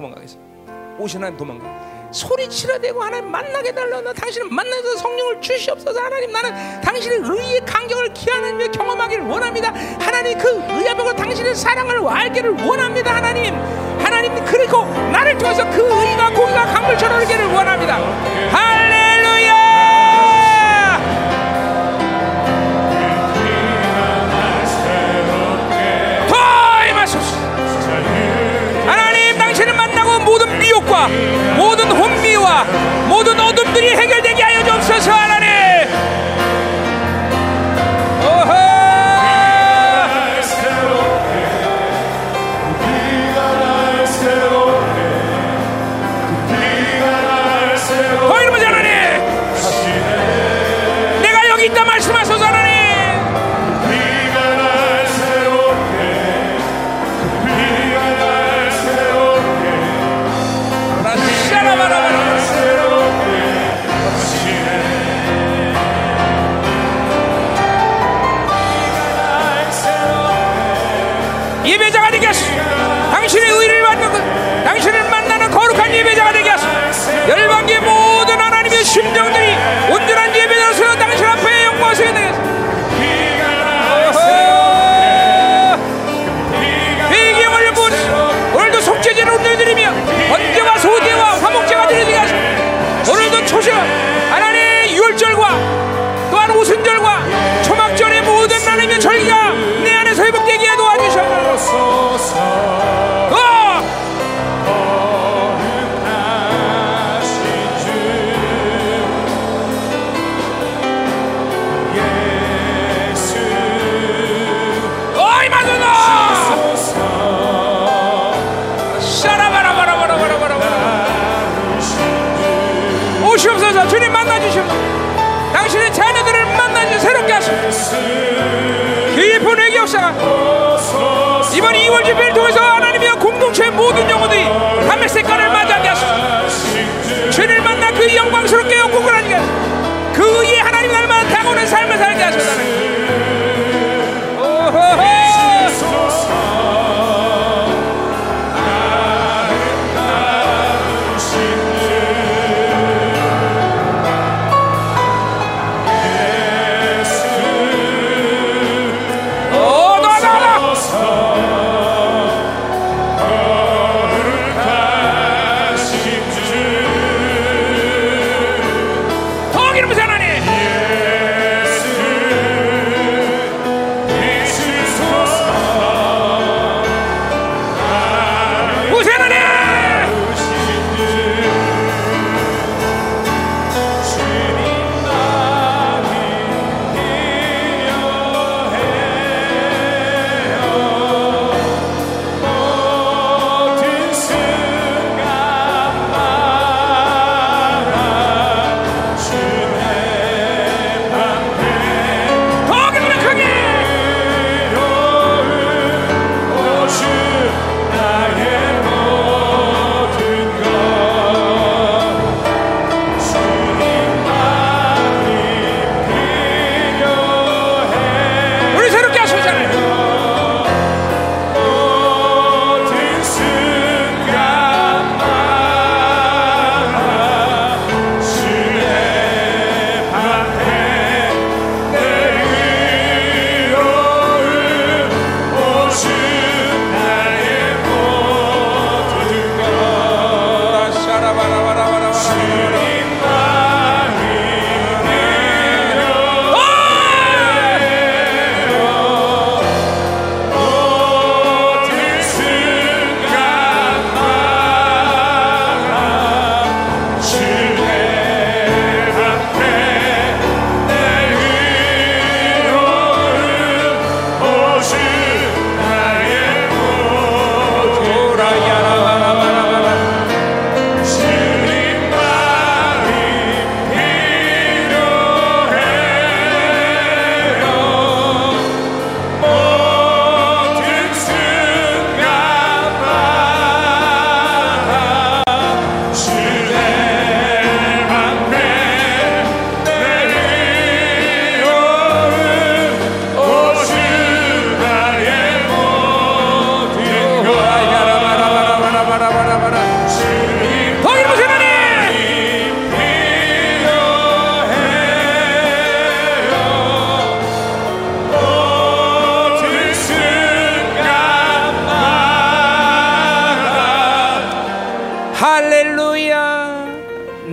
오시는 하나님 도망가. 소리 질러야 되고 하나님 만나게 달라. 나 당신을 만나서 성령을 주시옵소서. 하나님, 나는 당신의 의의 강경을 기하는 경험하기를 원합니다. 하나님, 그 의야벽으로 당신의 사랑을 알기를 원합니다. 하나님, 하나님, 그리고 나를 통해서 그 의가 고기가 강물 절하기를 원합니다. 할렐루야. 하나님, 당신을 만나고 모든 미혹과 모든 혼미와 모든 어둠들이 해결되게 하여 주옵소서. 하나님, 이름으로 하나님, 내가 여기 있다 말씀하소서. 하나님, 예배자가 되게 하소서. 당신의 의를 만나는, 당신을 만나는 거룩한 예배자가 되게 하소서. 열방계 모든 하나님의 심정들이 온전한 예배자로 세워 당신 앞에 영광을 세워야 되겠소. 회개의 문 오늘도 속죄제를 올려드리며 번제와 소제와 화목제가 드리게 하소서. 오늘도 초심 하나님의 유월절과 또한 오순절과 초막절의 모든 하나님의 절기가 내 안에서 회복되게 하소서. 오시옵소서. 주님 만나주시옵소서. 당신의 자녀들을 만나주시옵소서. 새롭게 하시옵소서. 깊은 회개 역사가 이번 2월 집회를 통해서 하나님이여 공동체의 모든 영혼들이 담의 색깔을 맞이하게 하소서. 죄를 만나 그 영광스럽게 영국을 하게 하소서. 그 의에 하나님 날마다 다가오는 삶을 살게 하소서.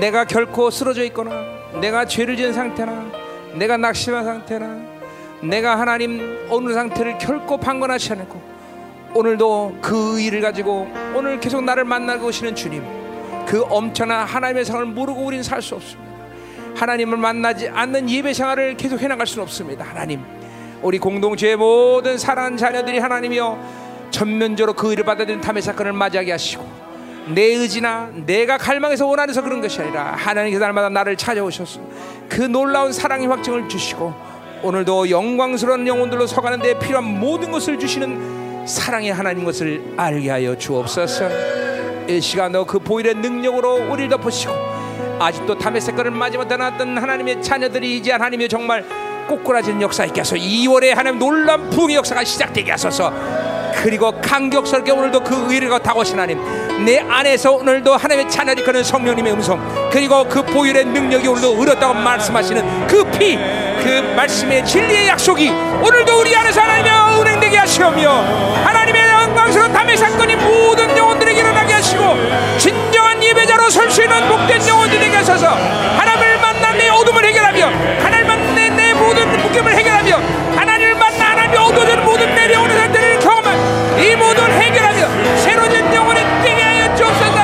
내가 결코 쓰러져 있거나 내가 죄를 지은 상태나 내가 낙심한 상태나 내가 하나님 어느 상태를 결코 방관하지 않고 오늘도 그 일을 가지고 오늘 계속 나를 만나고 오시는 주님, 그 엄청난 하나님의 상을 모르고 우린 살 수 없습니다. 하나님을 만나지 않는 예배 생활을 계속 해나갈 수는 없습니다. 하나님, 우리 공동체의 모든 사랑하는 자녀들이 하나님이여 전면적으로 그 일을 받아들인 탐의 사건을 맞이하게 하시고, 내 의지나 내가 갈망해서 원하면서 그런 것이 아니라 하나님께서 날마다 나를 찾아오셔서 그 놀라운 사랑의 확증을 주시고, 오늘도 영광스러운 영혼들로 서가는 데 필요한 모든 것을 주시는 사랑의 하나님 것을 알게 하여 주옵소서. 이 시간 너 그 보일의 능력으로 우리를 덮으시고, 아직도 담의 색깔을 맞지 못하던 하나님의 자녀들이 이제 하나님의 정말 꼬꾸라지는 역사 있게 하소서. 2월에 하나님 놀라운 부흥의 역사가 시작되게 하소서. 그리고 강격스럽게 오늘도 그 의를 다고신 하나님, 내 안에서 오늘도 하나님의 자녀를 이끄는 성령님의 음성, 그리고 그 보혈의 능력이 오늘도 의롭다고 말씀하시는 그 피, 그 말씀의 진리의 약속이 오늘도 우리 안에서 하나님의 은행되게 하시오며, 하나님의 영광스러운 담의 사건이 모든 영혼들에게 일어나게 하시고, 진정한 예배자로 설 수 있는 복된 영혼들에게 하소서. 하나님을 만나 내 어둠을 해결하며, 하나님을 만나 내 모든 묶임을 해결하며, 하나님을 만나 하나님이 어두워진 모든 내려오는 상태를 경험한 이 모든 해결하며 새로운 영혼의 띵에 하여 주옵소서.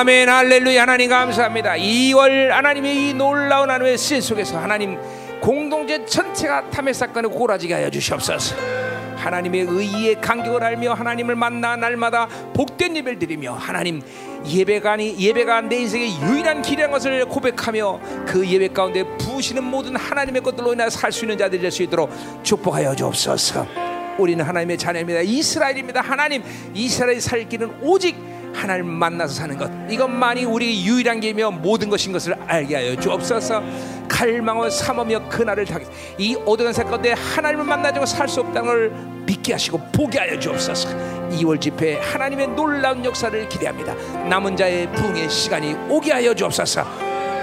아멘, 할렐루야. 하나님 감사합니다. 2월 하나님의 이 놀라운 하나님의 신 속에서 하나님 공동체 전체가 탐의 사건을 고라지게 하여 주시옵소서. 하나님의 의의의 간격을 알며 하나님을 만나 날마다 복된 예배를 드리며, 하나님 예배가 내 인생의 유일한 길이라는 것을 고백하며, 그 예배 가운데 부으시는 모든 하나님의 것들로 인하여 살 수 있는 자들이 될 수 있도록 축복하여 주옵소서. 우리는 하나님의 자녀입니다. 이스라엘입니다. 하나님, 이스라엘이 살 길은 오직 하나님 만나서 사는 것, 이것만이 우리의 유일한 길이며 모든 것인 것을 알게 하여 주옵소서. 갈망을 삼으며 그날을 타겠다. 이 어두운 색 가운데 하나님을 만나지 살 수 없다는 걸 믿게 하시고 보게 하여 주옵소서. 2월 집회 하나님의 놀라운 역사를 기대합니다. 남은 자의 부흥의 시간이 오게 하여 주옵소서.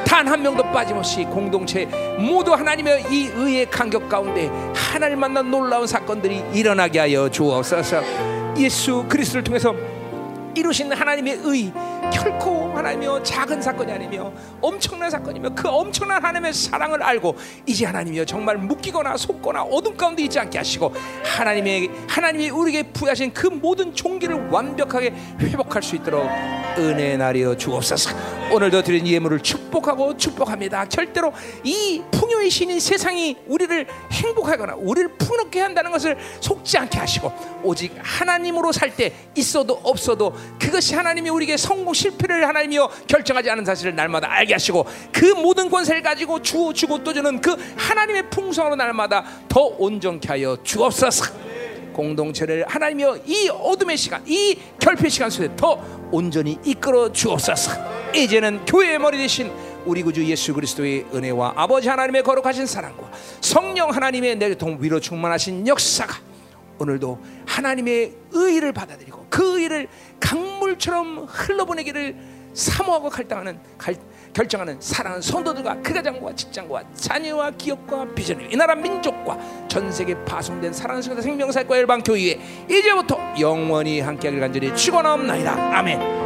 단 한 명도 빠짐없이 공동체 모두 하나님의 이 의의 간격 가운데 하나님 만난 놀라운 사건들이 일어나게 하여 주옵소서. 예수 그리스도를 통해서 이루신 하나님의 의, 결코 하나님이여 작은 사건이 아니며 엄청난 사건이며 그 엄청난 하나님의 사랑을 알고, 이제 하나님이여 정말 묶이거나 속거나 어둠 가운데 있지 않게 하시고, 하나님이 우리에게 부여하신 그 모든 종기를 완벽하게 회복할 수 있도록 은혜의 날이여 주옵소서. 오늘도 드린 예물을 축복하고 축복합니다. 절대로 이 풍요의 신인 세상이 우리를 행복하거나 우리를 풍요롭게 한다는 것을 속지 않게 하시고, 오직 하나님으로 살 때 있어도 없어도 그것이 하나님이 우리에게 성공 실패를 하나님이여 결정하지 않은 사실을 날마다 알게 하시고, 그 모든 권세를 가지고 주고 또 주는 그 하나님의 풍성으로 날마다 더 온전케 하여 주옵소서. 공동체를 하나님이여 이 어둠의 시간, 이 결핍 시간 속에 더 온전히 이끌어 주옵소서. 이제는 교회의 머리 되신 우리 구주 예수 그리스도의 은혜와 아버지 하나님의 거룩하신 사랑과 성령 하나님의 내통 위로 충만하신 역사가 오늘도 하나님의 의의를 받아들이고 그 의의를 강물처럼 흘러보내기를 사모하고 결정하는 사랑하는 성도들과 그 가정과 직장과 자녀와 기업과 비전이 이 나라 민족과 전 세계에 파송된 사랑하는 성도들 생명사역과 열방교회에 이제부터 영원히 함께하길 간절히 축원하옵나이다. 아멘.